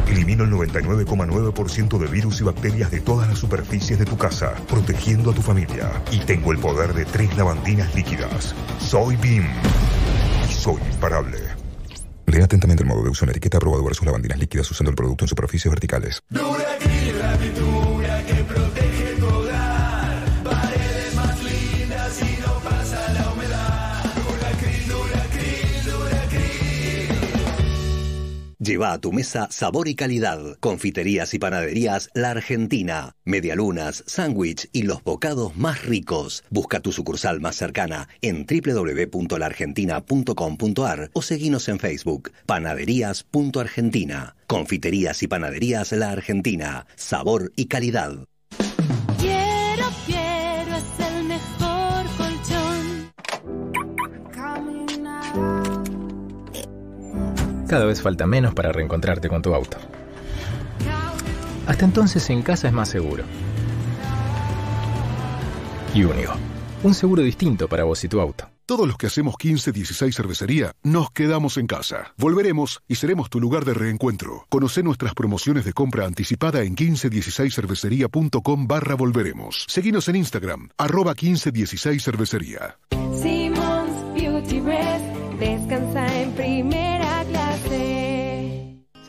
Elimino el noventa y nueve coma nueve por ciento de virus y bacterias de todas las superficies de tu casa, protegiendo a tu familia. Y tengo el poder de tres lavandinas líquidas. Soy B I M. Y soy imparable. Lea atentamente el modo de uso en la etiqueta aprobado para sus lavandinas líquidas usando el producto en superficies verticales. Duracryl, la pintura que protege tu hogar. Paredes más lindas y no pasa la humedad. Lleva a tu mesa sabor y calidad. Confiterías y panaderías La Argentina. Medialunas, sándwich y los bocados más ricos. Busca tu sucursal más cercana en doble u doble u doble u punto la argentina punto com punto ar o seguinos en Facebook, panaderías punto argentina. Confiterías y panaderías La Argentina. Sabor y calidad. Quiero, quiero, es el mejor colchón. Cada vez falta menos para reencontrarte con tu auto. Hasta entonces en casa es más seguro. Y único. Un seguro distinto para vos y tu auto. Todos los que hacemos quince dieciséis cervecería, nos quedamos en casa. Volveremos y seremos tu lugar de reencuentro. Conocé nuestras promociones de compra anticipada en quince dieciséis cervecería punto com barra volveremos. Seguinos en Instagram, arroba quince dieciséis cervecería. Simmons Beauty Rest, descansa en primera clase.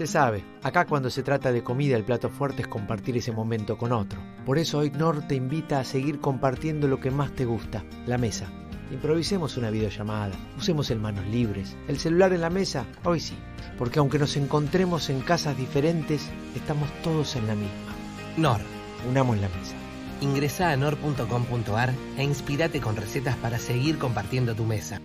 se sabe, acá cuando se trata de comida el plato fuerte es compartir ese momento con otro. Por eso hoy Nor te invita a seguir compartiendo lo que más te gusta, la mesa. Improvisemos una videollamada, usemos el manos libres, el celular en la mesa, hoy sí, porque aunque nos encontremos en casas diferentes, estamos todos en la misma. Nor. Unamos la mesa. Ingresá a nor punto com punto ar e inspirate con recetas para seguir compartiendo tu mesa.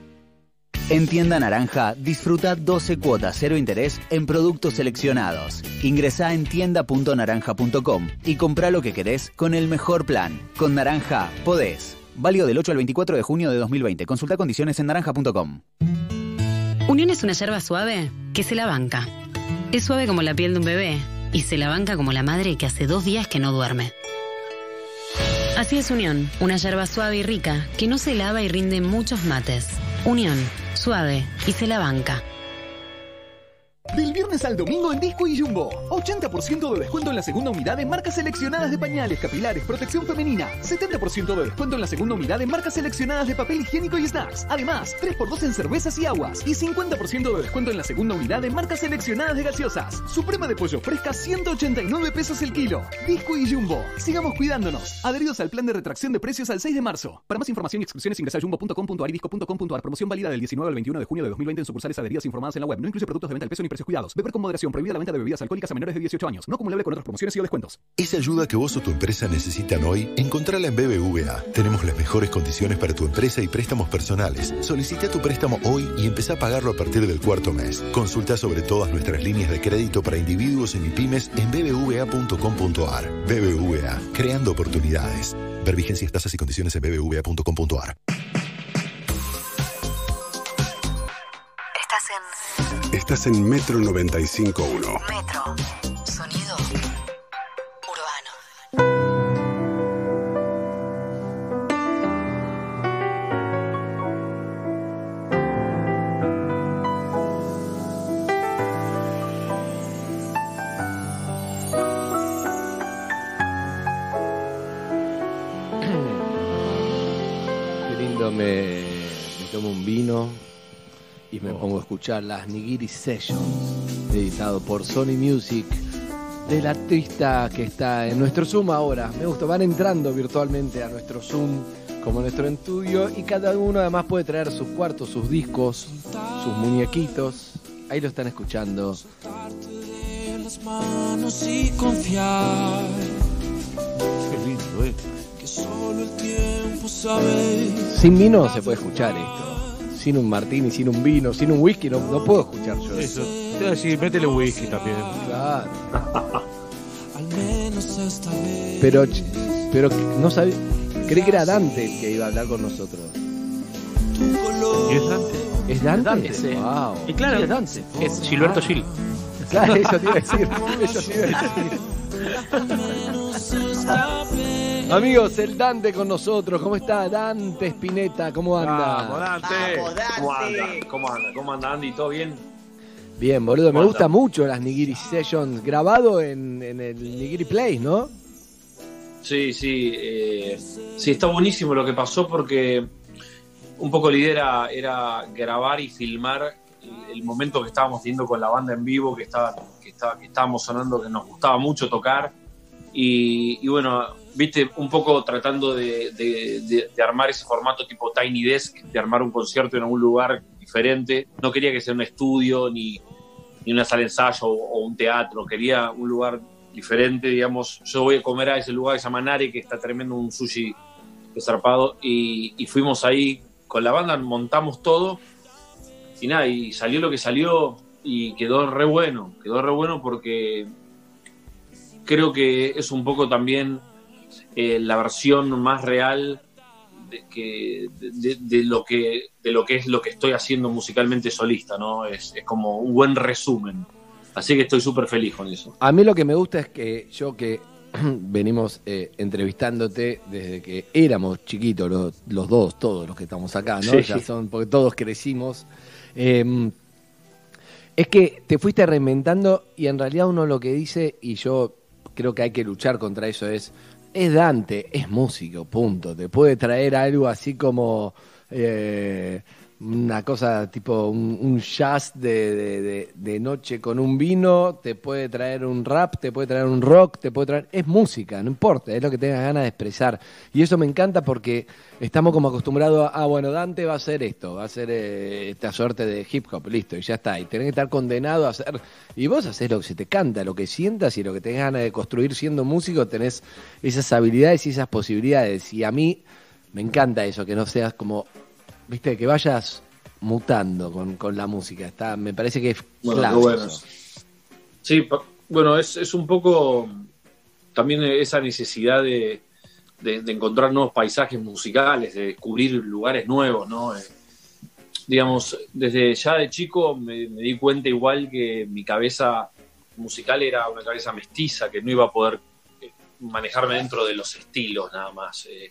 En Tienda Naranja, disfruta doce cuotas cero interés en productos seleccionados. Ingresá en tienda punto naranja punto com y comprá lo que querés con el mejor plan. Con Naranja, podés. Válido del ocho al veinticuatro de junio de dos mil veinte. Consulta condiciones en naranja punto com. Unión es una yerba suave que se la banca. Es suave como la piel de un bebé y se la banca como la madre que hace dos días que no duerme. Así es Unión, una yerba suave y rica que no se lava y rinde muchos mates. Unión, suave y se la banca. Del viernes al domingo en Disco y Jumbo. ochenta por ciento de descuento en la segunda unidad en marcas seleccionadas de pañales, capilares, protección femenina. setenta por ciento de descuento en la segunda unidad en marcas seleccionadas de papel higiénico y snacks. Además, tres por dos en cervezas y aguas. Y cincuenta por ciento de descuento en la segunda unidad en marcas seleccionadas de gaseosas. Suprema de pollo fresca, ciento ochenta y nueve pesos el kilo. Disco y Jumbo. Sigamos cuidándonos. Adheridos al plan de retracción de precios al seis de marzo. Para más información y exclusiones ingresa a jumbo punto com punto ar y disco punto com punto ar. Promoción válida del diecinueve al veintiuno de junio de dos mil veinte en sucursales adheridas informadas en la web. No incluye productos de venta al peso ni precios cuidados. Beber con moderación. Prohibida la venta de bebidas alcohólicas a menores de dieciocho años. No acumulable con otras promociones y o descuentos. Esa ayuda que vos o tu empresa necesitan hoy, encontrala en B B V A. Tenemos las mejores condiciones para tu empresa y préstamos personales. Solicita tu préstamo hoy y empezá a pagarlo a partir del cuarto mes. Consulta sobre todas nuestras líneas de crédito para individuos y mipymes en b b v a punto com punto ar. B B V A. Creando oportunidades. Ver vigencias, tasas y condiciones en b b v a punto com punto ar. Estás en Metro noventa y cinco punto uno. Metro. Sonido urbano. Qué lindo, me, me tomo un vino y me pongo a escuchar las Nigiri Sessions, editado por Sony Music, del artista que está en nuestro Zoom ahora. Me gusta, van entrando virtualmente a nuestro Zoom como nuestro estudio y cada uno además puede traer sus cuartos, sus discos, sus muñequitos. Ahí lo están escuchando. Soltarte las manos y confiar. Qué lindo, ¿eh? Que solo el tiempo sabe. Sin mí no se puede escuchar esto. Sin un martini, sin un vino, sin un whisky, no, no puedo escuchar yo eso. Te voy a decir, métele whisky también. Claro. Pero, pero no sabía. Creí que era Dante el que iba a hablar con nosotros. ¿Y es Dante? ¿Es Dante? Dante, sí. Wow. Y claro, sí, es Dante. Es Gilberto Gil. Claro, eso te iba a decir. Eso te iba a decir. Amigos, el Dante con nosotros. ¿Cómo está Dante Spinetta? ¿Cómo anda? Vamos, Dante. Vamos, Dante. ¿Cómo anda? ¿Cómo anda? ¿Cómo anda, Andy? ¿Todo bien? Bien, boludo. Me gustan mucho las Nigiri Sessions. Grabado en, en el Nigiri Place, ¿no? Sí, sí. Eh, sí, está buenísimo lo que pasó porque un poco la idea era, era grabar y filmar el, el momento que estábamos teniendo con la banda en vivo, que, estaba, que, estaba, que estábamos sonando, que nos gustaba mucho tocar. Y, y bueno... Viste, un poco tratando de, de, de, de armar ese formato tipo Tiny Desk, de armar un concierto en algún lugar diferente. No quería que sea un estudio, ni, ni una sala de ensayo o, o un teatro. Quería un lugar diferente, digamos. Yo voy a comer a ese lugar que se llama Nare, que está tremendo, un sushi zarpado. Y, y fuimos ahí con la banda, montamos todo. Y nada, y salió lo que salió y quedó re bueno. Quedó re bueno porque creo que es un poco también... Eh, la versión más real de, que, de, de, lo que, de lo que es lo que estoy haciendo musicalmente solista, ¿no? Es, es como un buen resumen. Así que estoy súper feliz con eso. A mí lo que me gusta es que yo que venimos eh, entrevistándote desde que éramos chiquitos, los, los dos, todos los que estamos acá, ¿no? Sí. Ya son, porque todos crecimos. Eh, es que te fuiste reinventando y en realidad uno lo que dice, y yo creo que hay que luchar contra eso, es... Es Dante, es músico, punto. Te puede traer algo así como eh, una cosa tipo un, un jazz de, de, de, de noche con un vino, te puede traer un rap, te puede traer un rock, te puede traer... Es música, no importa, es lo que tengas ganas de expresar. Y eso me encanta porque estamos como acostumbrados a, ah, bueno, Dante va a hacer esto, va a hacer eh, esta suerte de hip hop, listo, y ya está. Y tenés que estar condenado a hacer... Y vos haces lo que se te canta, lo que sientas y lo que tengas ganas de construir siendo músico, tenés esas habilidades y esas posibilidades. Y a mí me encanta eso, que no seas como... Viste, que vayas mutando con, con la música. Está, me parece que es bueno, clave. Bueno. Sí, pa, bueno, es, es un poco también esa necesidad de, de, de encontrar nuevos paisajes musicales, de descubrir lugares nuevos, ¿no? Eh, digamos, desde ya de chico me, me di cuenta igual que mi cabeza musical era una cabeza mestiza, que no iba a poder manejarme dentro de los estilos nada más. Eh,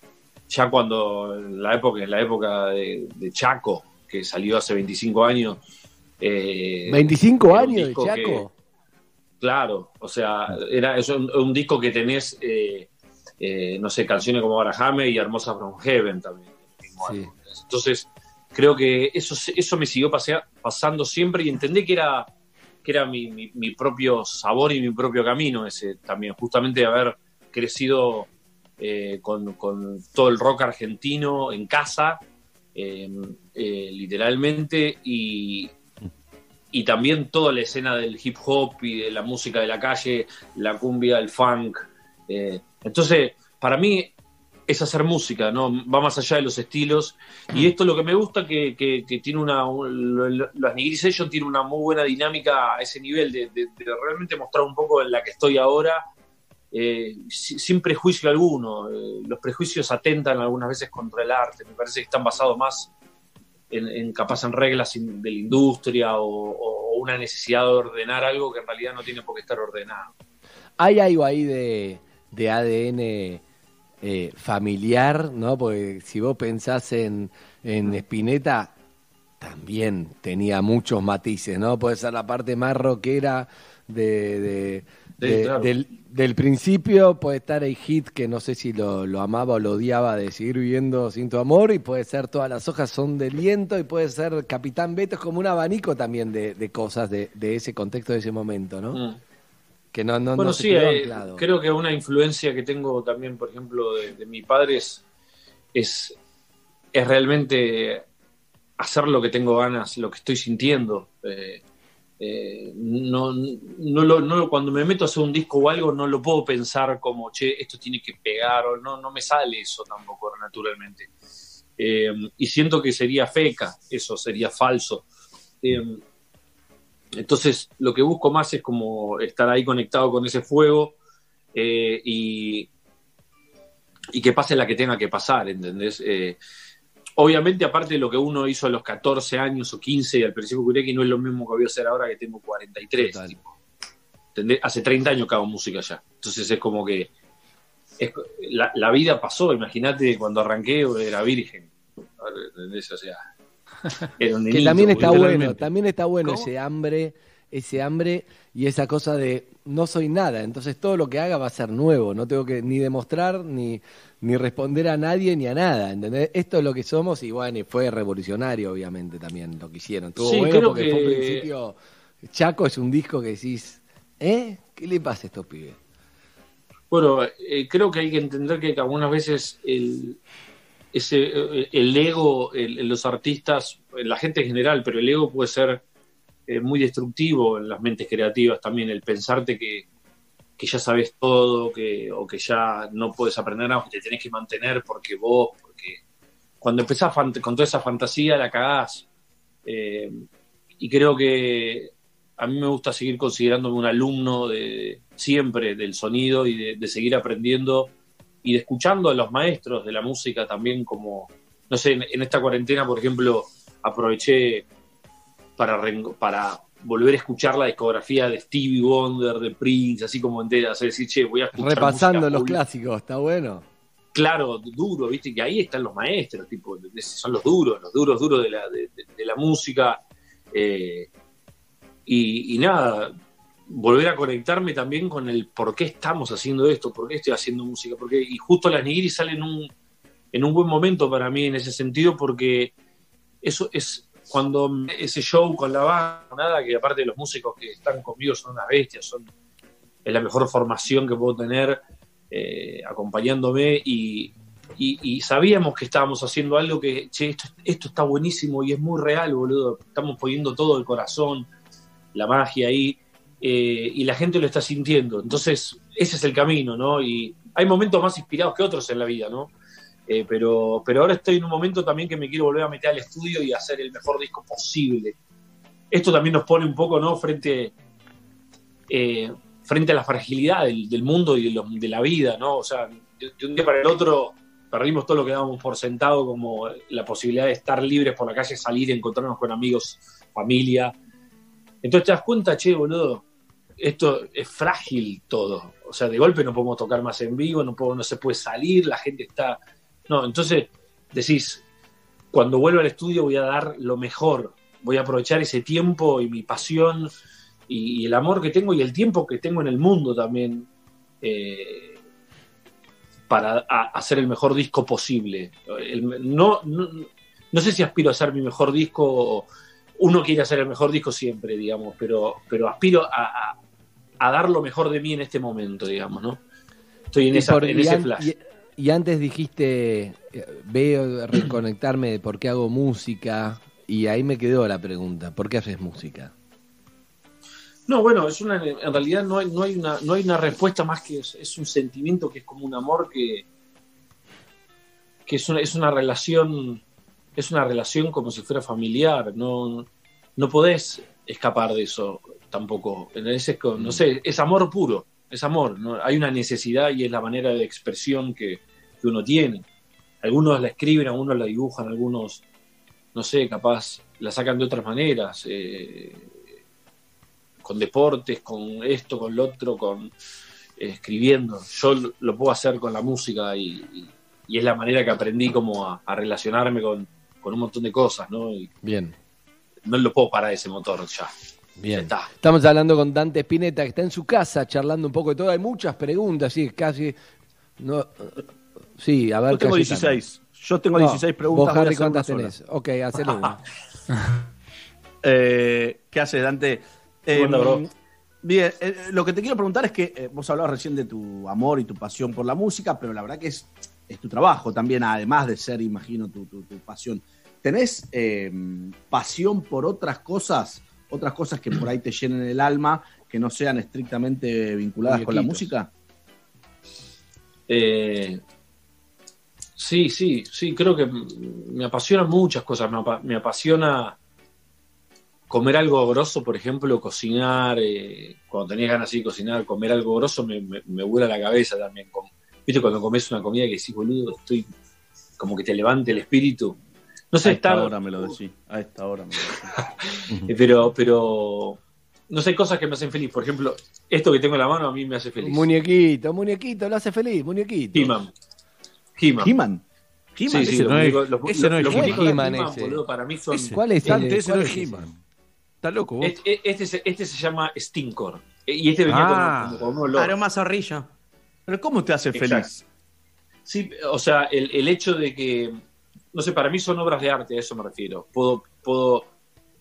Ya cuando, en la época, en la época de, de Chaco, que salió hace veinticinco años. Eh, ¿veinticinco años de Chaco? Que, claro, o sea, era, es un, un disco que tenés, eh, eh, no sé, canciones como Barajame y Hermosa From Heaven también. Mismo sí. Álbum. Entonces, creo que eso, eso me siguió pasea, pasando siempre y entendí que era, que era mi, mi, mi propio sabor y mi propio camino ese también, justamente de haber crecido... Eh, con, con todo el rock argentino en casa, eh, eh, literalmente, y, y también toda la escena del hip hop y de la música de la calle, la cumbia, el funk. Eh. Entonces, para mí es hacer música, ¿no? Va más allá de los estilos, y esto es lo que me gusta, que, que, que tiene una... Un, las Nigris Sessions tiene una muy buena dinámica a ese nivel, de, de, de realmente mostrar un poco en la que estoy ahora, Eh, sin prejuicio alguno. Eh, los prejuicios atentan algunas veces contra el arte, me parece que están basados más en, en capaz en reglas in, de la industria o, o una necesidad de ordenar algo que en realidad no tiene por qué estar ordenado. Hay algo ahí de, de A D N eh, familiar, ¿no? Porque si vos pensás en, en Spinetta, también tenía muchos matices, ¿no? Puede ser la parte más rockera de... de... De, sí, claro. del, del principio puede estar el hit que no sé si lo, lo amaba o lo odiaba de Seguir Viviendo Sin Tu Amor, y puede ser Todas las hojas son del viento, y puede ser Capitán Beto. Es como un abanico también de, de cosas de, de ese contexto, de ese momento, ¿no? Mm. Que no, no, bueno, no se sí, quedó anclado. Eh, creo que una influencia que tengo también, por ejemplo, de, de mi padre es, es, es realmente hacer lo que tengo ganas, lo que estoy sintiendo. Eh, Eh, no, no, lo, no cuando me meto a hacer un disco o algo no lo puedo pensar como che, esto tiene que pegar, o no, no me sale eso tampoco naturalmente, eh, y siento que sería feca, eso sería falso, eh, entonces lo que busco más es como estar ahí conectado con ese fuego, eh, y, y que pase la que tenga que pasar, ¿entendés? Eh, Obviamente, aparte de lo que uno hizo a los catorce años o quince al principio Kureki, no es lo mismo que voy a hacer ahora que tengo cuarenta y tres. Tipo. Hace treinta años que hago música ya. Entonces es como que es, la, la vida pasó. Imagínate, cuando arranqué era virgen. ¿Entendés? O sea, era un niñito, que también está bueno, también está bueno ¿Cómo? ese hambre, ese hambre y esa cosa de no soy nada. Entonces todo lo que haga va a ser nuevo. No tengo que ni demostrar ni... ni responder a nadie ni a nada, ¿entendés? Esto es lo que somos, y bueno, fue revolucionario obviamente también lo que hicieron. Estuvo sí, bueno, porque que... fue un principio... Chaco es un disco que decís, ¿eh? ¿Qué le pasa a estos pibes? Bueno, eh, creo que hay que entender que algunas veces el, ese, el ego, el, los artistas, la gente en general, pero el ego puede ser eh, muy destructivo en las mentes creativas también, el pensarte que que ya sabes todo, que, o que ya no puedes aprender nada, que te tenés que mantener porque vos, porque cuando empezás con toda esa fantasía la cagás. Eh, y creo que a mí me gusta seguir considerándome un alumno de siempre del sonido y de, de seguir aprendiendo y de escuchando a los maestros de la música también, como, no sé, en, en esta cuarentena, por ejemplo, aproveché para... para volver a escuchar la discografía de Stevie Wonder, de Prince, así como entera, o sea, decir, che, voy a escuchar repasando los pública. Clásicos, está bueno. Claro, duro, viste, que ahí están los maestros, tipo, son los duros, los duros, duros de la, de, de, de la música, eh, y, y nada, volver a conectarme también con el por qué estamos haciendo esto, por qué estoy haciendo música, porque, y justo las Nigris salen en un, en un buen momento para mí en ese sentido, porque eso es cuando ese show con la banda, que aparte de los músicos que están conmigo son unas bestias, son, es la mejor formación que puedo tener eh, acompañándome, y, y, y sabíamos que estábamos haciendo algo que, che, esto, esto está buenísimo y es muy real, boludo, estamos poniendo todo el corazón, la magia ahí, eh, y la gente lo está sintiendo. Entonces ese es el camino, ¿no? Y hay momentos más inspirados que otros en la vida, ¿no? Eh, pero, pero ahora estoy en un momento también que me quiero volver a meter al estudio y hacer el mejor disco posible. Esto también nos pone un poco, ¿no?, frente, eh, frente a la fragilidad del, del mundo y de, lo, de la vida, ¿no? O sea, de, de un día para el otro perdimos todo lo que dábamos por sentado, como la posibilidad de estar libres por la calle, salir, encontrarnos con amigos, familia. Entonces te das cuenta, che, boludo, esto es frágil todo. O sea, de golpe no podemos tocar más en vivo, no, puedo, no se puede salir, la gente está... No, entonces decís, cuando vuelva al estudio voy a dar lo mejor, voy a aprovechar ese tiempo y mi pasión y, y el amor que tengo y el tiempo que tengo en el mundo también eh, para a, hacer el mejor disco posible. El, no, no, no sé si aspiro a hacer mi mejor disco, uno quiere hacer el mejor disco siempre, digamos, pero, pero aspiro a, a, a dar lo mejor de mí en este momento, digamos, ¿no? Estoy en, esa, en ese flash. Y... Y antes dijiste, veo reconectarme de por qué hago música, y ahí me quedó la pregunta, ¿por qué haces música? No, bueno, es una, en realidad no hay, no hay una, no hay una respuesta más que es, es un sentimiento que es como un amor que, que es una, es una relación, es una relación como si fuera familiar, no, no podés escapar de eso tampoco. Es, no sé, es amor puro. Es amor, ¿no? Hay una necesidad y es la manera de expresión que, que uno tiene. Algunos la escriben, algunos la dibujan, algunos, no sé, capaz la sacan de otras maneras, eh, con deportes, con esto, con lo otro, con eh, escribiendo. Yo lo, lo puedo hacer con la música y, y, y es la manera que aprendí como a, a relacionarme con, con un montón de cosas, ¿no? Y bien. No lo puedo parar ese motor ya. Bien, está. Estamos hablando con Dante Spinetta, que está en su casa charlando un poco de todo. Hay muchas preguntas, sí, casi. No, sí, a ver. Yo tengo dieciséis. Yo tengo no, dieciséis preguntas. Vos, Harry, ¿cuántas tenés? Ok, hacelo una. eh, ¿Qué haces, Dante? Eh, bueno, bro. Bien, eh, lo que te quiero preguntar es que eh, vos hablabas recién de tu amor y tu pasión por la música, pero la verdad que es, es tu trabajo también, además de ser, imagino, tu, tu, tu pasión. ¿Tenés eh, pasión por otras cosas? ¿Otras cosas que por ahí te llenen el alma, que no sean estrictamente vinculadas con la música? Eh, sí, sí, sí, creo que me apasionan muchas cosas. Me, ap- me apasiona comer algo grosso, por ejemplo, cocinar. Eh, cuando tenés ganas de cocinar, comer algo grosso me, me, me vuela la cabeza también. Como, ¿viste cuando comes una comida que decís, boludo, estoy como que te levante el espíritu? No sé, a esta estar... hora me lo decís, a esta hora me lo decís. pero, pero, no sé, cosas que me hacen feliz. Por ejemplo, esto que tengo en la mano a mí me hace feliz. Muñequito, muñequito, lo hace feliz, muñequito. He-Man. He-Man. He-Man. Sí, sí, ese no es He-Man, ese. Para mí son... ¿Cuál es? Antes ese no es He-Man. Está loco, vos. Este, este, se, este se llama Stinkor. Y este venía ah, con, con un olor. Aroma zorrillo. Pero ¿cómo te hace Exacto. feliz? Sí, o sea, el, el hecho de que... No sé, para mí son obras de arte, a eso me refiero. Puedo, puedo,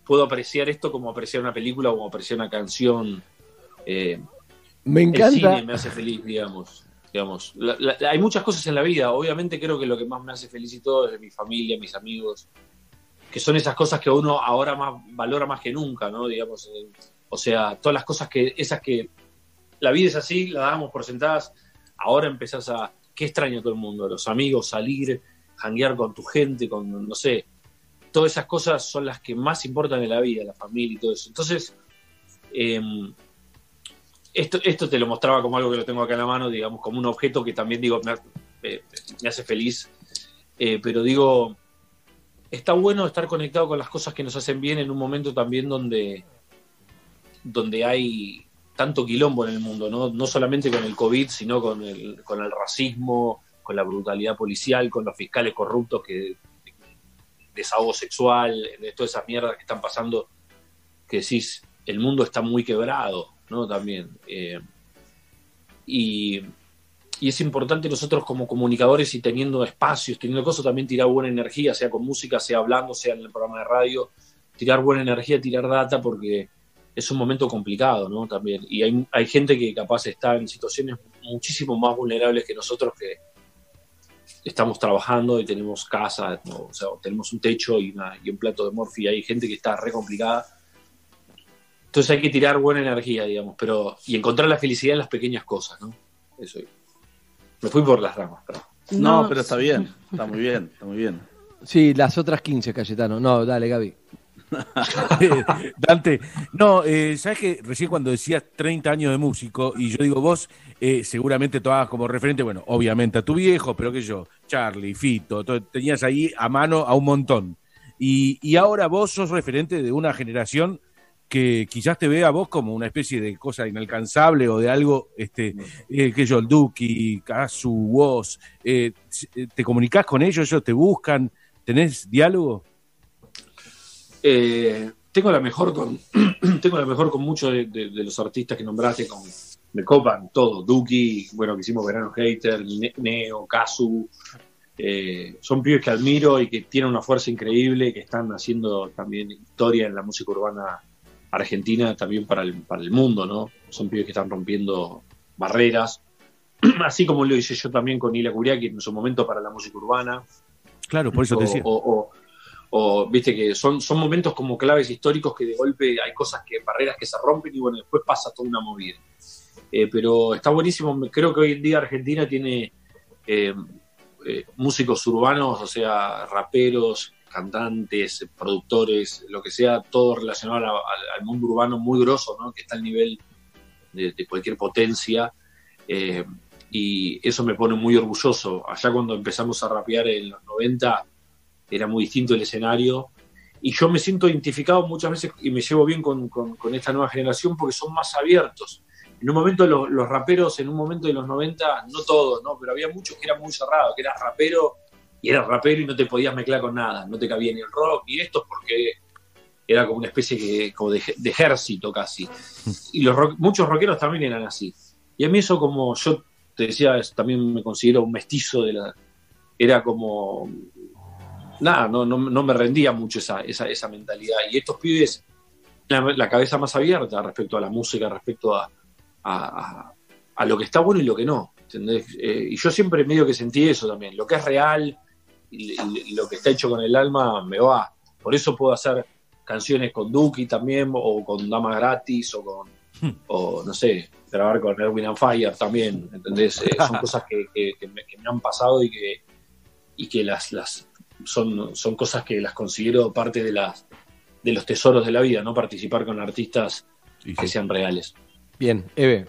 puedo apreciar esto como apreciar una película o como apreciar una canción. Eh, me encanta. El cine me hace feliz, digamos. digamos. La, la, hay muchas cosas en la vida. Obviamente creo que lo que más me hace feliz y todo es mi familia, mis amigos, que son esas cosas que uno ahora más valora más que nunca, ¿no? Digamos, eh, o sea, todas las cosas que... Esas que... La vida es así, la dábamos por sentadas. Ahora empezás a... Qué extraño todo el mundo, los amigos, salir... janguear con tu gente, con, no sé, todas esas cosas son las que más importan en la vida, la familia y todo eso. Entonces, eh, esto, esto te lo mostraba como algo que lo tengo acá en la mano, digamos, como un objeto que también, digo, me, eh, me hace feliz, eh, pero digo, está bueno estar conectado con las cosas que nos hacen bien en un momento también donde, donde hay tanto quilombo en el mundo, ¿no? No solamente con el COVID, sino con el, con el racismo, con la brutalidad policial, con los fiscales corruptos, que desahogo sexual, de todas esas mierdas que están pasando, que decís, el mundo está muy quebrado, ¿no? También. Eh, y, y es importante nosotros como comunicadores y teniendo espacios, teniendo cosas, también tirar buena energía, sea con música, sea hablando, sea en el programa de radio, tirar buena energía, tirar data, porque es un momento complicado, ¿no? También, y hay, hay gente que capaz está en situaciones muchísimo más vulnerables que nosotros, que estamos trabajando y tenemos casa, ¿no? O sea, tenemos un techo y, una, y un plato de morfi, hay gente que está re complicada. Entonces hay que tirar buena energía, digamos, pero y encontrar la felicidad en las pequeñas cosas, ¿no? Eso. Me fui por las ramas, pero... No, no, pero está bien, está muy bien, está muy bien. Sí, las otras quince, Cayetano. No, dale, Gaby. Dante, no, eh, sabes que recién cuando decías treinta años de músico, y yo digo vos, eh, seguramente tomabas como referente, bueno, obviamente a tu viejo, pero que yo, Charlie, Fito, todo, tenías ahí a mano a un montón. Y, y ahora vos sos referente de una generación que quizás te vea a vos como una especie de cosa inalcanzable o de algo, este, eh, que yo, el Duki, Kazu, vos, eh, ¿te comunicás con ellos? ¿Ellos te buscan? ¿Tenés diálogo? Eh, tengo la mejor con tengo la mejor con muchos de, de, de los artistas que nombraste, con, me copan todo, Duki, bueno, que hicimos Verano Hater, ne- Neo, Kazu, eh, son pibes que admiro y que tienen una fuerza increíble, que están haciendo también historia en la música urbana argentina, también para el, para el mundo, ¿no? Son pibes que están rompiendo barreras, así como lo hice yo también con Ila Kuriaki en su momento para la música urbana. Claro, por eso o, te decía. O, o, o viste que son, son momentos como claves históricos que de golpe hay cosas, que barreras que se rompen y bueno, después pasa toda una movida. Eh, pero está buenísimo, creo que hoy en día Argentina tiene eh, eh, músicos urbanos, o sea, raperos, cantantes, productores, lo que sea, todo relacionado a, a, al mundo urbano muy grosso, ¿no? Que está al nivel de, de cualquier potencia, eh, y eso me pone muy orgulloso. Allá cuando empezamos a rapear en los noventa era muy distinto el escenario, y yo me siento identificado muchas veces y me llevo bien con, con, con esta nueva generación, porque son más abiertos. En un momento los, los raperos, en un momento de los noventa, no todos, ¿no? Pero había muchos que eran muy cerrados, que eras rapero y eras rapero y no te podías mezclar con nada, no te cabía ni el rock ni esto, porque era como una especie que, como de, de ejército casi, y los rock, muchos rockeros también eran así, y a mí eso, como yo te decía, es, también me considero un mestizo de la, era como nada, no, no, no me rendía mucho esa, esa, esa mentalidad, y estos pibes la, la cabeza más abierta respecto a la música, respecto a a, a, a lo que está bueno y lo que no, ¿entendés? Eh, y yo siempre medio que sentí eso también, lo que es real y lo que está hecho con el alma me va. Por eso puedo hacer canciones con Duki también, o con Dama Gratis, o con, o no sé, grabar con Erwin and Fire también, ¿entendés? Eh, son cosas que, que, que, me, que me han pasado y que, y que las, las son, son cosas que las considero parte de las, de los tesoros de la vida, ¿no? Participar con artistas sí, sí. que sean reales. Bien, Eve.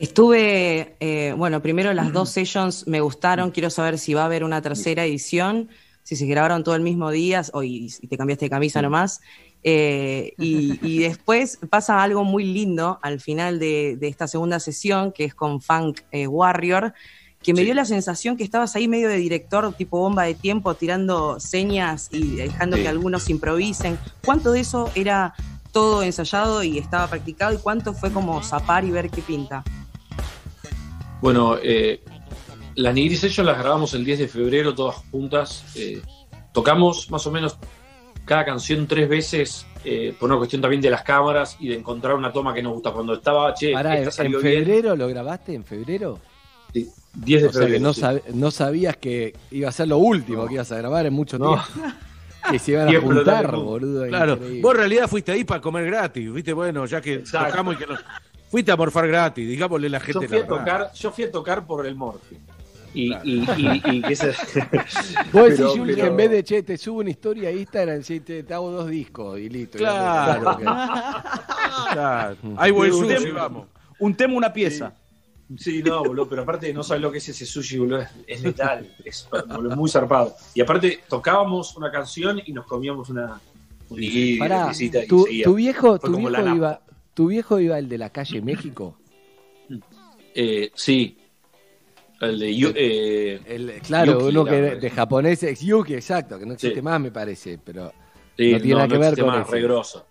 Estuve, eh, bueno, primero las dos sessions me gustaron, quiero saber si va a haber una tercera edición, si se grabaron todo el mismo día, o y, y te cambiaste de camisa nomás, eh, y, y después pasa algo muy lindo al final de, de esta segunda sesión, que es con Funk eh, Warrior, que me sí. dio la sensación que estabas ahí medio de director, tipo bomba de tiempo, tirando señas y dejando sí. que algunos improvisen. ¿Cuánto de eso era todo ensayado y estaba practicado, y cuánto fue como zapar y ver qué pinta? Bueno, eh, las Nigris Sessions las grabamos el diez de febrero todas juntas. Eh, tocamos más o menos cada canción tres veces, eh, por una cuestión también de las cámaras y de encontrar una toma que nos gusta. Cuando estaba, che, Pará, esta salió ¿en febrero bien. ¿Lo grabaste en febrero? Sí, diez de febrero. O sea que no, sí. sab- no sabías que iba a ser lo último no. que ibas a grabar en mucho no. tiempo. Que se iban a juntar, claro, boludo. Claro, increíble. Vos en realidad fuiste ahí para comer gratis, viste, bueno, ya que Exacto. tocamos y que nos... Fuiste a morfar gratis, digámosle la gente. Yo fui, la a, tocar, yo fui a tocar por el morfi. Y, claro. y, y, y, y que se... Vos decís, Jules, que en vez de, che, te subo una historia a Instagram, si te, te hago dos discos y listo. Claro. Y claro. Hay buen sushi, tema, vamos. Un tema, una pieza. Sí, sí, no, boludo, pero aparte no sabes lo que es ese sushi, boludo. Es letal, es boludo, muy zarpado. Y aparte tocábamos una canción y nos comíamos una... Y, Pará, una tu, y tu viejo, tu viejo iba... ¿Tu viejo iba el de la calle México? Eh, sí. El de Yu, eh, el, claro, Yuki, uno que de, de japonés es Yuki, exacto, que no existe sí. más, me parece, pero sí, no tiene no, nada que no ver con más, eso.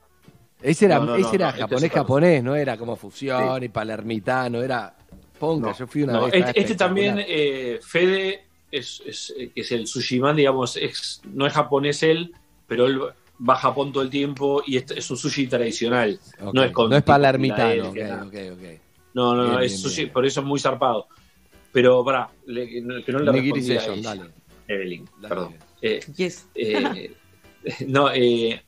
Ese era, no, no, ese no, era no, japonés, este es japonés, no era como fusión sí. y palermitano, era pongas, no, yo fui una no, vez. Este, este también, eh, Fede, es, es, que es el sushiman, digamos, es, no es japonés él, pero él va a Japón todo el tiempo y es, es un sushi tradicional. Okay. No es con, no es palermitano. Okay, okay, okay. No, no, bien, no, es bien, sushi, bien. Por eso es muy zarpado. Pero, pará, le, que no le respondí a ella, dale. Evelyn, dale, perdón. Eh, yes. eh, no, eh,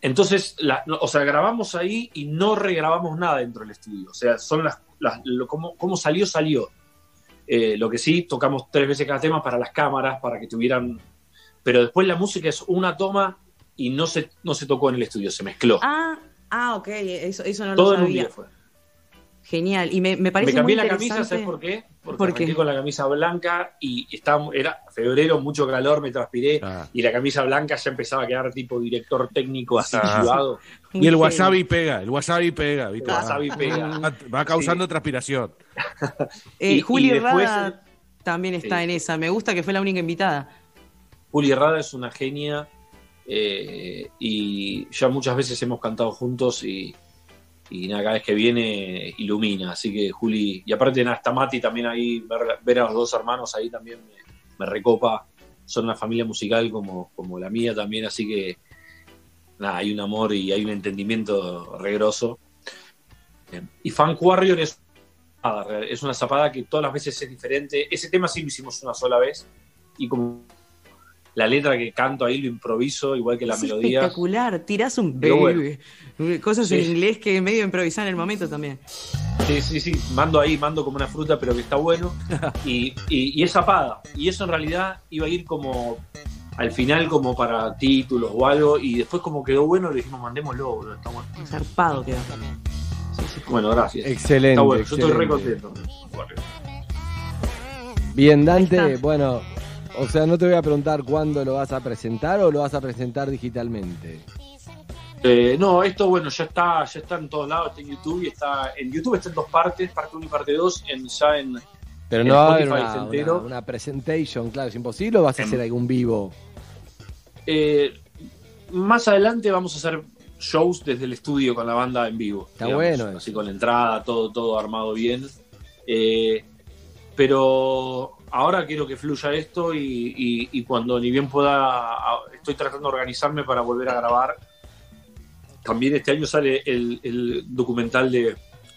entonces, la, no, o sea, grabamos ahí y no regrabamos nada dentro del estudio. O sea, son las, las lo, como, como salió, salió. Eh, lo que sí, tocamos tres veces cada tema para las cámaras, para que tuvieran... Pero después la música es una toma y no se, no se tocó en el estudio, se mezcló. Ah, ah, ok, eso, eso no todo lo sabía. Todo en un día fue. Genial, y me, me parece me muy interesante. Me cambié la camisa, ¿sabes por qué? Porque ¿Por arranqué qué? con la camisa blanca y estaba, era febrero, mucho calor, me transpiré, ah. y la camisa blanca ya empezaba a quedar tipo director técnico así, chivado. Ah. Y el wasabi pega, el wasabi pega, ¿viste? El wasabi ah. pega. Va, va causando sí. transpiración. eh, y, Juli y después, Rada también está eh, en esa, me gusta que fue la única invitada. Juli Rada es una genia eh, y ya muchas veces hemos cantado juntos y... Y nada, cada vez que viene ilumina. Así que Juli, y aparte nada, está Mati también ahí, ver, ver a los dos hermanos ahí también me, me recopa. Son una familia musical como, como la mía también, así que nada, hay un amor y hay un entendimiento regroso. Y Funk Warrior es, es una zapada que todas las veces es diferente. Ese tema sí lo hicimos una sola vez y como... La letra que canto ahí lo improviso, igual que la es melodía. Espectacular, tirás un baby. Bueno. Cosas sí. en inglés que medio improvisar en el momento también. Sí, sí, sí, mando ahí, mando como una fruta, pero que está bueno. Y, y, y es zapada. Y eso en realidad iba a ir como al final, como para títulos o algo. Y después, como quedó bueno, le dijimos, mandémoslo, bro. Está bueno. Zarpado quedó también. Sí, sí, bueno, gracias. Excelente. Está bueno, excelente. Yo estoy re contento. Bien, Dante, bueno. O sea, no te voy a preguntar cuándo lo vas a presentar o lo vas a presentar digitalmente. Eh, no, esto bueno, ya está, ya está en todos lados, está en YouTube y está. En YouTube está en dos partes, parte uno y parte dos, en ya en. Pero en no va a haber una, una, una presentation, claro, es imposible, o vas a en, hacer algún vivo. Eh, más adelante vamos a hacer shows desde el estudio con la banda en vivo. Está digamos, bueno. Eso. Así con la entrada, todo, todo armado bien. Eh, pero. Ahora quiero que fluya esto y, y, y cuando ni bien pueda, estoy tratando de organizarme para volver a grabar. También este año sale el, el documental de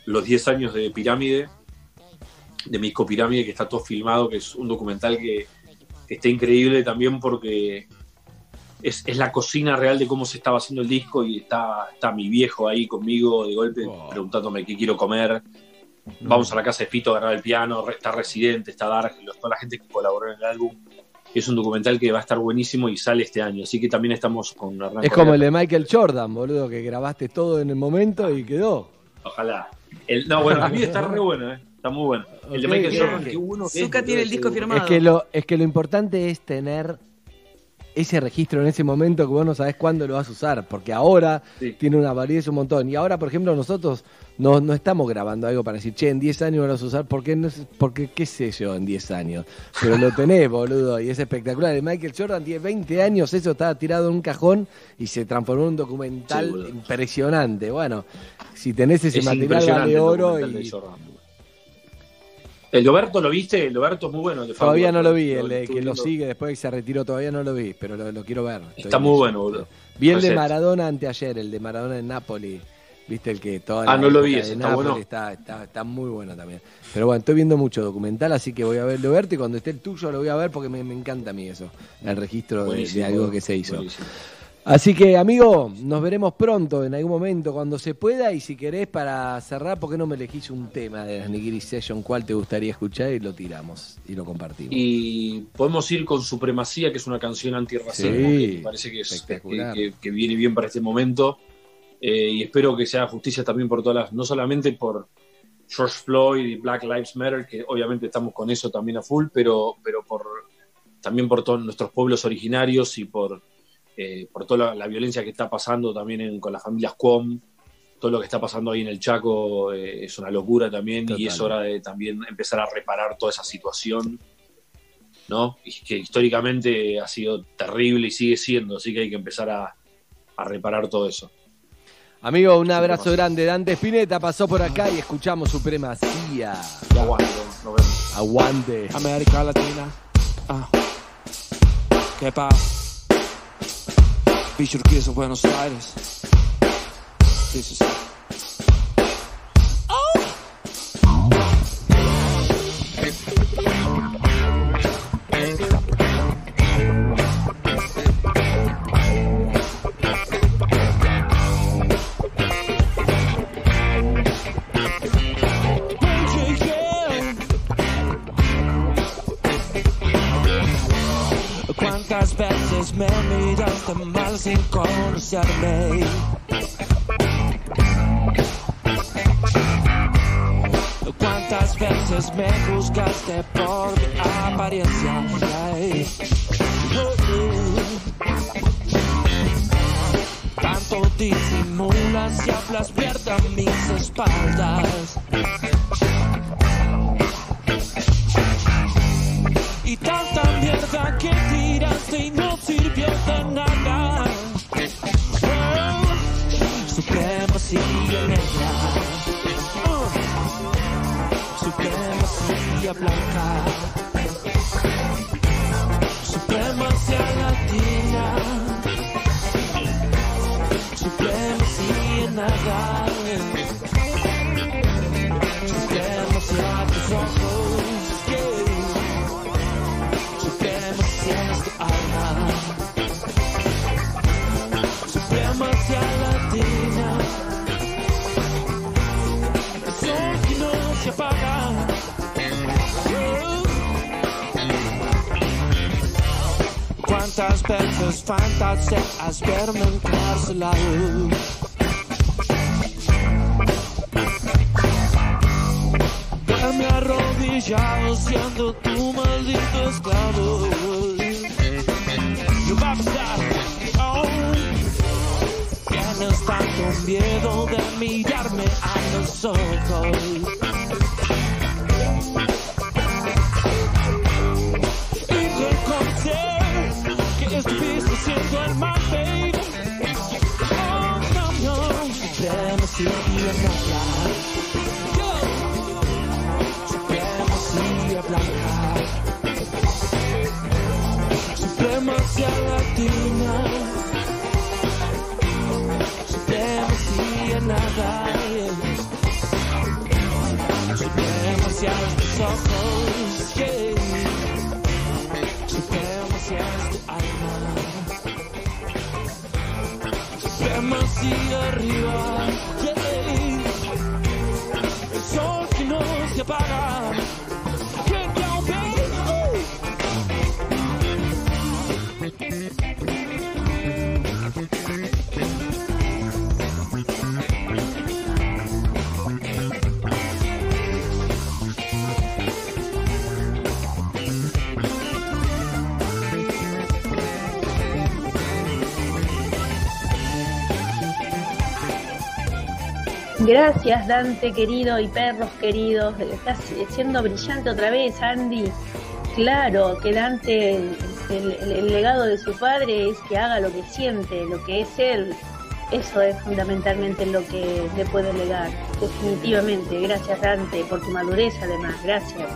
los diez años de Pirámide, de Misco Pirámide, que está todo filmado, que es un documental que, que está increíble también porque es, es la cocina real de cómo se estaba haciendo el disco y está, está mi viejo ahí conmigo de golpe wow. preguntándome qué quiero comer. Vamos a la casa de Fito a agarrar el piano, está Residente, está Dark, toda la gente que colaboró en el álbum. Es un documental que va a estar buenísimo y sale este año, así que también estamos con Hernán. Es como el de Michael Jordan, boludo, que grabaste todo en el momento y quedó. Ojalá. El, no, bueno, el video está re bueno, eh. Está muy bueno. El okay, de Michael Jordan, okay. que uno que Zucca es, tiene el disco firmado. Es que, lo, es que lo importante es tener ese registro en ese momento que vos no sabés cuándo lo vas a usar, porque ahora sí. tiene una validez un montón. Y ahora, por ejemplo, nosotros no, no estamos grabando algo para decir, che, en diez años lo vas a usar, porque, no, porque qué sé yo en diez años. Pero lo tenés, boludo, y es espectacular. El Michael Jordan tiene veinte años, eso estaba tirado en un cajón y se transformó en un documental sí, impresionante. Bueno, si tenés ese es material vale oro y... El Roberto, ¿lo viste? El Roberto es muy bueno. El todavía no lo vi, el, el que lo sigue después que se retiró, todavía no lo vi, pero lo, lo quiero ver. Está muy bueno, boludo. Vi el de Maradona anteayer, el de Maradona en Nápoles, viste el que toda la Ah, no lo vi, ese, está Nápoles, bueno. Está, está, está muy bueno también. Pero bueno, estoy viendo mucho documental, así que voy a ver el Roberto y cuando esté el tuyo lo voy a ver porque me, me encanta a mí eso, el registro de, de algo que se hizo. Buenísimo. Así que, amigo, nos veremos pronto, en algún momento, cuando se pueda. Y si querés, para cerrar, ¿por qué no me elegís un tema de las Nigiri Session? ¿Cuál te gustaría escuchar? Y lo tiramos y lo compartimos. Y podemos ir con Supremacía, que es una canción antirracismo, sí, que me parece que, es, que, que, que viene bien para este momento. Eh, y espero que se haga justicia también por todas las... No solamente por George Floyd y Black Lives Matter, que obviamente estamos con eso también a full, pero, pero por, también por todos nuestros pueblos originarios y por... Eh, por toda la, la violencia que está pasando también en, con las familias Cuom, todo lo que está pasando ahí en el Chaco eh, es una locura también. Total. Y es hora de también empezar a reparar toda esa situación, ¿no? Y que históricamente ha sido terrible y sigue siendo, así que hay que empezar a, a reparar todo eso. Amigo, un abrazo grande. Dante Spinetta pasó por acá y escuchamos Supremacía. Y aguante, nos vemos. Aguante. América Latina. Ah. ¿Qué pasa? Bichurquizo, Buenos Aires. This is... ¿Cuántas veces me miraste mal sin conocerme? ¿Cuántas veces me juzgaste por mi apariencia? Ay, uh, uh. Tanto disimulas y hablas mierda a mis espaldas. Y tanta mierda que tiraste y no sirvió de nada. Oh, supremacía negra, oh, supremacía blanca, supremacía latina, supremacía nada, supremacía de tus ojos. Supremacía latina, el sol que no se apaga. Uh. ¿Cuántas veces fantaseas verme encarcelado? Verme arrodillado siendo tu maldito esclavo. Yo va a pasar. Tienes tanto miedo de mirarme a los ojos. Y reconocer que estuviste siendo el mal, baby. Oh, no, no. Supremacía negra, supremacía blanca, supremacía latina. Nada, supremacía de tus ojos, yeah. Supremacía de tu alma, supremacía arriba, yeah. El sol que no se apaga. Gracias Dante querido y perros queridos, estás siendo brillante otra vez Andy. Claro que Dante, el, el, el legado de su padre es que haga lo que siente, lo que es él. Eso es fundamentalmente lo que le puede legar, definitivamente. Gracias Dante por tu madurez además, gracias.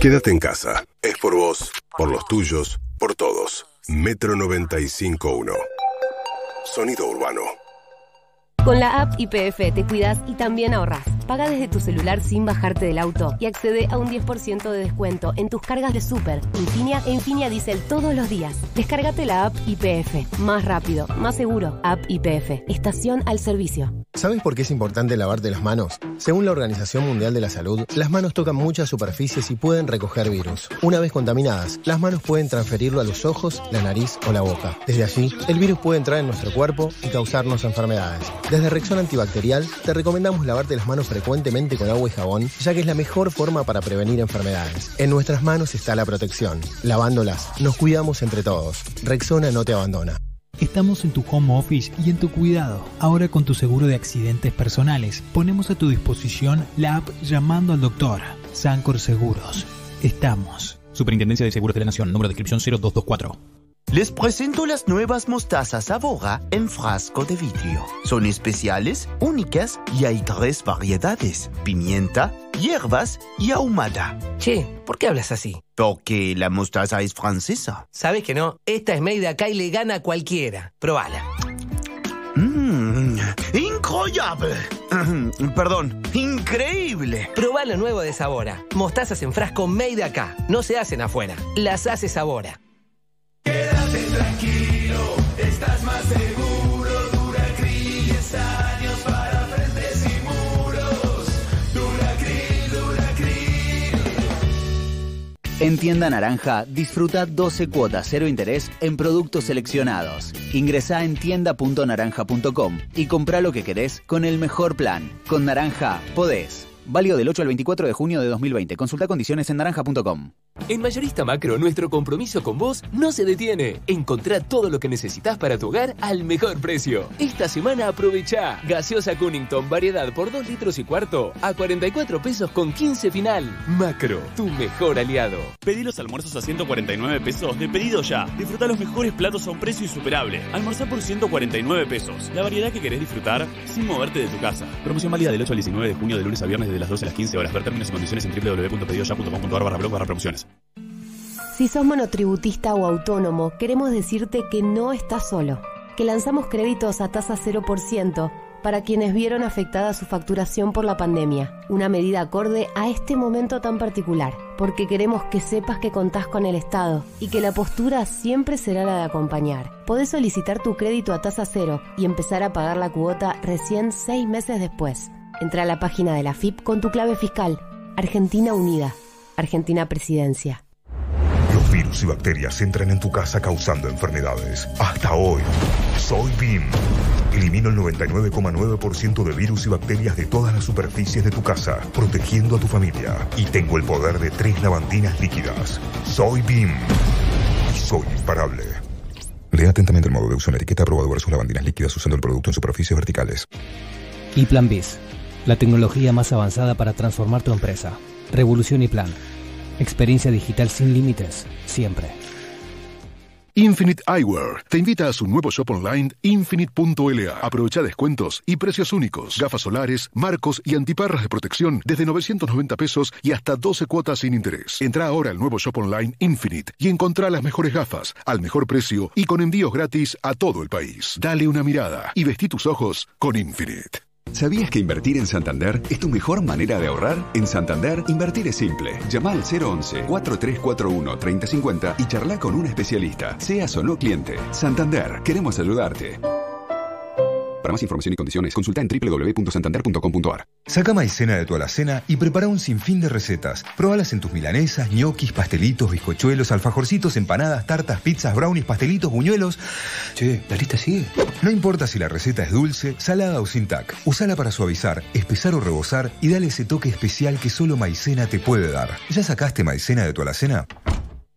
Quédate en casa. Es por vos, por los tuyos, por todos. Metro noventa y cinco punto uno. Sonido urbano. Con la app Y P F te cuidas y también ahorras. Paga desde tu celular sin bajarte del auto y accede a un diez por ciento de descuento en tus cargas de Super, Infinia e Infinia Diesel todos los días. Descárgate la app Y P F. Más rápido, más seguro. App Y P F. Estación al servicio. ¿Sabes por qué es importante lavarte las manos? Según la Organización Mundial de la Salud, las manos tocan muchas superficies y pueden recoger virus. Una vez contaminadas, las manos pueden transferirlo a los ojos, la nariz o la boca. Desde allí, el virus puede entrar en nuestro cuerpo y causarnos enfermedades. Desde Rexona Antibacterial, te recomendamos lavarte las manos frecuentemente con agua y jabón, ya que es la mejor forma para prevenir enfermedades. En nuestras manos está la protección. Lavándolas, nos cuidamos entre todos. Rexona no te abandona. Estamos en tu home office y en tu cuidado. Ahora con tu seguro de accidentes personales, ponemos a tu disposición la app Llamando al Doctor. Sancor Seguros. Estamos. Superintendencia de Seguros de la Nación. Número de inscripción cero dos dos cuatro. Les presento las nuevas mostazas Abora en frasco de vidrio. Son especiales, únicas y hay tres variedades: pimienta, hierbas y ahumada. Che, ¿por qué hablas así? Porque la mostaza es francesa. ¿Sabes que no? Esta es made acá y le gana a cualquiera. Probala. Mmm, incroyable. Perdón, increíble. Probá lo nuevo de Sabora. Mostazas en frasco made acá. No se hacen afuera, las hace Sabora. Quédate tranquilo, estás más seguro. Duracryl, diez años para frentes y muros. Duracryl, Duracryl. En Tienda Naranja, disfruta doce cuotas cero interés en productos seleccionados. Ingresá en tienda punto naranja punto com y comprá lo que querés con el mejor plan. Con Naranja, podés. Válido del ocho al veinticuatro de junio de dos mil veinte. Consulta condiciones en naranja punto com. En Mayorista Macro, nuestro compromiso con vos no se detiene. Encontrá todo lo que necesitas para tu hogar al mejor precio. Esta semana aprovechá. Gaseosa Cunnington, variedad por dos litros y cuarto a cuarenta y cuatro pesos con quince final. Macro, tu mejor aliado. Pedí los almuerzos a ciento cuarenta y nueve pesos de Pedido Ya. Disfruta los mejores platos a un precio insuperable. Almorzá por ciento cuarenta y nueve pesos. La variedad que querés disfrutar sin moverte de tu casa. Promoción válida del ocho al diecinueve de junio, de lunes a viernes, desde las doce a las quince horas. Ver términos y condiciones en doble u doble u doble u punto pedido ya punto com punto ar barra blog barra promociones. Si sos monotributista o autónomo, queremos decirte que no estás solo, que lanzamos créditos a tasa cero por ciento para quienes vieron afectada su facturación por la pandemia, una medida acorde a este momento tan particular, porque queremos que sepas que contás con el Estado y que la postura siempre será la de acompañar. Podés solicitar tu crédito a tasa cero y empezar a pagar la cuota recién seis meses después. Entra a la página de la F I P con tu clave fiscal. Argentina Unida. Argentina Presidencia. Virus y bacterias entran en tu casa causando enfermedades. Hasta hoy, soy B I M. Elimino el noventa y nueve coma nueve por ciento de virus y bacterias de todas las superficies de tu casa, protegiendo a tu familia. Y tengo el poder de tres lavandinas líquidas. Soy B I M. Y soy imparable. Lea atentamente el modo de uso en la etiqueta aprobado versus lavandinas líquidas usando el producto en superficies verticales. Y Plan B I S, la tecnología más avanzada para transformar tu empresa. Revolución y plan. Experiencia digital sin límites, siempre. Infinite Eyewear te invita a su nuevo shop online infinite punto l a. Aprovecha descuentos y precios únicos. Gafas solares, marcos y antiparras de protección desde novecientos noventa pesos y hasta doce cuotas sin interés. Entra ahora al nuevo shop online Infinite y encontrá las mejores gafas al mejor precio y con envíos gratis a todo el país. Dale una mirada y vestí tus ojos con Infinite. ¿Sabías que invertir en Santander es tu mejor manera de ahorrar? En Santander, invertir es simple. Llama al cero once cuatro tres cuatro uno tres cero cinco cero y charla con un especialista, seas o no cliente. Santander, queremos ayudarte. Para más información y condiciones, consulta en doble u doble u doble u punto santander punto com punto ar. Saca maicena de tu alacena y prepara un sinfín de recetas. Probalas en tus milanesas, ñoquis, pastelitos, bizcochuelos, alfajorcitos, empanadas, tartas, pizzas, brownies, pastelitos, buñuelos. Che, la lista sigue. No importa si la receta es dulce, salada o sin tac. Usala para suavizar, espesar o rebozar y dale ese toque especial que solo maicena te puede dar. ¿Ya sacaste maicena de tu alacena?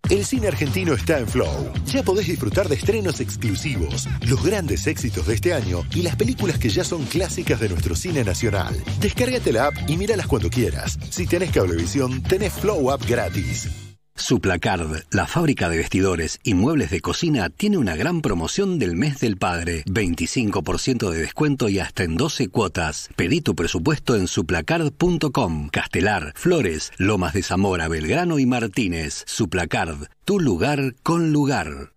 El cine argentino está en Flow. Ya podés disfrutar de estrenos exclusivos, los grandes éxitos de este año y las películas que ya son clásicas de nuestro cine nacional. Descárgate la app y míralas cuando quieras. Si tenés Cablevisión, tenés Flow App gratis. Suplacard, la fábrica de vestidores y muebles de cocina, tiene una gran promoción del mes del padre. veinticinco por ciento de descuento y hasta en doce cuotas. Pedí tu presupuesto en suplacard punto com. Castelar, Flores, Lomas de Zamora, Belgrano y Martínez. Suplacard, tu lugar con lugar.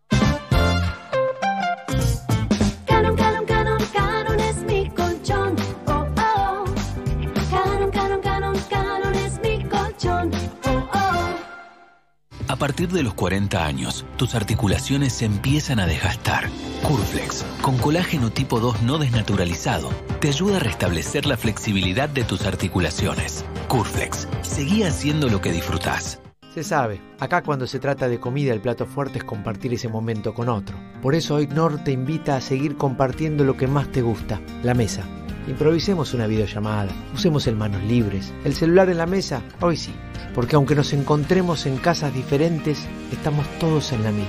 A partir de los cuarenta años, tus articulaciones se empiezan a desgastar. Curflex, con colágeno tipo dos no desnaturalizado, te ayuda a restablecer la flexibilidad de tus articulaciones. Curflex, seguí haciendo lo que disfrutás. Se sabe, acá cuando se trata de comida el plato fuerte es compartir ese momento con otro. Por eso hoy Knorr te invita a seguir compartiendo lo que más te gusta, la mesa. Improvisemos una videollamada, usemos el manos libres, el celular en la mesa, hoy sí, porque aunque nos encontremos en casas diferentes, estamos todos en la misma.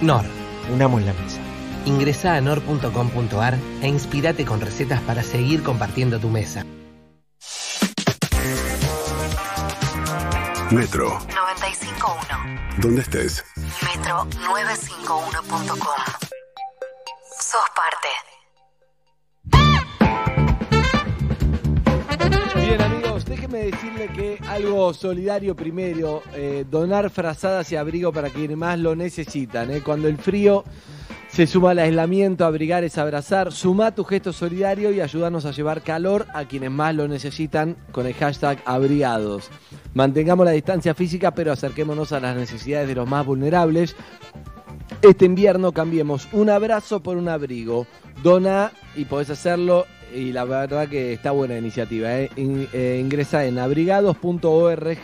N O R, unamos la mesa. Ingresa a nor punto com punto ar e inspírate con recetas para seguir compartiendo tu mesa. Metro noventa y cinco punto uno. ¿Dónde estés? Metro novecientos cincuenta y uno punto com. Sos parte. Bien, amigos, déjenme decirle que algo solidario primero, eh, donar frazadas y abrigo para quienes más lo necesitan. Eh. Cuando el frío se suma al aislamiento, abrigar es abrazar. Sumá tu gesto solidario y ayudarnos a llevar calor a quienes más lo necesitan con el hashtag abrigados. Mantengamos la distancia física, pero acerquémonos a las necesidades de los más vulnerables. Este invierno cambiemos un abrazo por un abrigo. Dona y podés hacerlo. Y la verdad que está buena la iniciativa. ¿eh? In, eh, ingresa en abrigados punto org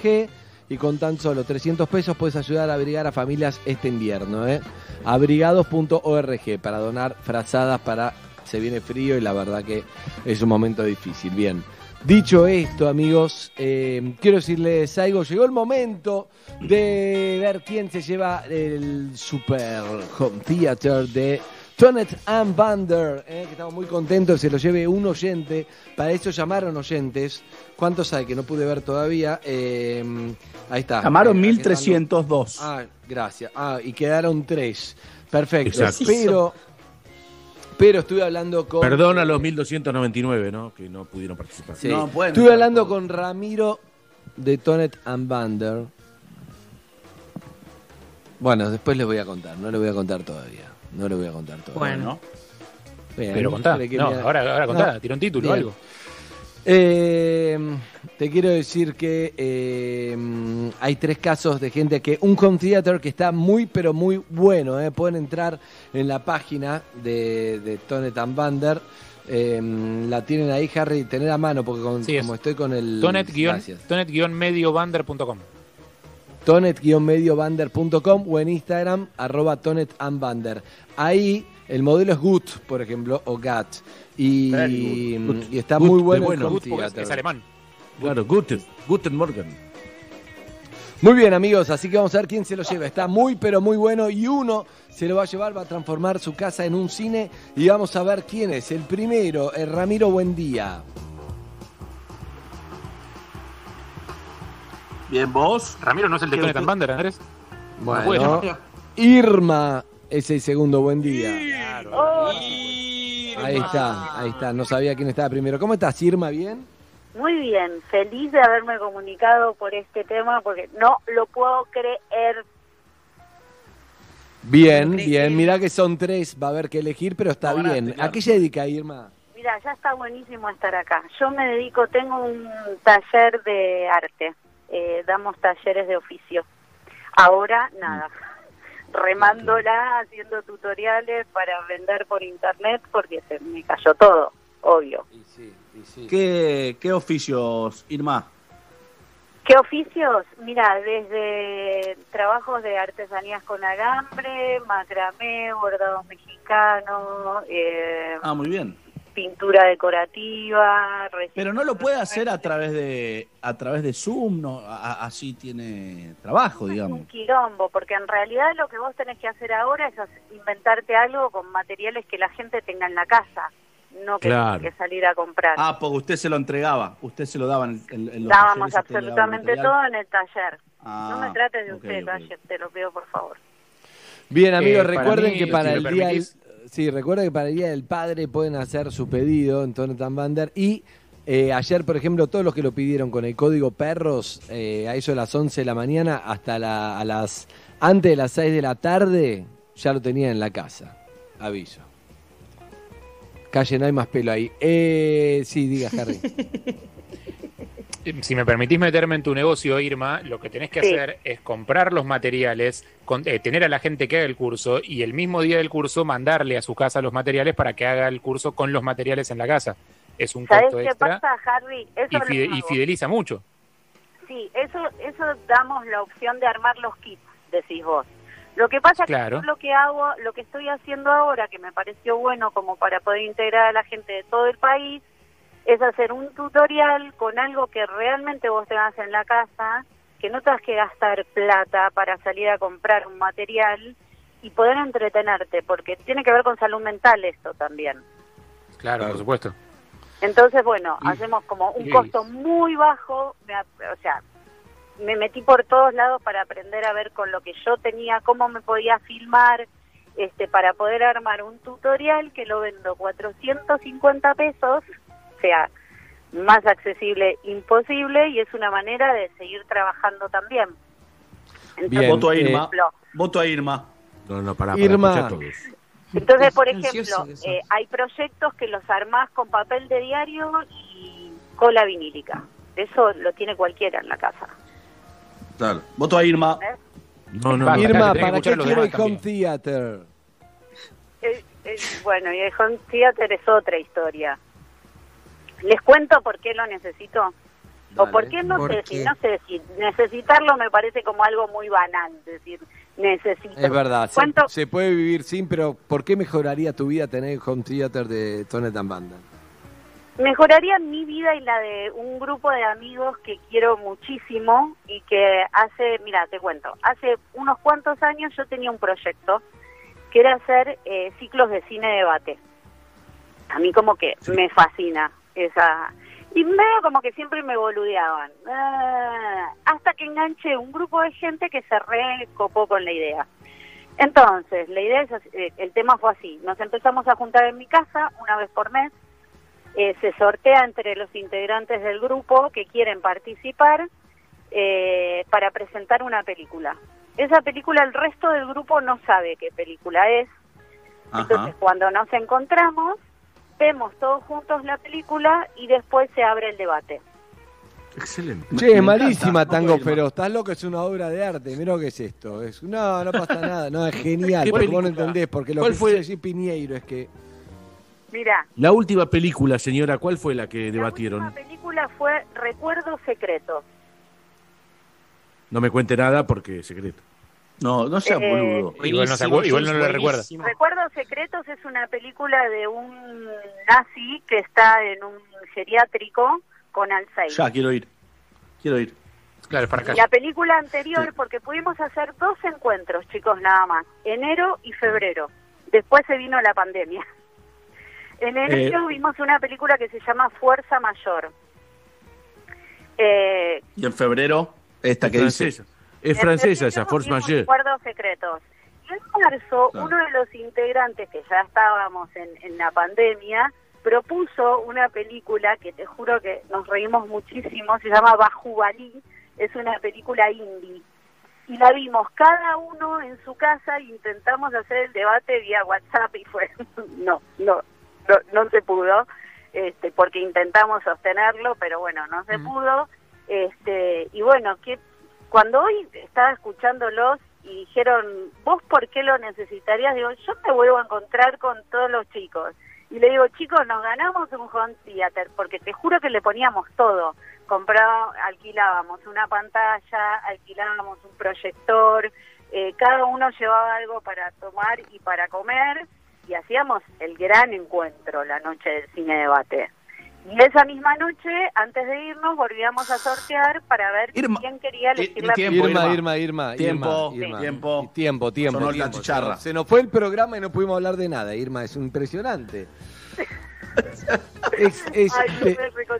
y con tan solo trescientos pesos puedes ayudar a abrigar a familias este invierno. ¿eh? abrigados punto org para donar frazadas para... Se viene frío y la verdad que es un momento difícil. Bien. Dicho esto, amigos, eh, quiero decirles algo. Llegó el momento de ver quién se lleva el Super Home Theater de... Tonet-Mediobander, eh, que estamos muy contentos que se lo lleve un oyente. Para eso llamaron oyentes. ¿Cuántos hay que no pude ver todavía? Eh, ahí está. Llamaron eh, mil trescientos dos. Ah, gracias. Ah, y quedaron tres. Perfecto. Exacto. Pero, pero estuve hablando con... Perdón a los mil doscientos noventa y nueve, ¿no? Que no pudieron participar. Sí. No, bueno, estuve hablando con Ramiro de Tonet-Mediobander. Bueno, después les voy a contar. No les voy a contar todavía. No lo voy a contar todo. Bueno. Bien, pero contá. No, mira... ahora, ahora contá. No. Tira un título o algo. Eh, te quiero decir que eh, hay tres casos de gente que... Un home theater que está muy, pero muy bueno. Eh. Pueden entrar en la página de, de Tonet-Mediobander. Eh, la tienen ahí, Harry, tener a mano, porque con, sí, como es. Estoy con el... Tonet guión mediobander punto com. Tonet guión mediobander punto com o en Instagram, arroba Tonet-Mediobander. Ahí el modelo es Gut, por ejemplo, o Gat. Y, y, y está Gut, muy bueno. bueno Gut, es, es alemán. Claro, Guten, Guten Morgen. Muy bien, amigos, así que vamos a ver quién se lo lleva. Está muy, pero muy bueno. Y uno se lo va a llevar, va a transformar su casa en un cine. Y vamos a ver quién es. El primero, el Ramiro Buendía. Bien, vos. Ramiro no es el de Tonet-Mediobander, Andrés. Bueno, no. Irma es el segundo. Buen día. Claro. Oh, ahí está, ahí está. No sabía quién estaba primero. ¿Cómo estás, Irma? ¿Bien? Muy bien. Feliz de haberme comunicado por este tema porque no lo puedo creer. Bien, bien. Mirá que son tres. Va a haber que elegir, pero está Ahora, bien. Claro. ¿A qué se dedica, Irma? Mirá, ya está buenísimo estar acá. Yo me dedico, tengo un taller de arte. Eh, damos talleres de oficio. Ahora, nada, remándola, haciendo tutoriales para vender por internet, porque se me cayó todo, obvio. Y sí, y sí. ¿Qué, qué oficios, Irma? ¿Qué oficios? Mira, desde trabajos de artesanías con alambre, macramé, bordados mexicanos... Eh, ah, muy bien. Pintura decorativa, resistente. Pero no lo puede hacer a través de a través de Zoom, no, a, así tiene trabajo, digamos. Es un quilombo, porque en realidad lo que vos tenés que hacer ahora es inventarte algo con materiales que la gente tenga en la casa, no que claro. tenga que salir a comprar. Ah, porque usted se lo entregaba, usted se lo daba en, en, en los Dábamos absolutamente todo en el taller. Ah, no me trates de okay, usted, okay. taller, te lo pido por favor. Bien, amigos, eh, recuerden para mí, que para si el día... Permitís, sí, recuerda que para el Día del Padre pueden hacer su pedido en Tonet-Mediobander y eh, ayer, por ejemplo, todos los que lo pidieron con el código PERROS, eh, a eso de las once de la mañana hasta la, a las antes de las seis de la tarde, ya lo tenían en la casa. Aviso. Calle, no hay más pelo ahí. Eh, sí, diga, Harry. Si me permitís meterme en tu negocio, Irma, lo que tenés que sí. hacer es comprar los materiales, con, eh, tener a la gente que haga el curso y el mismo día del curso mandarle a su casa los materiales para que haga el curso con los materiales en la casa. Es un costo extra. ¿Sabés qué pasa, Harry? Eso y, fide- y fideliza mucho. Sí, eso eso damos la opción de armar los kits, decís vos. Lo que pasa claro. es que lo que hago, lo que estoy haciendo ahora, que me pareció bueno como para poder integrar a la gente de todo el país, es hacer un tutorial con algo que realmente vos tengas en la casa, que no tengas que gastar plata para salir a comprar un material y poder entretenerte, porque tiene que ver con salud mental esto también. Claro, claro. Por supuesto. Entonces, bueno, y, hacemos como un y, costo muy bajo, me, o sea, me metí por todos lados para aprender a ver con lo que yo tenía, cómo me podía filmar, este, para poder armar un tutorial que lo vendo cuatrocientos cincuenta pesos, o sea, más accesible imposible, y es una manera de seguir trabajando también. Entonces, bien, voto a Irma. Ejemplo, voto a Irma. No, no, pará, pará, Irma. Entonces, por ejemplo, eh, hay proyectos que los armás con papel de diario y cola vinílica. Eso lo tiene cualquiera en la casa. Claro. Voto a Irma. ¿Eh? No, no, Irma, ¿para, ¿para qué quiero el Home Theater? Eh, eh, bueno, y el Home Theater es otra historia. ¿Les cuento por qué lo necesito? Dale, ¿O por qué no sé si, no sé si necesitarlo me parece como algo muy banal, es decir, necesito. Es verdad, se, se puede vivir sin, pero ¿por qué mejoraría tu vida tener el Home Theater de Tonet-Mediobander? Mejoraría mi vida y la de un grupo de amigos que quiero muchísimo y que hace, mira, te cuento, hace unos cuantos años yo tenía un proyecto que era hacer eh, ciclos de cine debate. A mí como que sí. me fascina esa... Y medio como que siempre me boludeaban, ah, hasta que enganché un grupo de gente que se recopó con la idea. Entonces, la idea es, eh, el tema fue así, nos empezamos a juntar en mi casa una vez por mes, eh, se sortea entre los integrantes del grupo que quieren participar eh, para presentar una película. Esa película el resto del grupo no sabe qué película es, ajá. Entonces cuando nos encontramos, vemos todos juntos la película y después se abre el debate. Excelente. Che, es malísima Tango Feroz. Estás loco, es una obra de arte. Mirá lo que es esto. Es, no, no pasa nada. No, es genial. Porque película? Vos no entendés, porque lo que fue decir Piñeiro es que... Mirá. La última película, señora, ¿cuál fue la que debatieron? La última película fue Recuerdos Secretos. No me cuente nada porque es secreto. No, no sea boludo. Eh, igual no, se acuerda, igual no lo recuerda. Recuerdos Secretos es una película de un nazi que está en un geriátrico con Alzheimer. Ya, quiero ir. Quiero ir. Claro, para acá. La película anterior, sí. Porque pudimos hacer dos encuentros, chicos, nada más. Enero y febrero. Después se vino la pandemia. En enero eh, vimos una película que se llama Fuerza Mayor. Eh, ¿Y en febrero? Esta que dice... Ella. Es francesa esa, Force Majeure. Recuerdos Secretos. Y en marzo, claro. Uno de los integrantes que ya estábamos en, en la pandemia propuso una película que te juro que nos reímos muchísimo, se llama Bajubalí, es una película indie. Y la vimos cada uno en su casa e intentamos hacer el debate vía WhatsApp y fue... no, no, no, no se pudo, este, porque intentamos sostenerlo, pero bueno, no se mm. pudo. este Y bueno, qué... Cuando hoy estaba escuchándolos y dijeron, ¿vos por qué lo necesitarías? Digo, yo me vuelvo a encontrar con todos los chicos. Y le digo, chicos, nos ganamos un Home Theater, porque te juro que le poníamos todo. Comprábamos, alquilábamos una pantalla, alquilábamos un proyector, eh, cada uno llevaba algo para tomar y para comer, y hacíamos el gran encuentro, la noche del cine debate. Y esa misma noche, antes de irnos, volvíamos a sortear para ver Irma. quién quería elegir la tiempo, Irma, Irma, Irma, tiempo, Irma, Irma. Tiempo, Irma. tiempo, tiempo, tiempo, tiempo. Chicharra. Se nos fue el programa y no pudimos hablar de nada, Irma, es impresionante. es, es, Ay, eh,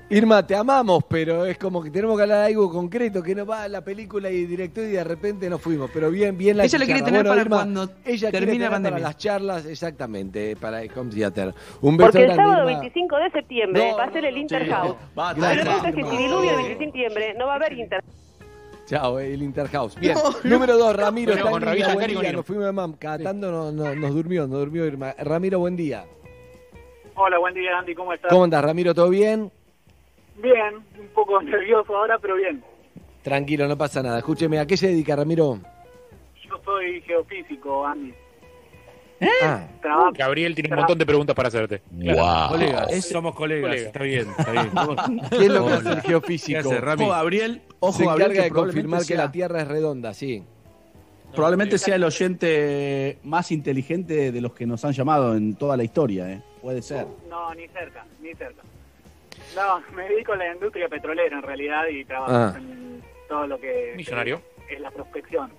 Irma, te amamos, pero es como que tenemos que hablar de algo concreto, que no va a la película y director y de repente nos fuimos, pero bien, bien la ella lo quiere tener bueno, para Irma, cuando ella termina la pandemia. Las charlas, exactamente, para el Home Theater. Un beso Porque grande, el sábado Irma. veinticinco de septiembre no, va a ser el Interhouse. Pero la cosa es que si diluvia el veinticinco de septiembre no va a haber Interhouse. Chao, el Interhouse. Bien, no, número dos, Ramiro. No, con Ravi Shankar y con Irma. Nos fuimos de mam, catando, no, no, nos durmió, nos durmió Irma. Ramiro, buen día. Hola, buen día, Andy, ¿cómo estás? ¿Cómo andás, Ramiro? ¿Todo bien? Bien, un poco nervioso ahora, pero bien. Tranquilo, no pasa nada. Escúcheme, ¿a qué se dedica, Ramiro? Yo soy geofísico, Andy. ¿Eh? Ah. Trabajo. Gabriel tiene Trabajo. un montón de preguntas para hacerte. Claro. Wow. Colegas. Es... Somos colegas, Colega. está bien, está bien. ¿Qué es lo que hace el geofísico? Hace, Ramiro? Ojo, Gabriel, ojo, se encarga Gabriel, de confirmar sea... que la Tierra es redonda, sí. No, probablemente sea el oyente más inteligente de los que nos han llamado en toda la historia, ¿eh? Puede ser. No, ni cerca, ni cerca. No, me dedico a la industria petrolera en realidad y trabajo ah. en todo lo que... Millonario. Es, es la prospección.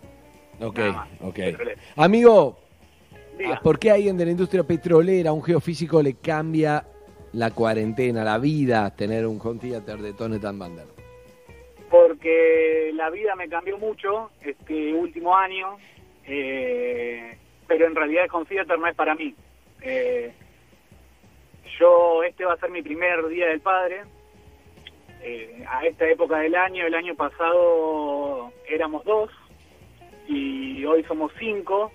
Ok, ok. Petrolero. Amigo, Diga. ¿Por qué alguien de la industria petrolera, un geofísico, le cambia la cuarentena, la vida, tener un home theater de Tonet-Mediobander? Porque la vida me cambió mucho este último año, eh, pero en realidad el home theater no es para mí. Eh, yo, este va a ser mi primer Día del Padre. Eh, a esta época del año, el año pasado éramos dos y hoy somos cinco.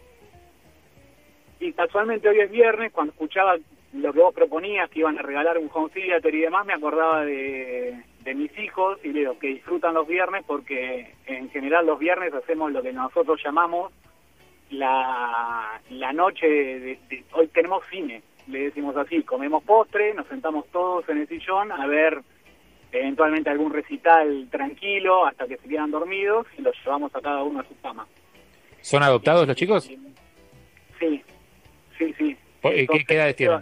Y casualmente hoy es viernes, cuando escuchaba lo que vos proponías, que iban a regalar un home theater y demás, me acordaba de, de mis hijos y de los que disfrutan los viernes, porque en general los viernes hacemos lo que nosotros llamamos la, la noche de, de, de... Hoy tenemos cine, le decimos así, comemos postre, nos sentamos todos en el sillón a ver eventualmente algún recital tranquilo hasta que se quedan dormidos y los llevamos a cada uno a su cama. ¿Son adoptados y, los chicos? Y, sí, sí, sí. Entonces, ¿qué edades tienen?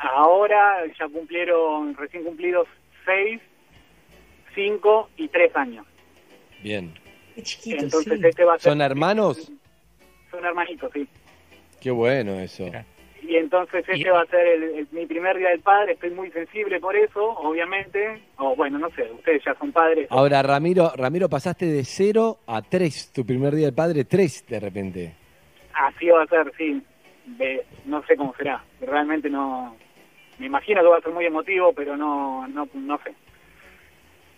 Ahora ya cumplieron, recién cumplidos seis, cinco y tres años. Bien. Qué chiquito. Entonces, sí. Este va a ser... ¿Son hermanos? Son hermanitos, sí. Qué bueno eso. Mira. Y entonces este y... va a ser el, el, mi primer Día del Padre, estoy muy sensible por eso, obviamente. O bueno, no sé, ustedes ya son padres. Ahora, Ramiro, Ramiro pasaste de cero a tres, tu primer Día del Padre, tres de repente. Así va a ser, sí. De, no sé cómo será, realmente no... Me imagino que va a ser muy emotivo, pero no no, no sé.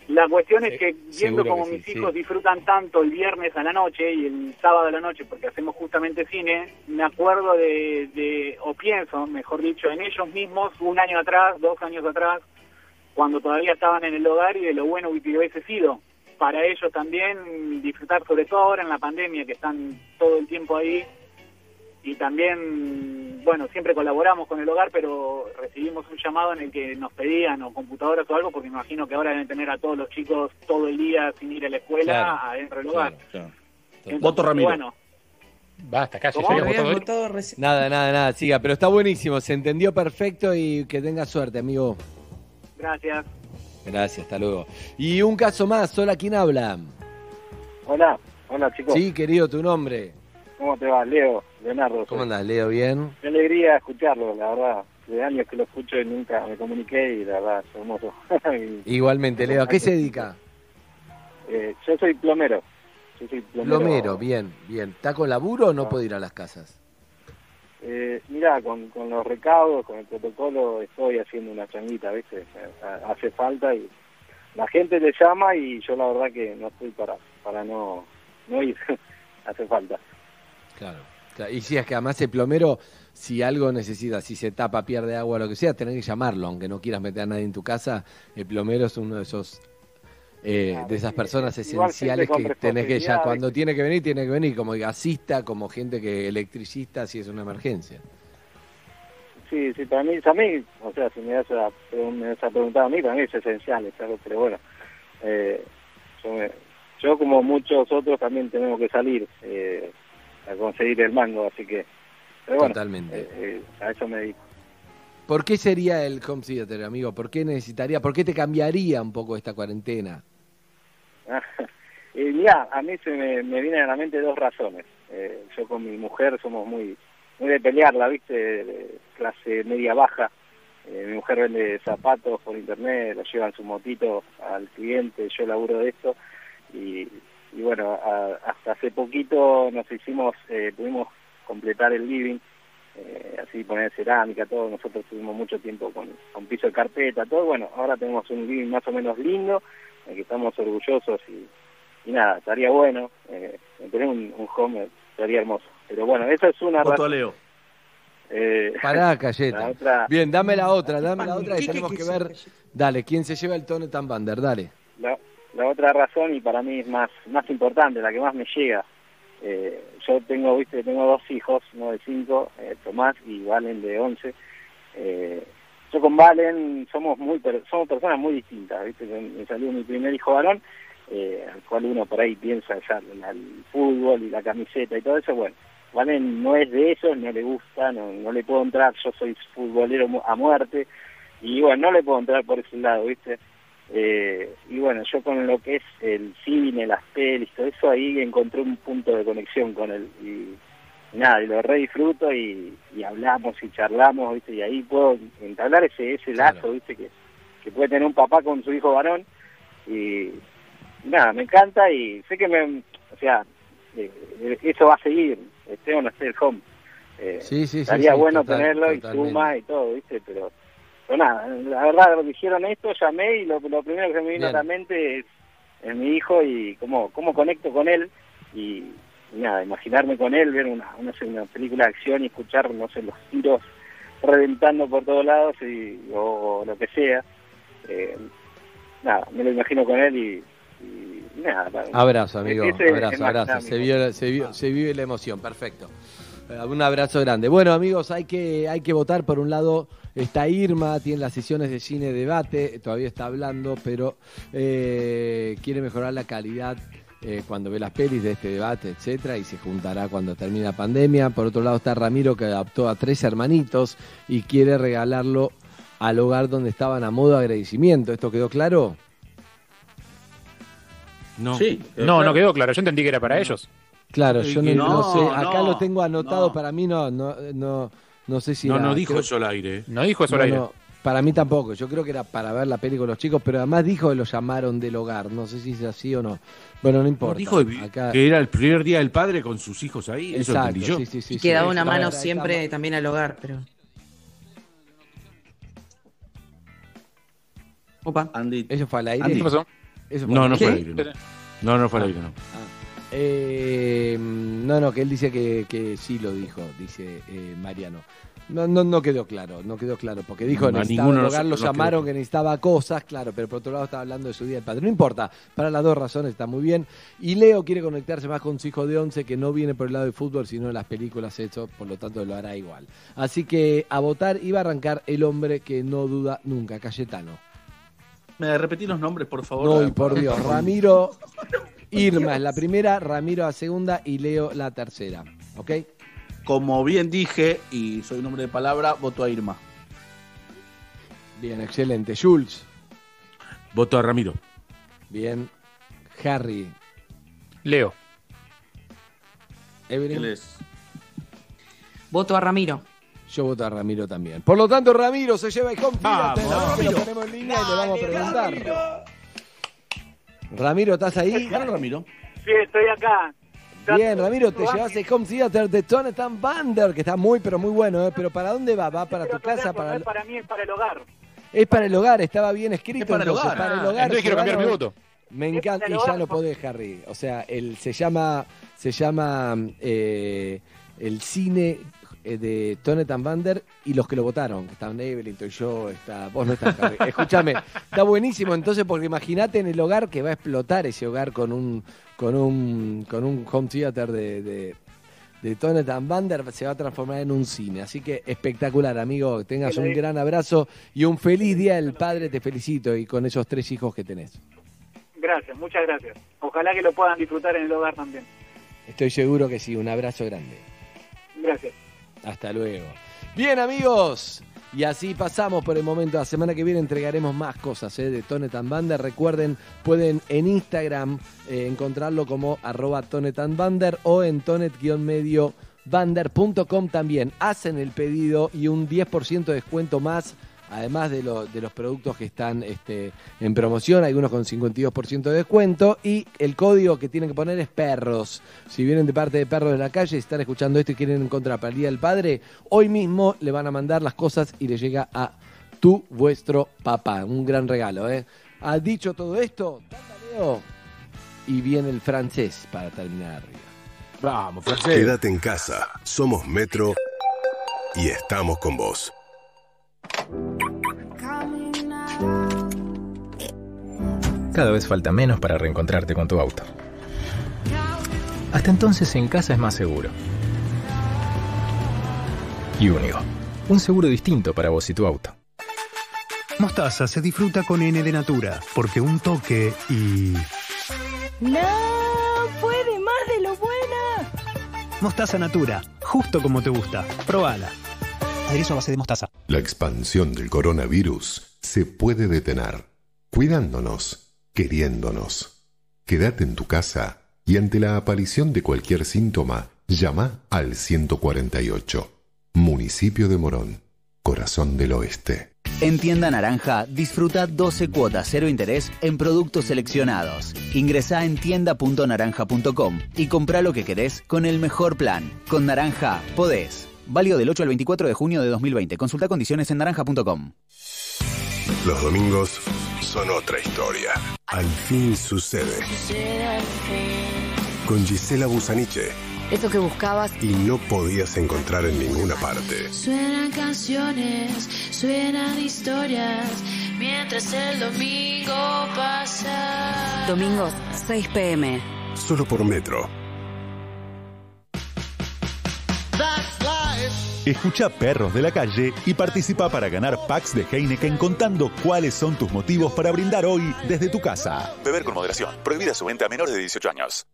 La cuestión es que viendo como mis hijos disfrutan tanto el viernes a la noche y el sábado a la noche, porque hacemos justamente cine, me acuerdo de, de, o pienso, mejor dicho, en ellos mismos un año atrás, dos años atrás, cuando todavía estaban en el hogar y de lo bueno que hubiese sido. Para ellos también disfrutar, sobre todo ahora en la pandemia, que están todo el tiempo ahí. Y también, bueno, siempre colaboramos con el hogar, pero recibimos un llamado en el que nos pedían o computadoras o algo, porque imagino que ahora deben tener a todos los chicos todo el día sin ir a la escuela, claro, adentro del hogar. Claro, claro. Entonces, voto Ramiro. Bueno. Basta, casi. Nada, nada, nada, siga, pero está buenísimo, se entendió perfecto y que tenga suerte, amigo. Gracias. Gracias, hasta luego. Y un caso más, hola, ¿quién habla? Hola, hola chicos. Sí, querido, tu nombre. ¿Cómo te va, Leo? Leonardo. ¿Cómo andás, Leo? ¿Bien? Qué alegría escucharlo, la verdad. De años que lo escucho y nunca me comuniqué y la verdad, es hermoso. Igualmente, Leo. ¿A qué se dedica? Eh, yo soy plomero. Yo soy plomero. Plomero, bien, bien. ¿Está con laburo o no, no puede ir a las casas? Eh, mirá, con, con los recaudos, con el protocolo, estoy haciendo una changuita a veces. Hace falta y la gente le llama y yo la verdad que no estoy para, para no, no ir. Hace falta. Claro, claro, y si es que además el plomero, si algo necesita, si se tapa, pierde agua, lo que sea, tenés que llamarlo, aunque no quieras meter a nadie en tu casa, el plomero es uno de esos, eh, claro, de esas personas esenciales que tenés que ya, cuando tiene que venir, tiene que venir, como gasista, como gente que electricista, si es una emergencia. Sí, sí, para mí, a mí, o sea, si me das a, me das a preguntar a mí, para mí es esencial, ¿sabes? Pero bueno, eh, yo, me, yo como muchos otros también tenemos que salir, eh, a conseguir el mango, así que... Pero bueno, totalmente. Eh, eh, a eso me dedico. ¿Por qué sería el home theater, amigo? ¿Por qué necesitaría? ¿Por qué te cambiaría un poco esta cuarentena? eh, mirá, a mí se me, me vienen a la mente dos razones. Eh, yo con mi mujer somos muy, muy de pelearla, ¿viste? De clase media-baja. Eh, mi mujer vende zapatos por internet, los lleva en su motito al cliente, yo laburo de esto y... Y bueno, a, hasta hace poquito nos hicimos, eh, pudimos completar el living, eh, así poner cerámica, todo. Nosotros tuvimos mucho tiempo con, con piso de carpeta, todo. Bueno, ahora tenemos un living más o menos lindo, en el que estamos orgullosos y, y nada, estaría bueno. Eh, tener un, un home estaría hermoso. Pero bueno, eso es una razón. Leo. Eh, Pará, Cayeta. Otra... Bien, dame la otra, dame la otra y tenemos que ver. Dale, ¿quién se lleva el Tonet-Mediobander? Dale. La... La otra razón, y para mí es más más importante, la que más me llega. Eh, yo tengo, viste, tengo dos hijos, uno de cinco, eh, Tomás, y Valen de once. Eh, yo con Valen somos muy somos personas muy distintas, viste. Me salió mi primer hijo varón, eh, al cual uno por ahí piensa ya en el fútbol y la camiseta y todo eso. Bueno, Valen no es de eso, no le gusta, no, no le puedo entrar. Yo soy futbolero a muerte, y bueno, no le puedo entrar por ese lado, viste. Eh, y bueno, yo con lo que es el cine, las pelis, todo eso, ahí encontré un punto de conexión con él y, nada, y lo re disfruto y, y hablamos y charlamos, ¿viste? Y ahí puedo entablar ese ese lazo, claro, ¿viste? Que, que puede tener un papá con su hijo varón, y nada, me encanta y sé que me, o sea, eh, eso va a seguir, esté o no esté el home. Eh, sí, sí, estaría sí, bueno total, tenerlo totalmente. Y suma y todo, ¿viste? Pero, pero nada, la verdad, lo que hicieron esto, llamé y lo, lo primero que se me vino Bien. a la mente es, es mi hijo y cómo, cómo conecto con él y nada, imaginarme con él, ver una, una, una película de acción y escuchar, no sé, los tiros reventando por todos lados y, o, o lo que sea. Eh, nada, me lo imagino con él y, y nada. Abrazo, amigo, ese, abrazo, es abrazo. Se, vio, se, vio, se vive la emoción, perfecto. Un abrazo grande. Bueno, amigos, hay que, hay que votar. Por un lado está Irma, tiene las sesiones de cine debate, todavía está hablando, pero eh, quiere mejorar la calidad eh, cuando ve las pelis de este debate, etcétera, y se juntará cuando termine la pandemia. Por otro lado está Ramiro, que adoptó a tres hermanitos y quiere regalarlo al hogar donde estaban a modo de agradecimiento. ¿Esto quedó claro? No, sí, quedó no, claro. no quedó claro. Yo entendí que era para no. ellos. Claro, yo no, no, no sé, acá no, lo tengo anotado, no. para mí no, no, no, no sé si... No, era, no dijo creo, eso al aire. No dijo eso no, al aire. No, para mí tampoco, yo creo que era para ver la peli con los chicos, pero además dijo que lo llamaron del hogar, no sé si es así o no. Bueno, no importa. No, dijo de, acá... que era el primer día del padre con sus hijos ahí, Exacto, eso entendí yo. Sí, sí, sí, y sí, quedaba sí, una mano siempre estaba... también al hogar, pero... Opa. Andy. ¿Eso fue al aire? Andy. ¿Qué pasó? Eso fue no, al aire. no fue al aire, no. No, no fue al aire, no. Ah. Eh, no, no, que él dice que, que sí lo dijo, dice eh, Mariano. No, no, no quedó claro, no quedó claro, porque dijo que no, necesitaba hogar, lo llamaron que necesitaba cosas, claro, pero por otro lado estaba hablando de su día del padre. No importa, para las dos razones está muy bien. Y Leo quiere conectarse más con su hijo de once, que no viene por el lado del fútbol, sino de las películas hechas, por lo tanto lo hará igual. Así que a votar iba a arrancar el hombre que no duda nunca, Cayetano. Me repetí los nombres, por favor. No, por Dios, Ramiro... Irma es la primera, Ramiro la segunda y Leo la tercera, ¿ok? Como bien dije, y soy un hombre de palabra, voto a Irma. Bien, excelente. Jules. Voto a Ramiro. Bien. Harry. Leo. Evelyn. Voto a Ramiro. Yo voto a Ramiro también. Por lo tanto, Ramiro se lleva el compita. Lo tenemos en línea y le vamos a preguntar. Ramiro. Ramiro, ¿estás ahí? Claro, Ramiro. Sí, estoy acá. Bien, Ramiro, te llevas el home theater de Tonet-Mediobander, que está muy, pero muy bueno, ¿eh? ¿Pero para dónde va? ¿Va para tu casa? Para el... para mí es para el hogar. Es para el hogar, estaba bien escrito. Es para entonces, el hogar. Para el hogar. Ah, entonces quiero cambiar mi voto. Me encanta, y ya lo podés, Harry. O sea, el, se llama, se llama eh, el cine... de Tonet-Mediobander y los que lo votaron, que estaban Evelyn, estoy yo, está, vos no estás, Harry. Escuchame, está buenísimo entonces, porque imaginate en el hogar que va a explotar ese hogar con un con un con un home theater de, de, de Tonet-Mediobander, se va a transformar en un cine, así que espectacular, amigo, que tengas un gran abrazo y un feliz día del padre, te felicito, y con esos tres hijos que tenés. Gracias, muchas gracias, ojalá que lo puedan disfrutar en el hogar también. Estoy seguro que sí, un abrazo grande. Gracias. Hasta luego. Bien, amigos, y así pasamos por el momento. La semana que viene entregaremos más cosas ¿eh? de Tonet-Mediobander. Recuerden, pueden en Instagram eh, encontrarlo como arroba Tonet-Mediobander o en tonet guion medio bander punto com también. Hacen el pedido y un diez por ciento de descuento más. Además de, lo, de los productos que están este, en promoción, algunos con cincuenta y dos por ciento de descuento. Y el código que tienen que poner es perros. Si vienen de parte de perros de la calle, están escuchando esto y quieren encontrar para el Día del Padre, hoy mismo le van a mandar las cosas y le llega a tú, vuestro papá. Un gran regalo, ¿eh? Ha dicho todo esto, tataleo. Y viene el francés para terminar arriba. Vamos, francés. Quédate en casa. Somos Metro y estamos con vos. Cada vez falta menos para reencontrarte con tu auto. Hasta entonces, en casa es más seguro y único. Un seguro distinto para vos y tu auto. Mostaza se disfruta con N de Natura, porque un toque y... ¡No! ¡Puede más de lo buena! Mostaza Natura, justo como te gusta. Probala. Aderezo a base de mostaza. La expansión del coronavirus se puede detener cuidándonos, queriéndonos. Quédate en tu casa y ante la aparición de cualquier síntoma, Llama al ciento cuarenta y ocho. Municipio de Morón, corazón del oeste. En Tienda Naranja, disfruta doce cuotas cero interés en productos seleccionados. Ingresá en tienda punto naranja punto com y comprá lo que querés con el mejor plan. Con Naranja, podés. Válido del ocho al veinticuatro de junio de dos mil veinte. Consulta condiciones en naranja punto com. Los domingos son otra historia. Al fin sucede. Con Gisela Busaniche. Eso que buscabas y no podías encontrar en ninguna parte. Suenan canciones, suenan historias, mientras el domingo pasa. Domingos, seis p m Solo por Metro. Escucha Perros de la Calle y participa para ganar packs de Heineken contando cuáles son tus motivos para brindar hoy desde tu casa. Beber con moderación. Prohibida su venta a menores de dieciocho años.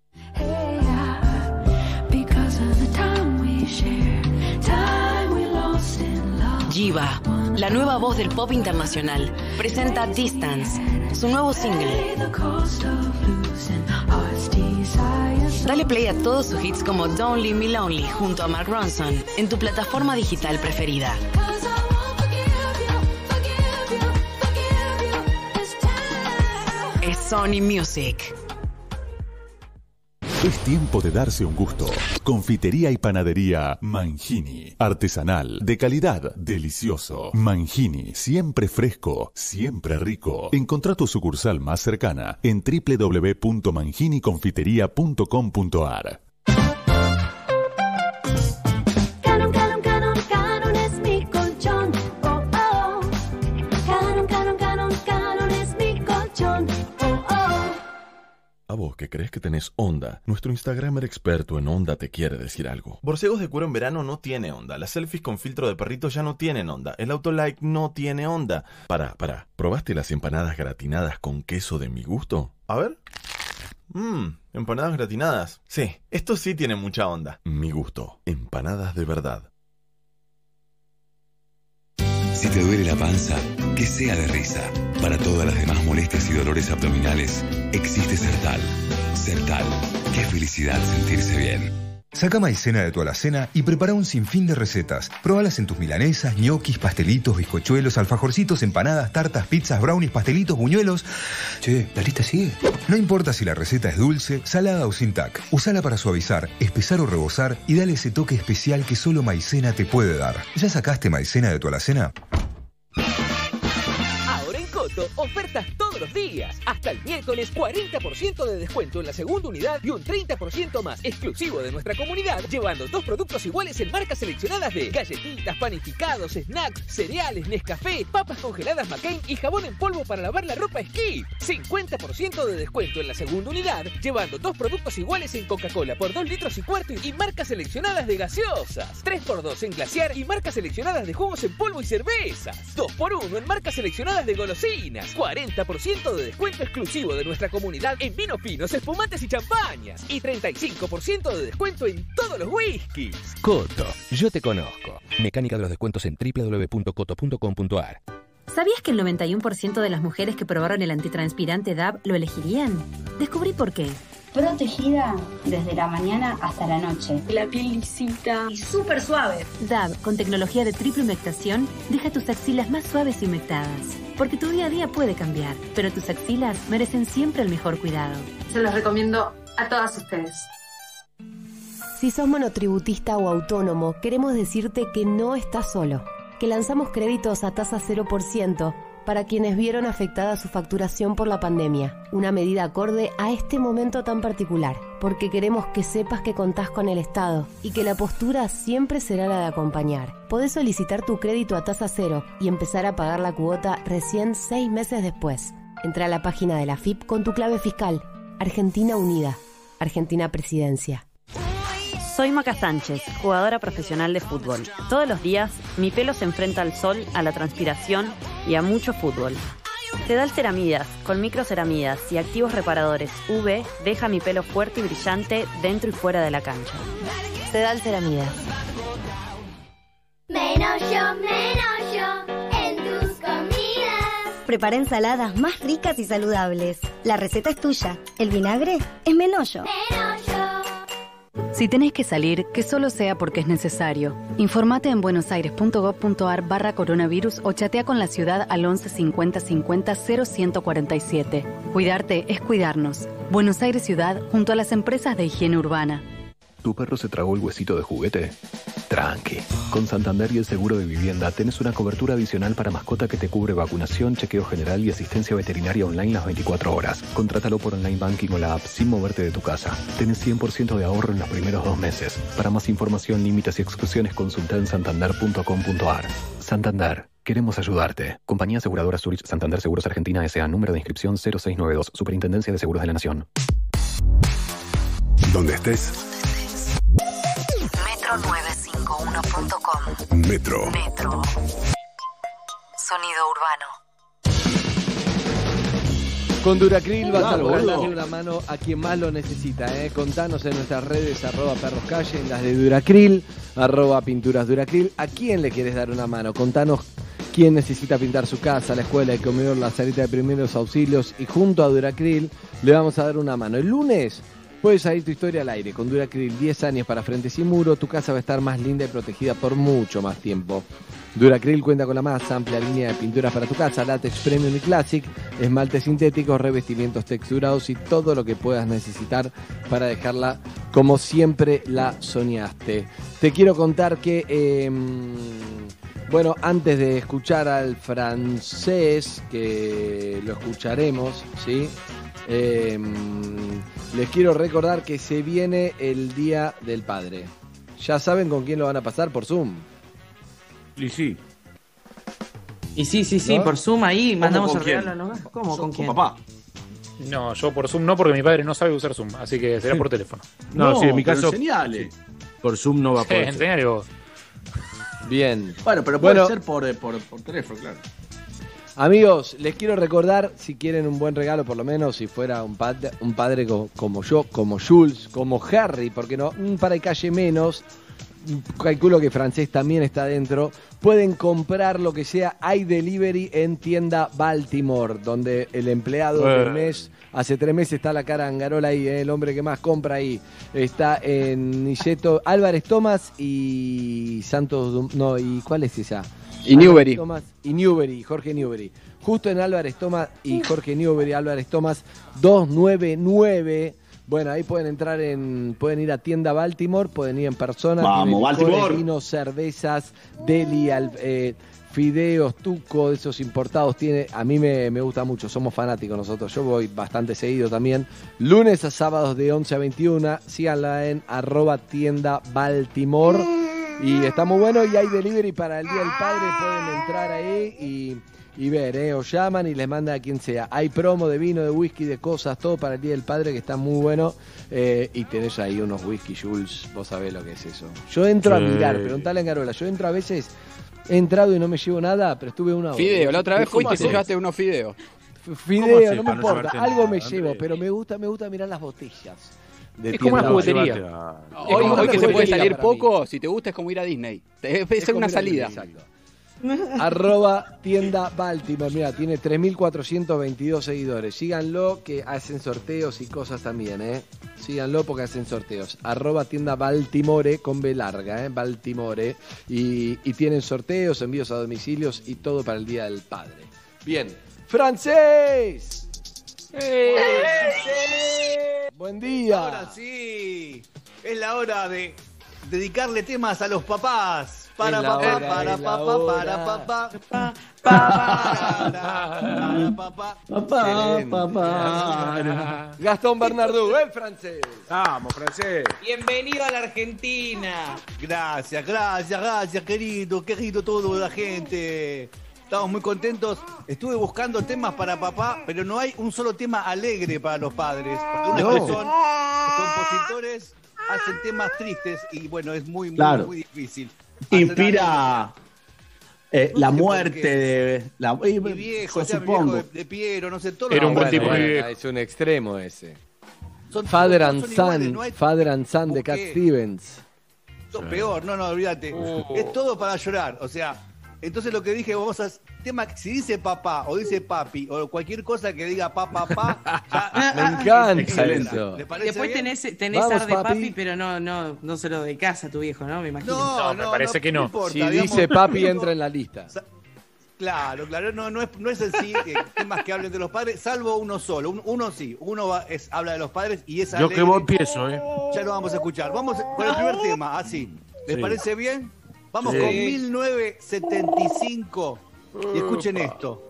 Giva, la nueva voz del pop internacional, presenta Distance, su nuevo single. Dale play a todos sus hits como Don't Leave Me Lonely junto a Mark Ronson en tu plataforma digital preferida. Es Sony Music. Es tiempo de darse un gusto. Confitería y panadería Mangini. Artesanal, de calidad, delicioso. Mangini, siempre fresco, siempre rico. Encontrá tu sucursal más cercana en w w w punto mangini confitería punto com punto ar. A vos que crees que tenés onda, nuestro Instagramer experto en onda te quiere decir algo. Borcegos de cuero en verano no tiene onda. Las selfies con filtro de perrito ya no tienen onda. El autolike no tiene onda. Pará, pará. ¿Probaste las empanadas gratinadas con queso de mi gusto? A ver. Mmm, empanadas gratinadas. Sí, esto sí tiene mucha onda. Mi gusto. Empanadas de verdad. Si te duele la panza, que sea de risa. Para todas las demás molestias y dolores abdominales, existe Sertal. Sertal. Qué felicidad sentirse bien. Saca maicena de tu alacena y prepara un sinfín de recetas. Probalas en tus milanesas, ñoquis, pastelitos, bizcochuelos, alfajorcitos, empanadas, tartas, pizzas, brownies, pastelitos, buñuelos. Che, la lista sigue. No importa si la receta es dulce, salada o sin tac. Usala para suavizar, espesar o rebozar y dale ese toque especial que solo maicena te puede dar. ¿Ya sacaste maicena de tu alacena? Ofertas todos los días. Hasta el miércoles, cuarenta por ciento de descuento en la segunda unidad y un treinta por ciento más exclusivo de nuestra comunidad, llevando dos productos iguales en marcas seleccionadas de galletitas, panificados, snacks, cereales, Nescafé, papas congeladas McCain y jabón en polvo para lavar la ropa Esquí. cincuenta por ciento de descuento en la segunda unidad, llevando dos productos iguales en Coca-Cola por dos litros y cuarto y marcas seleccionadas de gaseosas. tres por dos en Glaciar y marcas seleccionadas de jugos en polvo y cervezas. dos por uno en marcas seleccionadas de golosinas. cuarenta por ciento de descuento exclusivo de nuestra comunidad en vinos finos, espumantes y champañas. Y treinta y cinco por ciento de descuento en todos los whiskies. Coto, yo te conozco. Mecánica de los descuentos en w w w punto coto punto com punto ar. ¿Sabías que el noventa y uno por ciento de las mujeres que probaron el antitranspirante D A B lo elegirían? Descubrí por qué. Protegida desde la mañana hasta la noche. La piel lisita y súper suave. D A B, con tecnología de triple humectación, deja tus axilas más suaves y humectadas. Porque tu día a día puede cambiar, pero tus axilas merecen siempre el mejor cuidado. Se los recomiendo a todas ustedes. Si sos monotributista o autónomo, queremos decirte que no estás solo. Que lanzamos créditos a tasa cero por ciento para quienes vieron afectada su facturación por la pandemia. Una medida acorde a este momento tan particular, porque queremos que sepas que contás con el Estado y que la postura siempre será la de acompañar. Podés solicitar tu crédito a tasa cero y empezar a pagar la cuota recién seis meses después. Entra a la página de la A F I P con tu clave fiscal. Argentina Unida. Argentina Presidencia. Soy Maca Sánchez, jugadora profesional de fútbol. Todos los días, mi pelo se enfrenta al sol, a la transpiración y a mucho fútbol. Sedal Ceramidas, con microceramidas y activos reparadores U V, deja mi pelo fuerte y brillante dentro y fuera de la cancha. Sedal Ceramidas. Menos yo, menos yo, en tus comidas. Prepara ensaladas más ricas y saludables. La receta es tuya, el vinagre es menos yo. Menos yo. Si tenés que salir, que solo sea porque es necesario. Informate en buenosaires.gov.ar barra coronavirus o chatea con la ciudad al once cincuenta cincuenta cero uno cuarenta y siete. Cuidarte es cuidarnos. Buenos Aires Ciudad junto a las empresas de higiene urbana. ¿Tu perro se tragó el huesito de juguete? Tranqui. Con Santander y el Seguro de Vivienda tenés una cobertura adicional para mascota que te cubre vacunación, chequeo general y asistencia veterinaria online las veinticuatro horas. Contrátalo por online banking o la app sin moverte de tu casa. Tenés cien por ciento de ahorro en los primeros dos meses. Para más información, límites y exclusiones consulta en santander punto com punto ar. Santander. Queremos ayudarte. Compañía Aseguradora Zurich Santander Seguros Argentina S A. Número de inscripción cero seis nueve dos. Superintendencia de Seguros de la Nación. ¿Dónde estés? metro nueve cincuenta y uno punto com. Metro. Metro. Sonido urbano. Con Duracril vas a poder darle una mano a quien más lo necesita, ¿eh? Contanos en nuestras redes, arroba perroscalle, en las de Duracril, arroba pinturas Duracril. ¿A quién le quieres dar una mano? Contanos quién necesita pintar su casa, la escuela, el comedor, la salita de primeros auxilios, y junto a Duracril le vamos a dar una mano. El lunes puedes salir tu historia al aire con Duracril, diez años para frente sin muro. Tu casa va a estar más linda y protegida por mucho más tiempo. Duracril cuenta con la más amplia línea de pinturas para tu casa, látex premium y classic, esmaltes sintéticos, revestimientos texturados y todo lo que puedas necesitar para dejarla como siempre la soñaste. Te quiero contar que, eh, bueno, antes de escuchar al francés, que lo escucharemos, ¿sí? Eh, les quiero recordar que se viene el Día del Padre. ¿Ya saben con quién lo van a pasar? Por Zoom. Y sí. Y sí, sí, sí, ¿no? Por Zoom ahí mandamos el regalo nomás. ¿Cómo? ¿Con quién? ¿Con papá? No, yo por Zoom no, porque mi padre no sabe usar Zoom, así que será por teléfono. No, no sí, en mi caso. Enseñale. Sí. Por Zoom no va a poder. Sí, enseñale vos. Bien. Bueno, pero puede bueno, ser por, por, por teléfono, claro. Amigos, les quiero recordar, si quieren un buen regalo, por lo menos si fuera un, pad- un padre co- como yo, como Jules, como Harry, porque no, un para y calle menos, calculo que Francés también está dentro, pueden comprar lo que sea, hay delivery en Tienda Baltimore, donde el empleado bueno. del mes, hace tres meses está la cara angarola ahí, ¿eh? El hombre que más compra ahí, está en Niceto, Álvarez Tomás y Santos, no, ¿y cuál es esa? Y Newbery. Y Newbery, Jorge Newbery. Justo en Álvarez Tomás y Jorge Newbery, Álvarez Tomás doscientos noventa y nueve. Bueno, ahí pueden entrar en. Pueden ir a Tienda Baltimore, pueden ir en persona. Vamos, Baltimore. Vinos, cervezas, deli, al, eh, fideos, tuco, esos importados tiene. A mí me, me gusta mucho, somos fanáticos nosotros. Yo voy bastante seguido también. Lunes a sábados de once a veintiuno. Síganla en arroba Tienda Baltimore. Y está muy bueno y hay delivery para el Día del Padre, pueden entrar ahí y, y ver, ¿eh? O llaman y les manda a quien sea. Hay promo de vino, de whisky, de cosas, todo para el Día del Padre que está muy bueno. Eh, y tenés ahí unos whisky, Jules, vos sabés lo que es eso. Yo entro a mirar, preguntale a Carola, yo entro a veces, he entrado y no me llevo nada, pero estuve una hora. Fideo, la otra vez fuiste y te llevaste unos fideos. Fideo, no me importa, algo me llevo, pero me gusta, me gusta mirar las botellas. Es como una juguetería. A... Hoy, hoy una que se puede salir poco, mí. Si te gusta es como ir a Disney. Es, es una salida. Arroba Tienda Baltimore. Mira, tiene tres mil cuatrocientos veintidós seguidores. Síganlo que hacen sorteos y cosas también, ¿eh? Síganlo porque hacen sorteos. Arroba Tienda Baltimore con B larga, ¿eh? Baltimore. Y, y tienen sorteos, envíos a domicilios y todo para el Día del Padre. Bien. ¡Francés! ¡Eh! ¡Eh! ¡Buen día! Ahora sí, es la hora de dedicarle temas a los papás. Para papá, hora, para papá, para papá, para papá, para papá, papá, papá. Gastón Bernardou, el francés. Vamos, francés. Bienvenido a la Argentina. Gracias, gracias, gracias, querido, querido toda la gente. Estamos muy contentos. Estuve buscando temas para papá, pero no hay un solo tema alegre para los padres. Porque no. Unos que son compositores hacen temas tristes y bueno, es muy, muy, claro. muy difícil. Inspira eh, no la muerte de... La, mi viejo, ya mi viejo de, de Piero, no sé, todo lo que... Era un buen tipo de viejo. Es un extremo ese. Son, Father son, and son Son, iguales, no hay... Father and Son de Cat Stevens. Peor, no, no, olvídate. Oh. Es todo para llorar, o sea... Entonces lo que dije, vamos a tema, si dice papá o dice papi o cualquier cosa que diga papá, papá, pa, me encanta eso. Después tenés, tenés vamos, ar de papi, papi, pero no, no, no se lo dedicás a tu viejo, ¿no? Me imagino. No, no, me parece no, que no. no importa, si digamos, dice papi, no, entra en la lista. Claro, claro, no, no es, no es así eh, temas que hablen de los padres, salvo uno solo, un, uno sí, uno va, es, habla de los padres y es alegre. Yo que vos empiezo, eh. Ya lo vamos a escuchar. Vamos con el primer tema, así. ¿Les sí. parece bien? Vamos sí. con mil novecientos setenta y cinco y escuchen esto.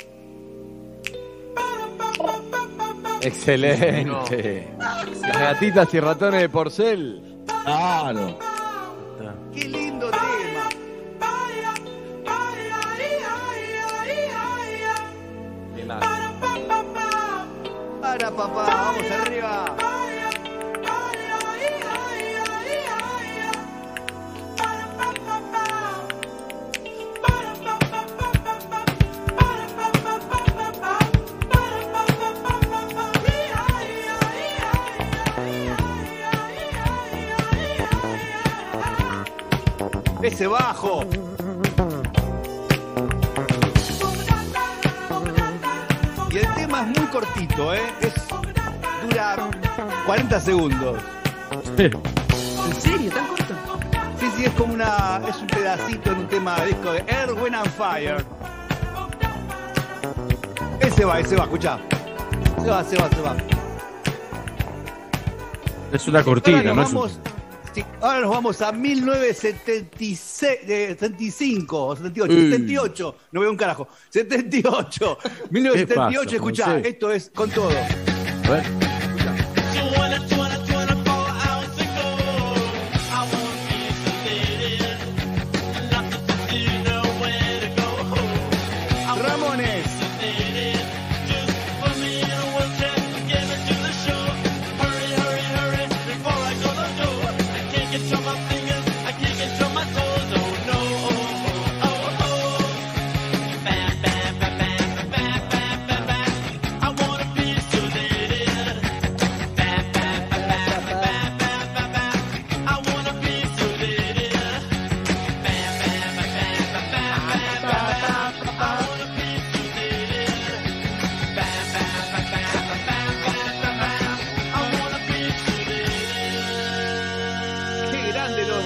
Excelente. No. Las gatitas y ratones de Porcel. Claro. Qué lindo tema. Para papá, para papá, vamos arriba. Ese bajo. Y el tema es muy cortito, ¿eh? Es, dura cuarenta segundos. Sí. ¿En serio? ¿Tan corto? Sí, sí, es como una... Es un pedacito en un tema de disco de Air, Wind and Fire. Ese va, ese va, escuchá. Se va, se va, se va. Es una cortina, ¿no? Vamos, sí, ahora nos vamos a mil novecientos setenta y cinco, setenta y ocho, setenta y ocho, no veo un carajo, setenta y ocho, mil novecientos setenta y ocho, escuchá, no sé. Esto es con todo. A ver.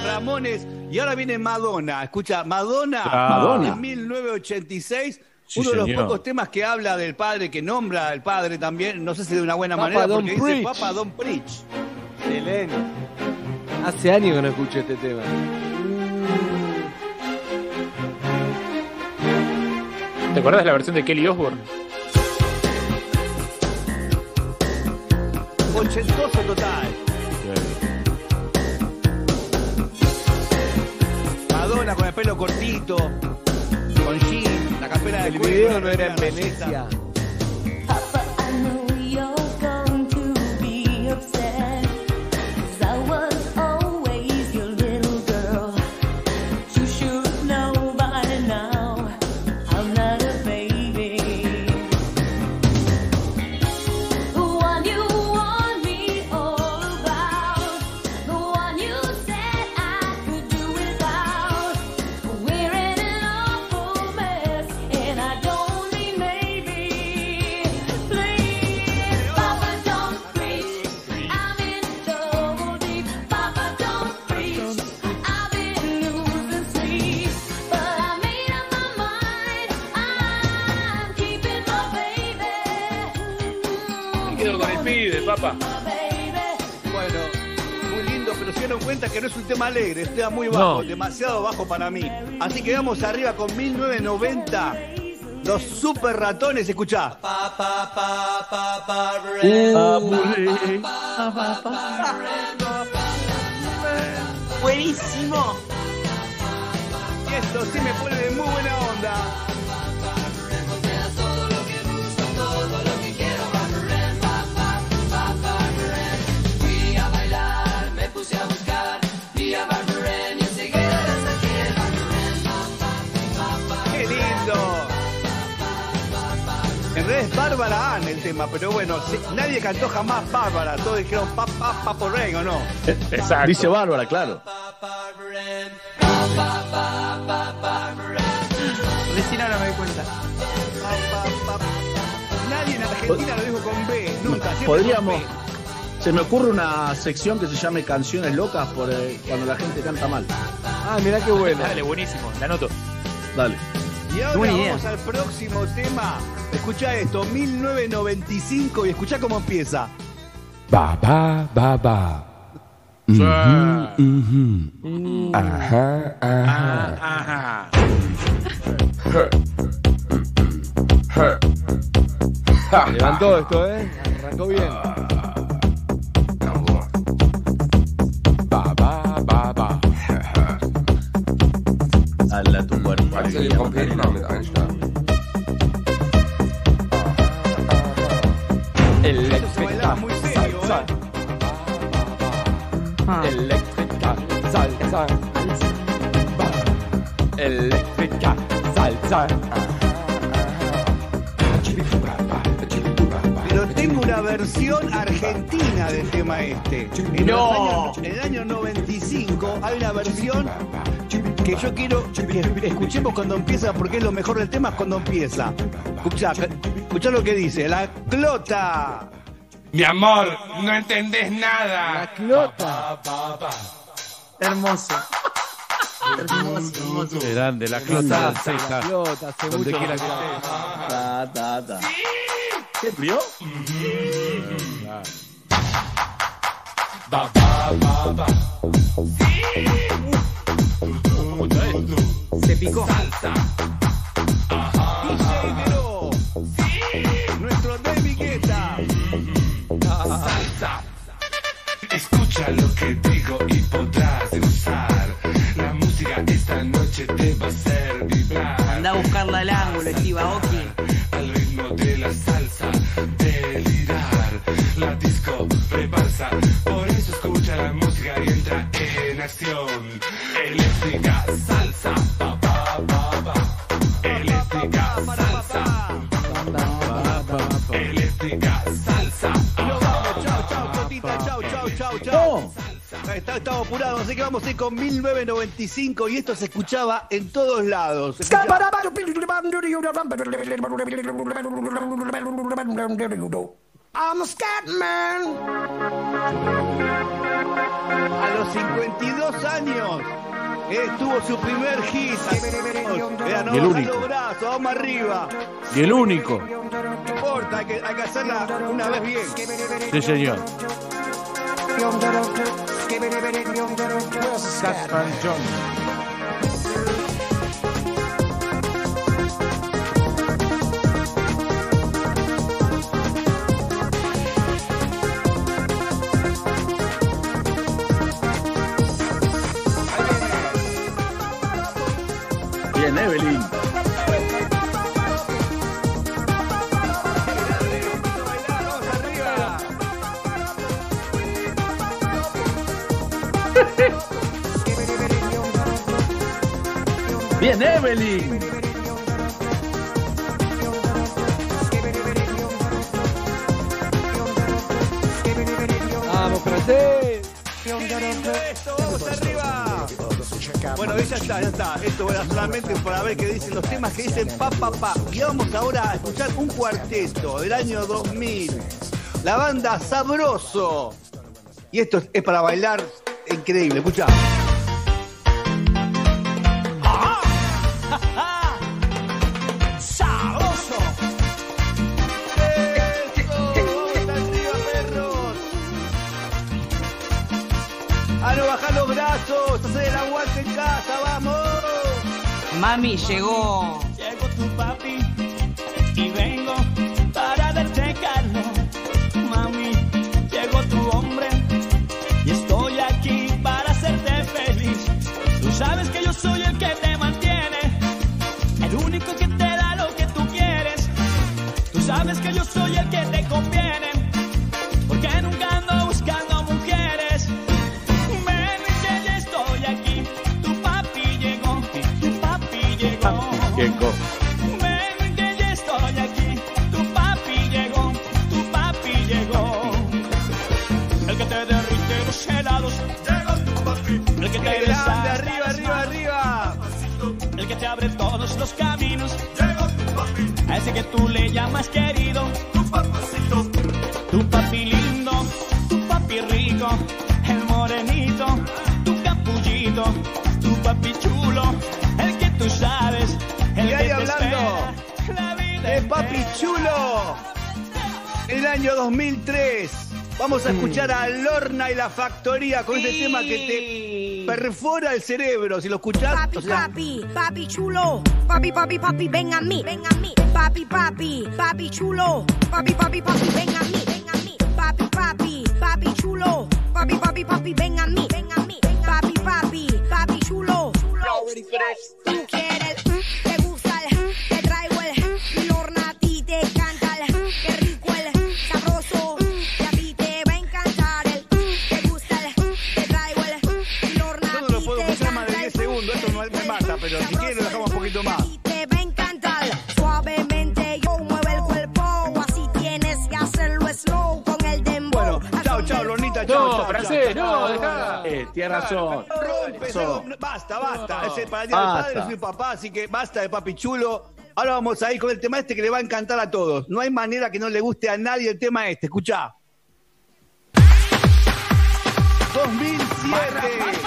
Ramones. Y ahora viene Madonna, escucha, Madonna, ah, Madonna. En mil novecientos ochenta y seis, sí, uno de los señor. pocos temas que habla del padre, que nombra al padre también, no sé si de una buena Papa manera, Don porque Preach. dice Papa Don Preach. Excelente. Hace años que no escucho este tema. ¿Te acuerdas de la versión de Kelly Osbourne? Ochentoso total. Okay. Madonna con el pelo cortito, con jean, la campera del cuello. El video no era en Venecia. Papá. Bueno, muy lindo, pero se dieron cuenta que no es un tema alegre, está muy bajo, no. demasiado bajo para mí. Así que vamos arriba con mil novecientos noventa, los Super Ratones, escuchá. Buenísimo. Y esto sí me pone de muy buena onda. Es Bárbara Ann el tema, pero bueno, si, nadie cantó jamás Bárbara, todos dijeron papá, pa, papo Ren, ¿o no? Exacto. Dice Bárbara, claro. Recién ahora me doy cuenta. Nadie en Argentina lo dijo con B, nunca. Podríamos. Con B. Se me ocurre una sección que se llame Canciones Locas por eh, cuando la gente canta mal. Ah, mirá qué bueno. Dale, buenísimo, la anoto. Dale. Y ahora buena vamos idea. Al próximo tema. Escuchá esto, mil novecientos noventa y cinco, y escuchá cómo empieza. Ba, ba, ba, ba. Sí. Mm-hmm, mm-hmm. Mm. Ajá, ajá. Ah, ajá. Se levantó esto, ¿eh? Arrancó bien. Ba, ba, ba, ba. A la tu cuerpo. Hat sie den Trompeten mit einschlagen? Elektrika, Salsa. Elektrika, Salsa. Elektrika, Salsa. Pero tengo una versión argentina del tema este. En, no. años, en el año noventa y cinco hay una versión que yo quiero que escuchemos cuando empieza, porque es lo mejor del tema cuando empieza. Escuchá, escuchá lo que dice, la clota. Mi amor, no entendés nada. La clota. Hermoso. Hermoso. Grande, la clota. La clota, hace mucho que la clota. ¿Qué vio? Ba, ba, ba. Se picó. Salsa. Nuestro David Guetta. Salsa. Escucha lo que digo y podrás usar. La música esta noche te va a hacer vibrar. Anda a buscarla al ángulo, Estiva Oki. Al ritmo de la salsa, delirar. La disco rebalsa. Por eso escucha la música y entra en acción. Eléctrica salsa. Pa, pa, pa, pa. Eléctrica salsa. Eléctrica salsa. Nos vamos, chao, chao, Cotita, chao, chao, chao, chao. Estaba apurado, así que vamos a ir con mil novecientos noventa y cinco, y esto se escuchaba en todos lados. Se escuchaba. I'm a scat man. A los cincuenta y dos años eh, tuvo su primer hit. Mira, no, y el único. Los brazos, vamos arriba. Y el único. No importa, hay que, hay que hacerla una vez bien. Sí, señor. Bien, Evelyn. Bien, Evelyn. Vamos, francés. ¡Qué lindo esto! ¡Vamos arriba! Bueno, ya está, ya está. Esto era solamente para ver qué dicen los temas que dicen pa, pa, pa. Y vamos ahora a escuchar un cuarteto del año dos mil. La banda Sabroso. Y esto es para bailar increíble. Escuchá. Mami, llegó. Llegó tu papi y vengo para destacarlo. Mami, llegó tu hombre y estoy aquí para hacerte feliz. Tú sabes que yo soy el que te mantiene, el único que te da lo que tú quieres. Tú sabes que yo soy el que te conviene, porque nunca ando buscando mujeres. Ven, ya estoy aquí. Llegó. Ven que ya estoy aquí, tu papi llegó, tu papi llegó. El que te derrite los helados, llegó tu papi. El que te deshace arriba, arriba, arriba. El que te abre todos los caminos. menos. Llegó tu papi, a ese que tú le llamas querido. Tu papacito, tu papi lindo, tu papi rico, el morenito, tu capullito, tu papi chulo, el que tú sabes, el que te espera. El papi chulo, el año dos mil tres. Vamos a escuchar a Lorna y la Factoría con sí. Este tema que te perfora el cerebro. Si lo escuchás... Papi, o sea... papi, papi chulo. Papi, papi, papi, ven a mí. Ven a mí. Papi, papi, papi chulo. Papi, papi, papi, ven a mí. Ven a mí. Papi, papi, papi chulo. Papi, papi, papi, ven a mí. Ven a mí. Papi, papi, papi chulo. Tú quieres, te gusta el, te traigo el, Lorna a ti te canta el, qué rico el, sabroso. Pero si quieren lo dejamos un poquito más. Te va a encantar. Suavemente yo muevo el cuerpo. Así tienes que hacerlo slow con el dembow. Bueno, chao, chao, Lonita, chao. No, chao, Francés, chao, no, dejá. Eh, tiene razón. Rompe, so. Basta, basta. No. Es para el día del padre, soy papá, así que basta de papi chulo. Ahora vamos a ir con el tema este que le va a encantar a todos. No hay manera que no le guste a nadie el tema este. Escuchá. dos mil siete.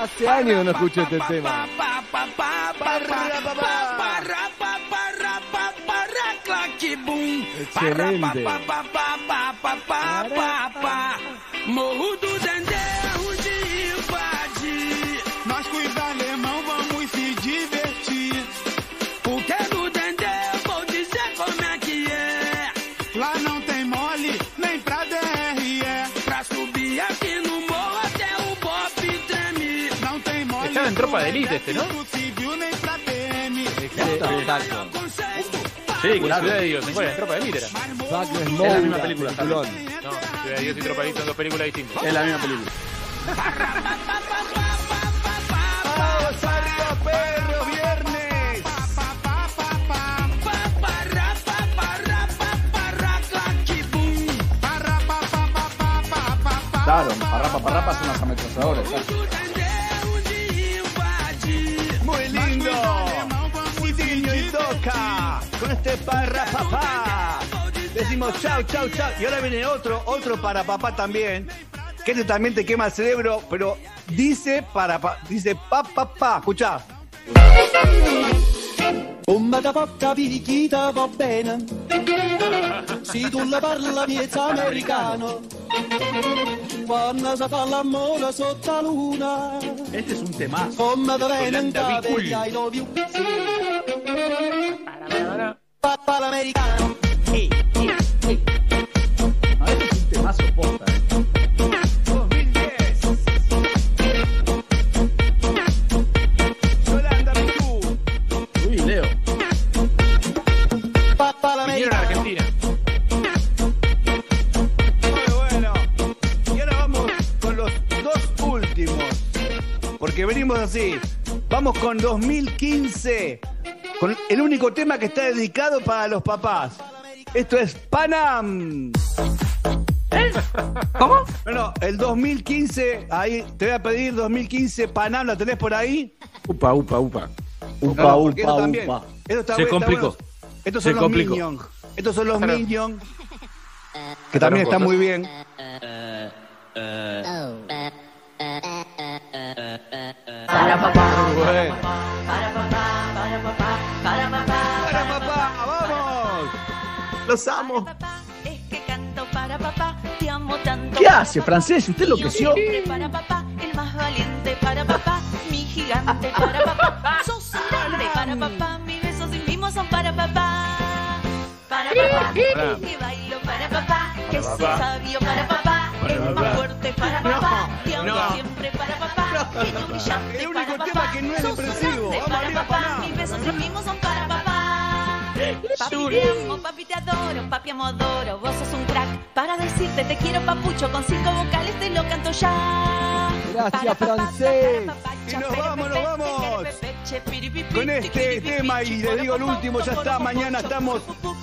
Hace años que no escucho este tema. Excelente. Tropa de élite este, ¿no? Exacto. Sí, con Ciudad de Dios. Bueno, Tropa de élite era. Es la misma película. No, Ciudad de Dios y Tropa de élite son dos películas distintas. Es la misma película. ¡Vamos arriba, perro! ¡Viernes! Claro, parrapa, parrapa son las ametralladoras. Con este para papá decimos chau, chau, chau. Y ahora viene otro, otro para papá también. Que este también te quema el cerebro, pero dice para papá, dice papá, papá. Escuchá. Bomba capocca pirichita va bene. Si tu la parla miezza americano. Quando si fa l'amore sotto la luna. Este es un tema. Bomba da venenta vecchia I love you. Papá l'americano. Hey, hey, hey. No, este es un tema soporta, eh. Que venimos así, vamos con dos mil quince, con el único tema que está dedicado para los papás. Esto es Panam. ¿Eh? ¿Cómo? No, no, el dos mil quince, ahí te voy a pedir dos mil quince Panam, ¿la tenés por ahí? Upa, upa, upa. Upa, no, upa, esto también, upa. Esto está, se complicó. Está bueno. Estos son se los complicó. Minions. Estos son los claro. Minions, que también están muy bien. Para papá, para papá, para papá, para papá, para papá, vamos. Los amo. Es que canto para papá, te amo tanto. ¿Qué hace, Francés? ¿Usted enloqueció? Para papá, el más valiente para papá, mi gigante para papá, sos grande para papá, mis besos y mimos son para papá. Para papá, que bailo para papá, que soy sabio para papá, es más fuerte para papá, te amo siempre para papá. El único tema papá, que no es depresivo. Vamos a arriba, papá. Mis besos y mimos son para papá. Papi te amo, papi te adoro, papi amo adoro. Vos sos un crack. Para decirte te quiero papucho. Con cinco vocales te lo canto ya. Gracias, Francés. Y nos vamos, nos vamos. Con este tema y le digo el último. Ya está, mañana estamos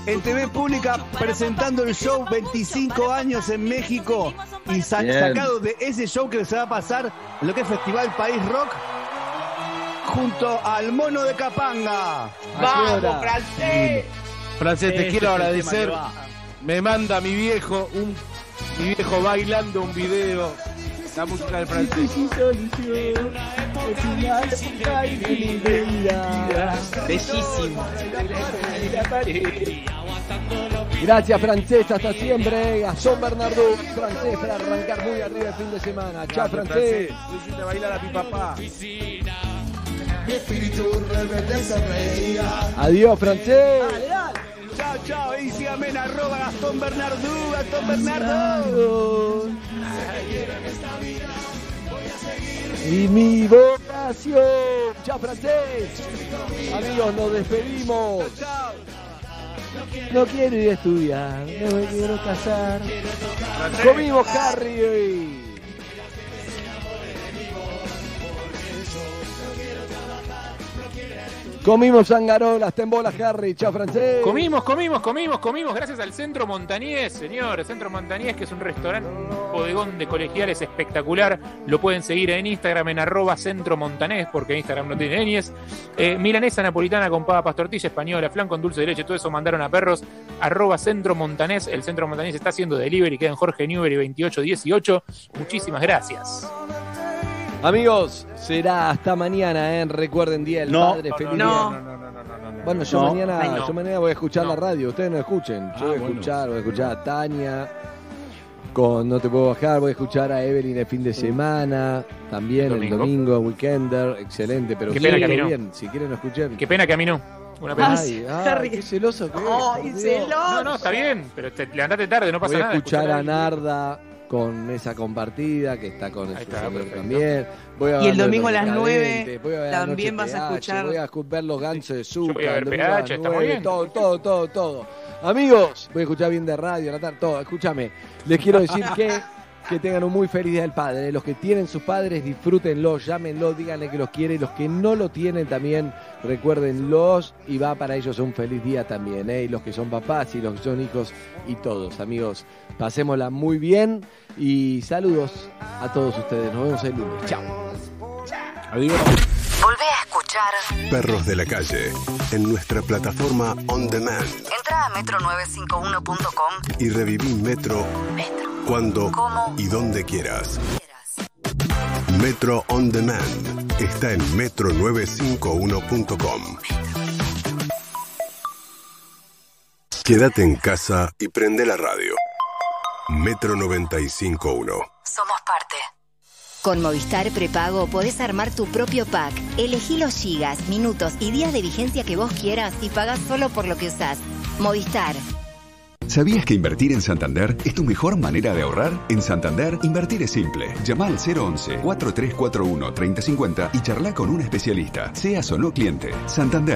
en T V Pública presentando el show veinticinco años en México. Y sa Bien. Sacado de ese show que se va a pasar en lo que es Festival País Rock, junto al mono de Capanga. ¡Vamos, Francés! Francés, te quiero agradecer. Me manda mi viejo un mi viejo bailando un video. La música del Francés. Bellísimo. Gracias, Francés. Hasta siempre. Gastón Bernardou. Francés, para arrancar muy arriba el fin de semana. Chao, Francés. Te bailar a mi papá. Adiós, Francés. Chao, chao, y síganme en arroba Gastón Bernardou, Gastón Bernardou. Y mi vocación. Chao, Francés. Amigos, nos despedimos. No quiero ir a estudiar, no me quiero casar. Comimos curry. Comimos zangarolas, tembolas, Harry, chao, Francés. Comimos, comimos, comimos, comimos, gracias al Centro Montanés, señor. El Centro Montanés, que es un restaurante, un bodegón de colegiales espectacular. Lo pueden seguir en Instagram, en arroba Centro Montanés, porque Instagram no tiene ñes. Eh, milanesa napolitana con papa, pastortilla española, flan con dulce de leche, todo eso mandaron a perros. Arroba Centro Montanés. El Centro Montanés está haciendo delivery, queda en Jorge Newbery veintiocho dieciocho. Muchísimas gracias. Amigos, será hasta mañana, ¿eh? Recuerden, Día del no, Padre, no, feliz día. No, no, no, no, no, no. Bueno, yo, no, mañana, ay, no. yo mañana voy a escuchar no. la radio, ustedes no escuchen. Yo ah, voy a escuchar, bueno. voy a escuchar a Tania con No Te Puedo Bajar, voy a escuchar a Evelyn el fin de semana, también el domingo, el domingo Weekender, excelente, pero qué pena que bien, no. si quieren escuchen. Qué pena que a mí no. Una pena. Ay, ay, qué celoso que oh, es, celoso. No, no, está bien, pero te levantate tarde, no pasa nada. Voy a escuchar nada, a Narda con Mesa Compartida, que está con el está, también. Voy a y el domingo a las nueve también vas a escuchar. Voy a ver los gansos de Zucca. Voy a ver P H, está muy bien. Todo, todo, todo, todo. Amigos, voy a escuchar bien de radio, la tarde, todo. Escúchame, les quiero decir que, que tengan un muy feliz Día del Padre. Los que tienen sus padres, disfrútenlo, llámenlo, díganle que los quiere. Los que no lo tienen también, recuérdenlos y va para ellos un feliz día también. ¿eh? Y los que son papás y los que son hijos y todos, amigos. Pasémosla muy bien y saludos a todos ustedes. Nos vemos el lunes. Chao. Adiós. Volvé a escuchar Perros de la Calle en nuestra plataforma On Demand. Entra a metro nueve cinco uno punto com y reviví Metro, Metro. Cuando, ¿Cómo? Y donde quieras. Metro On Demand está en metro nueve cinco uno punto com. Quédate en casa y prende la radio. Metro noventa y cinco punto uno. Somos parte. Con Movistar Prepago podés armar tu propio pack. Elegí los gigas, minutos y días de vigencia que vos quieras y pagás solo por lo que usás. Movistar. ¿Sabías que invertir en Santander es tu mejor manera de ahorrar? En Santander, invertir es simple. Llama al cero once cuatro tres cuatro uno tres cero cinco cero y charla con un especialista, seas o no cliente. Santander.